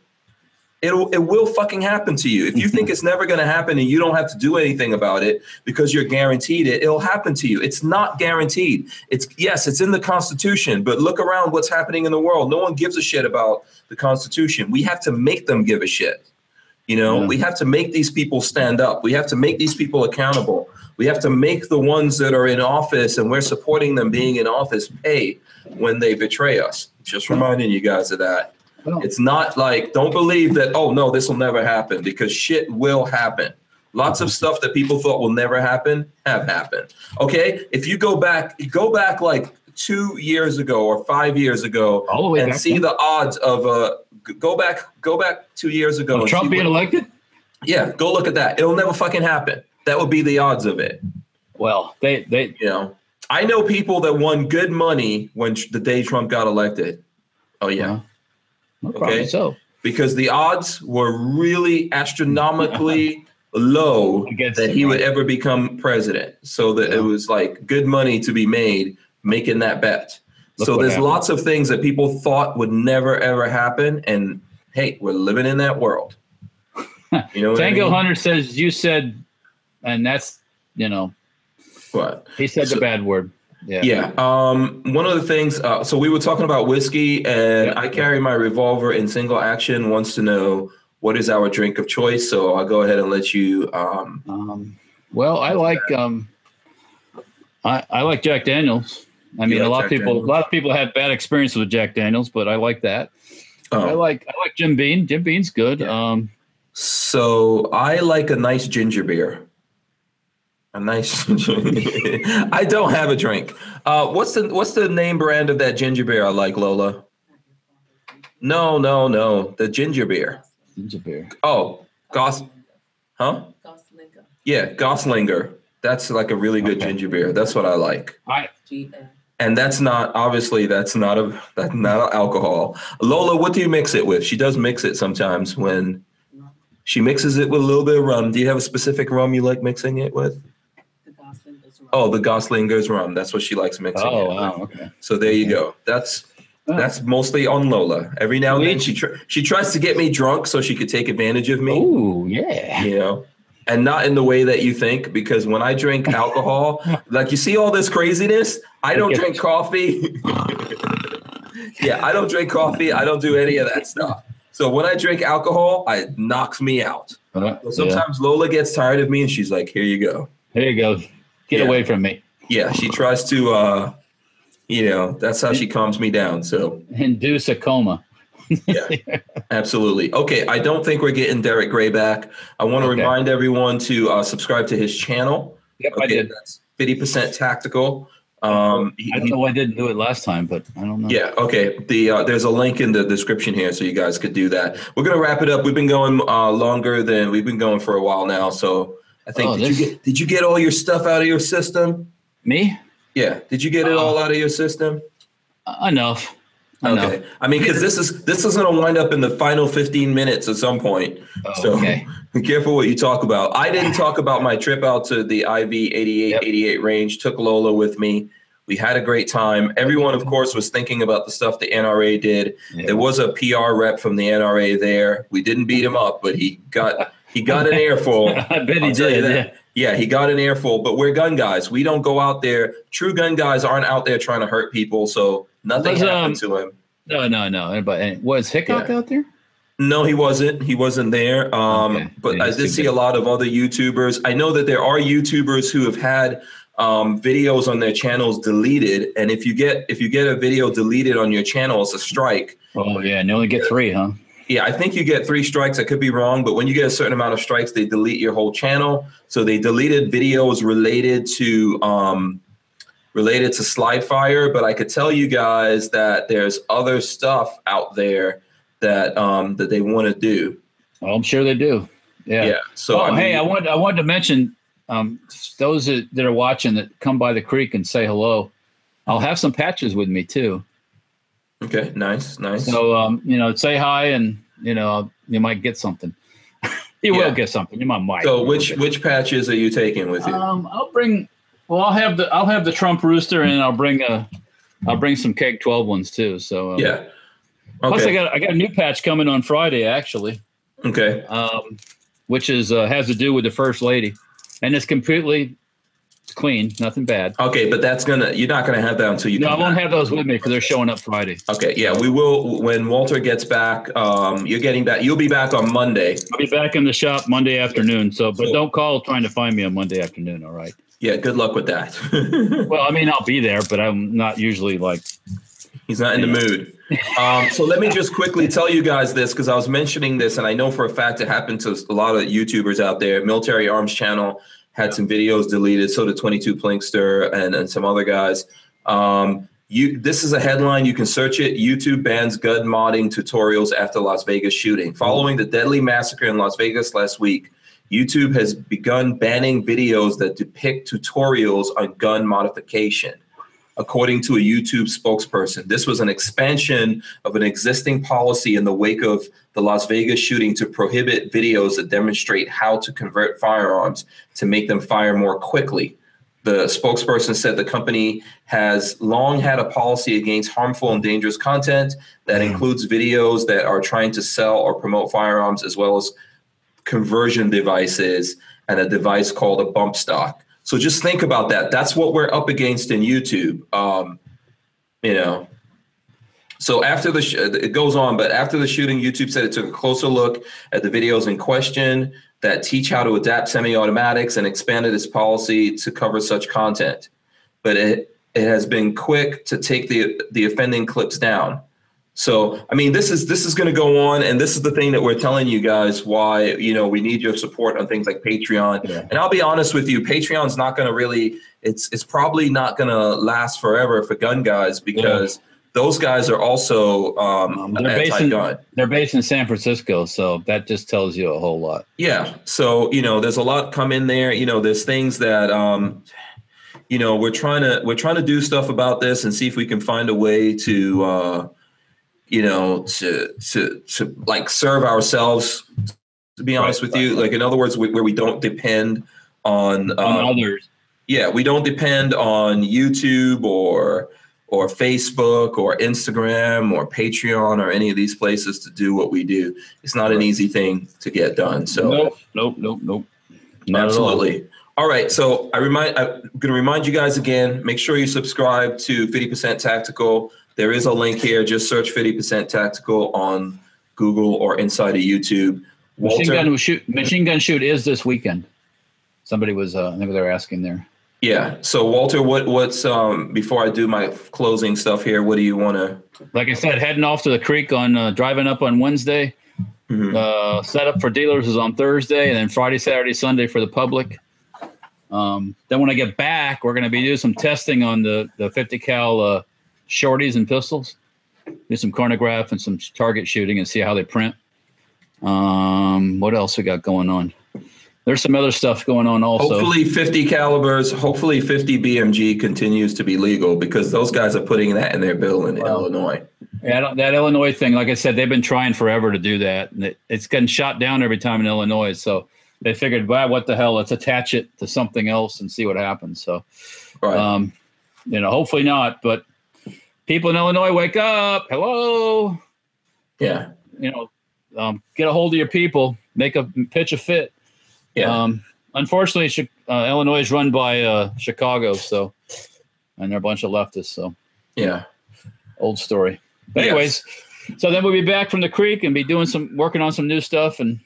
it will fucking happen to you. If you think it's never going to happen and you don't have to do anything about it because you're guaranteed it, it'll happen to you. It's not guaranteed. It's in the Constitution, but look around what's happening in the world. No one gives a shit about the Constitution. We have to make them give a shit. We have to make these people stand up. We have to make these people accountable. We have to make the ones that are in office and we're supporting them being in office pay when they betray us. Just reminding you guys of that. It's not like, don't believe that, oh, no, this will never happen, because shit will happen. Lots of stuff that people thought will never happen have happened. Okay? If you go back like 2 years ago or 5 years ago and see the odds of go back 2 years ago. Trump being elected? Yeah, go look at that. It'll never fucking happen. That would be the odds of it. Well, I know people that won good money when the day Trump got elected. Oh, yeah. Uh-huh. Okay, so because the odds were really astronomically low that he would ever become president, so that it was like good money to be made making that bet. So there's lots of things that people thought would never ever happen, and hey, we're living in that world. Tango Hunter says you said, and that's what he said, the bad word. Yeah. One of the things, so we were talking about whiskey, and I carry my revolver in single action. Wants to know what is our drink of choice. So I'll go ahead and let you. I like Jack Daniels. I mean, a lot of people have bad experiences with Jack Daniels, but I like that. Oh. I like Jim Beam. Jim Beam's good. Yeah. So I like a nice ginger beer. A nice I don't have a drink. What's the name brand of that ginger beer I like, Lola? No. The ginger beer. Ginger beer. Oh, Goslinger. Yeah, Goslinger. That's like a really good ginger beer. That's what I like. And that's not alcohol. Lola, what do you mix it with? She does mix it sometimes when she mixes it with a little bit of rum. Do you have a specific rum you like mixing it with? Oh, the Goslinger's rum. That's what she likes mixing. Oh, wow. Okay. So there you go. That's mostly on Lola. Every now and then she tries to get me drunk so she could take advantage of me. Oh, yeah. You know, and not in the way that you think, because when I drink alcohol, like you see all this craziness. I don't drink coffee. Yeah, I don't drink coffee. I don't do any of that stuff. So when I drink alcohol, it knocks me out. So sometimes Lola gets tired of me and she's like, here you go. Here you go. Get away from me. Yeah, she tries to, that's how she calms me down. So induce a coma. Yeah, absolutely. Okay, I don't think we're getting Derek Gray back. I want to remind everyone to subscribe to his channel. Yep, I did. That's 50% Tactical. I don't know why I didn't do it last time, but I don't know. Yeah, okay. There's a link in the description here, so you guys could do that. We're going to wrap it up. We've been going longer than we've been going for a while now, so I think did you get all your stuff out of your system? Me? Yeah. Did you get it all out of your system? Enough. Okay. I mean, because this is going to wind up in the final 15 minutes at some point. Oh, so be careful what you talk about. I didn't talk about my trip out to the IV 88 range, took Lola with me. We had a great time. Everyone, of course, was thinking about the stuff the NRA did. Yep. There was a PR rep from the NRA there. We didn't beat him up, but he got an airful. I bet he did. Yeah, he got an airful, but we're gun guys. We don't go out there. True gun guys aren't out there trying to hurt people, so nothing happened to him. No. But was Hickok out there? No, he wasn't. He wasn't there. But I did see a lot of other YouTubers. I know that there are YouTubers who have had videos on their channels deleted, and if you get a video deleted on your channel, it's a strike. Oh yeah, and you only get 3, huh? Yeah, I think you get 3 strikes. I could be wrong, but when you get a certain amount of strikes, they delete your whole channel. So they deleted videos related to Slide Fire, but I could tell you guys that there's other stuff out there that they want to do. Well, I'm sure they do. Yeah. So I wanted to mention those that are watching that come by the creek and say hello. I'll have some patches with me too. Okay, nice. So, say hi and, you might get something. You will get something. You might. So which patches are you taking with you? I'll have the Trump rooster and I'll bring some Keg 12 ones too. So, yeah. Okay. Plus I got a new patch coming on Friday actually. Okay. Which is, has to do with the First Lady and it's completely clean, nothing bad. Okay, but you're not gonna have that until you. No, I won't have those with me because they're showing up Friday. Okay, yeah, we will when Walter gets back. You're getting back. You'll be back on Monday. I'll be back in the shop Monday afternoon. So, but don't call trying to find me on Monday afternoon. All right. Yeah. Good luck with that. Well, I mean, I'll be there, but I'm not usually like. He's not in the mood. So let me just quickly tell you guys this because I was mentioning this, and I know for a fact it happened to a lot of YouTubers out there. Military Arms Channel had some videos deleted, so did 22 Plinkster and some other guys. This is a headline. You can search it. YouTube bans gun modding tutorials after Las Vegas shooting. Following the deadly massacre in Las Vegas last week, YouTube has begun banning videos that depict tutorials on gun modification, according to a YouTube spokesperson. This was an expansion of an existing policy in the wake of the Las Vegas shooting to prohibit videos that demonstrate how to convert firearms to make them fire more quickly. The spokesperson said the company has long had a policy against harmful and dangerous content that includes videos that are trying to sell or promote firearms as well as conversion devices and a device called a bump stock. So just think about that. That's what we're up against in YouTube, So after it goes on, but after the shooting, YouTube said it took a closer look at the videos in question that teach how to adapt semi-automatics and expanded its policy to cover such content. But it It has been quick to take the offending clips down. So, I mean, this is going to go on. And this is the thing that we're telling you guys why, you know, we need your support on things like Patreon. Yeah. And I'll be honest with you, Patreon's not going to really, it's probably not going to last forever for gun guys, because those guys are also anti-gun. They're based in San Francisco. So that just tells you a whole lot. Yeah. So, you know, there's a lot come in there. You know, there's things that, you know, we're trying to do stuff about this and see if we can find a way to, you know, to like serve ourselves, to be honest with you. Like, in other words, where we don't depend on others. Yeah. We don't depend on YouTube or Facebook or Instagram or Patreon or any of these places to do what we do. It's not an easy thing to get done. So nope. Not absolutely. All right. So I'm going to remind you guys again, make sure you subscribe to 50% Tactical. There is a link here. Just search 50% Tactical on Google or inside of YouTube. Machine Gun Shoot is this weekend. Somebody was, I think they were asking there. Yeah. So Walter, what's before I do my closing stuff here, what do you want to? Like I said, heading off to the creek on driving up on Wednesday. Mm-hmm. Setup for dealers is on Thursday, and then Friday, Saturday, Sunday for the public. Then when I get back, we're going to be doing some testing on the 50 cal. Shorties and pistols, do some chronograph and some target shooting and see how they print. What else we got going on? There's some other stuff going on also. Hopefully 50 calibers, hopefully 50 BMG continues to be legal, because those guys are putting that in their bill in Illinois. Yeah, that Illinois thing, like I said, they've been trying forever to do that. And it's getting shot down every time in Illinois. So they figured, well, what the hell, let's attach it to something else and see what happens. So, you know, hopefully not, but people in Illinois, wake up. Hello. Yeah. You know, get a hold of your people. Pitch a fit. Yeah. Unfortunately, Illinois is run by Chicago, so, and they're a bunch of leftists. So, yeah. Old story. But anyways, so then we'll be back from the creek and be doing working on some new stuff and,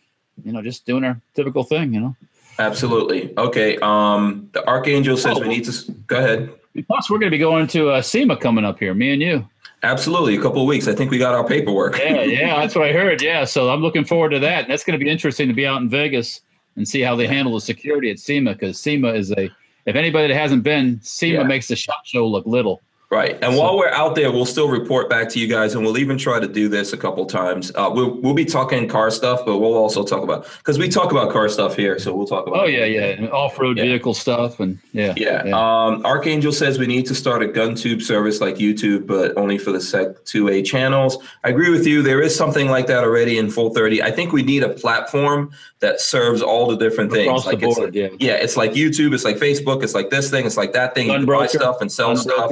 you know, just doing our typical thing, you know. Absolutely. Okay. The Archangel says we need to – go ahead. Plus, we're going to be going to SEMA coming up here, me and you. Absolutely. A couple of weeks. I think we got our paperwork. Yeah, that's what I heard. Yeah, so I'm looking forward to that. And that's going to be interesting to be out in Vegas and see how they handle the security at SEMA, because SEMA is if anybody that hasn't been, SEMA makes the shot show look little. Right. And while we're out there, we'll still report back to you guys, and we'll even try to do this a couple times. We'll be talking car stuff, but we'll also talk about, because we talk about car stuff here, so we'll talk about and off-road vehicle stuff and Archangel says we need to start a gun tube service like YouTube, but only for the Sec 2A channels. I agree with you. There is something like that already in Full 30. I think we need a platform that serves all the different things. Across the board, it's like YouTube, it's like Facebook, it's like this thing, it's like that thing. You can buy stuff and sell stuff.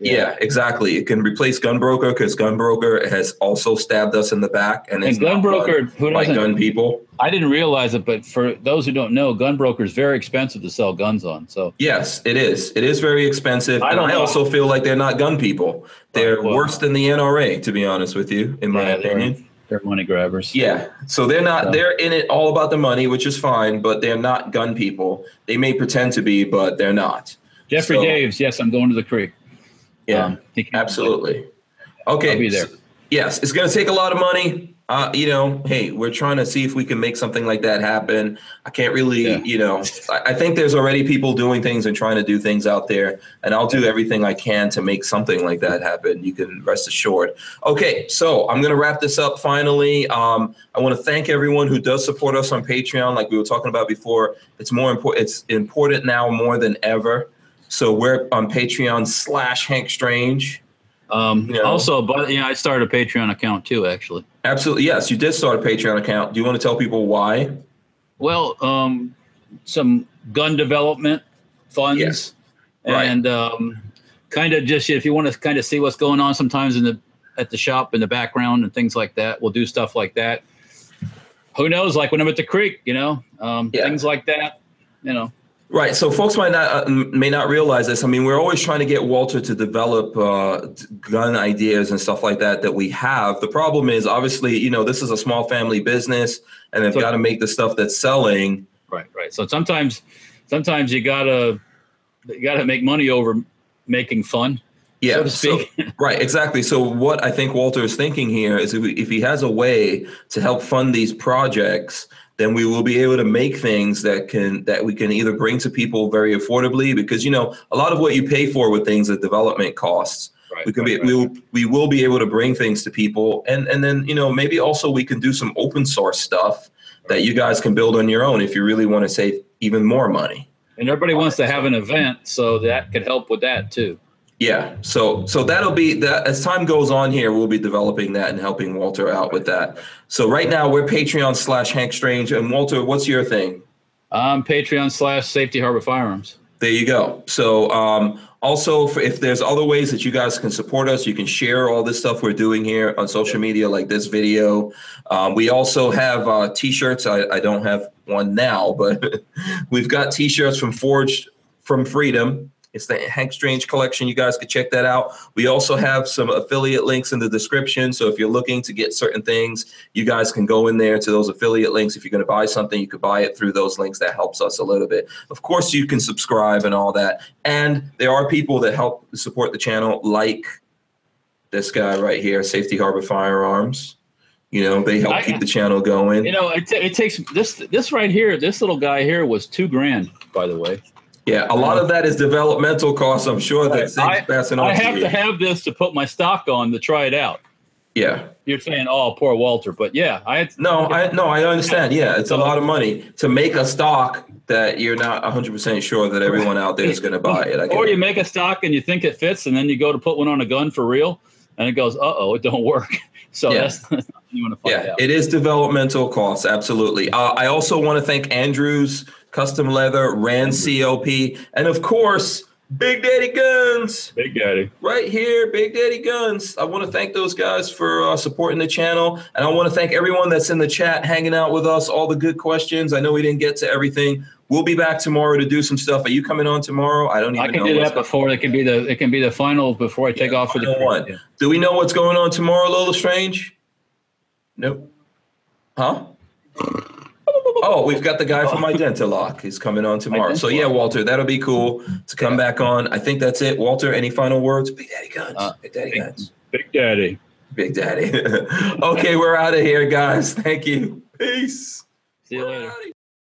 Yeah, exactly. It can replace Gunbroker, because Gunbroker has also stabbed us in the back. And Gunbroker, who doesn't like gun people? I didn't realize it, but for those who don't know, Gunbroker is very expensive to sell guns on. So yes, it is. It is very expensive. I also feel like they're not gun people. They're worse than the NRA, to be honest with you, in my opinion. They're money grabbers. Yeah. So they're not, they're in it all about the money, which is fine, but they're not gun people. They may pretend to be, but they're not. Jeffrey Daves, yes, I'm going to the creek. Yeah, absolutely. Okay. I'll be there. Yes, it's going to take a lot of money. You know, hey, we're trying to see if we can make something like that happen. I can't really, you know, I think there's already people doing things and trying to do things out there, and I'll do everything I can to make something like that happen. You can rest assured. Okay, so I'm going to wrap this up finally. I want to thank everyone who does support us on Patreon. Like we were talking about before, it's more important. It's important now more than ever. So we're on Patreon / Hank Strange. Also, but yeah, I started a Patreon account too, actually. Absolutely. Yes, you did start a Patreon account. Do you want to tell people why? Well, some gun development funds. Yes. Right. And kind of just if you want to kind of see what's going on sometimes at the shop in the background and things like that, we'll do stuff like that. Who knows? Like when I'm at the creek, you know, things like that, you know. Right. So folks might not may not realize this. I mean, we're always trying to get Walter to develop gun ideas and stuff like that we have. The problem is, obviously, you know, this is a small family business, and they've got to make the stuff that's selling. Right. So sometimes you gotta make money over making fun. Yeah, so to speak. So, right, exactly. So what I think Walter is thinking here is if he has a way to help fund these projects, then we will be able to make things that we can either bring to people very affordably, because, you know, a lot of what you pay for with things that development costs. Right, we will be able to bring things to people. And then, you know, maybe also we can do some open source stuff that you guys can build on your own if you really want to save even more money. And everybody wants to have an event, so that could help with that too. Yeah, so that'll be that. As time goes on here, we'll be developing that and helping Walter out with that. So right now we're Patreon/Hank Strange. And Walter, what's your thing? I'm Patreon/Safety Harbor Firearms. There you go. So also, if there's other ways that you guys can support us, you can share all this stuff we're doing here on social media, like this video. We also have T-shirts. I don't have one now, but we've got T-shirts from Forged from Freedom. It's the Hank Strange collection. You guys could check that out. We also have some affiliate links in the description. So if you're looking to get certain things, you guys can go in there to those affiliate links. If you're going to buy something, you could buy it through those links. That helps us a little bit. Of course, you can subscribe and all that. And there are people that help support the channel, like this guy right here, Safety Harbor Firearms. You know, they help keep the channel going. You know, it takes this right here. This little guy here was $2,000, by the way. Yeah, a lot of that is developmental costs, I'm sure, that things passing on. I have to have this to put my stock on to try it out. Yeah. You're saying, oh, poor Walter, but yeah. No, I understand. Yeah, it's a lot of money to make a stock that you're not 100% sure that everyone out there is going to buy it. Or you make a stock and you think it fits, and then you go to put one on a gun for real, and it goes, uh-oh, it don't work. So that's not what you want to find out. It is developmental costs, absolutely. I also want to thank Andrews Custom Leather, Rand CLP, and of course, Big Daddy Guns. Big Daddy. Right here, Big Daddy Guns. I want to thank those guys for supporting the channel. And I want to thank everyone that's in the chat hanging out with us, all the good questions. I know we didn't get to everything. We'll be back tomorrow to do some stuff. Are you coming on tomorrow? I don't even know. I can do that before. It can be the final before I take off for the one. Yeah. Do we know what's going on tomorrow, Lola Strange? Nope. Huh? Oh, we've got the guy from Identilock. He's coming on tomorrow. So, yeah, Walter, that'll be cool to come back on. I think that's it. Walter, any final words? Big Daddy Guns. Big Daddy. Big Daddy. Okay, we're out of here, guys. Thank you. Peace. See you later.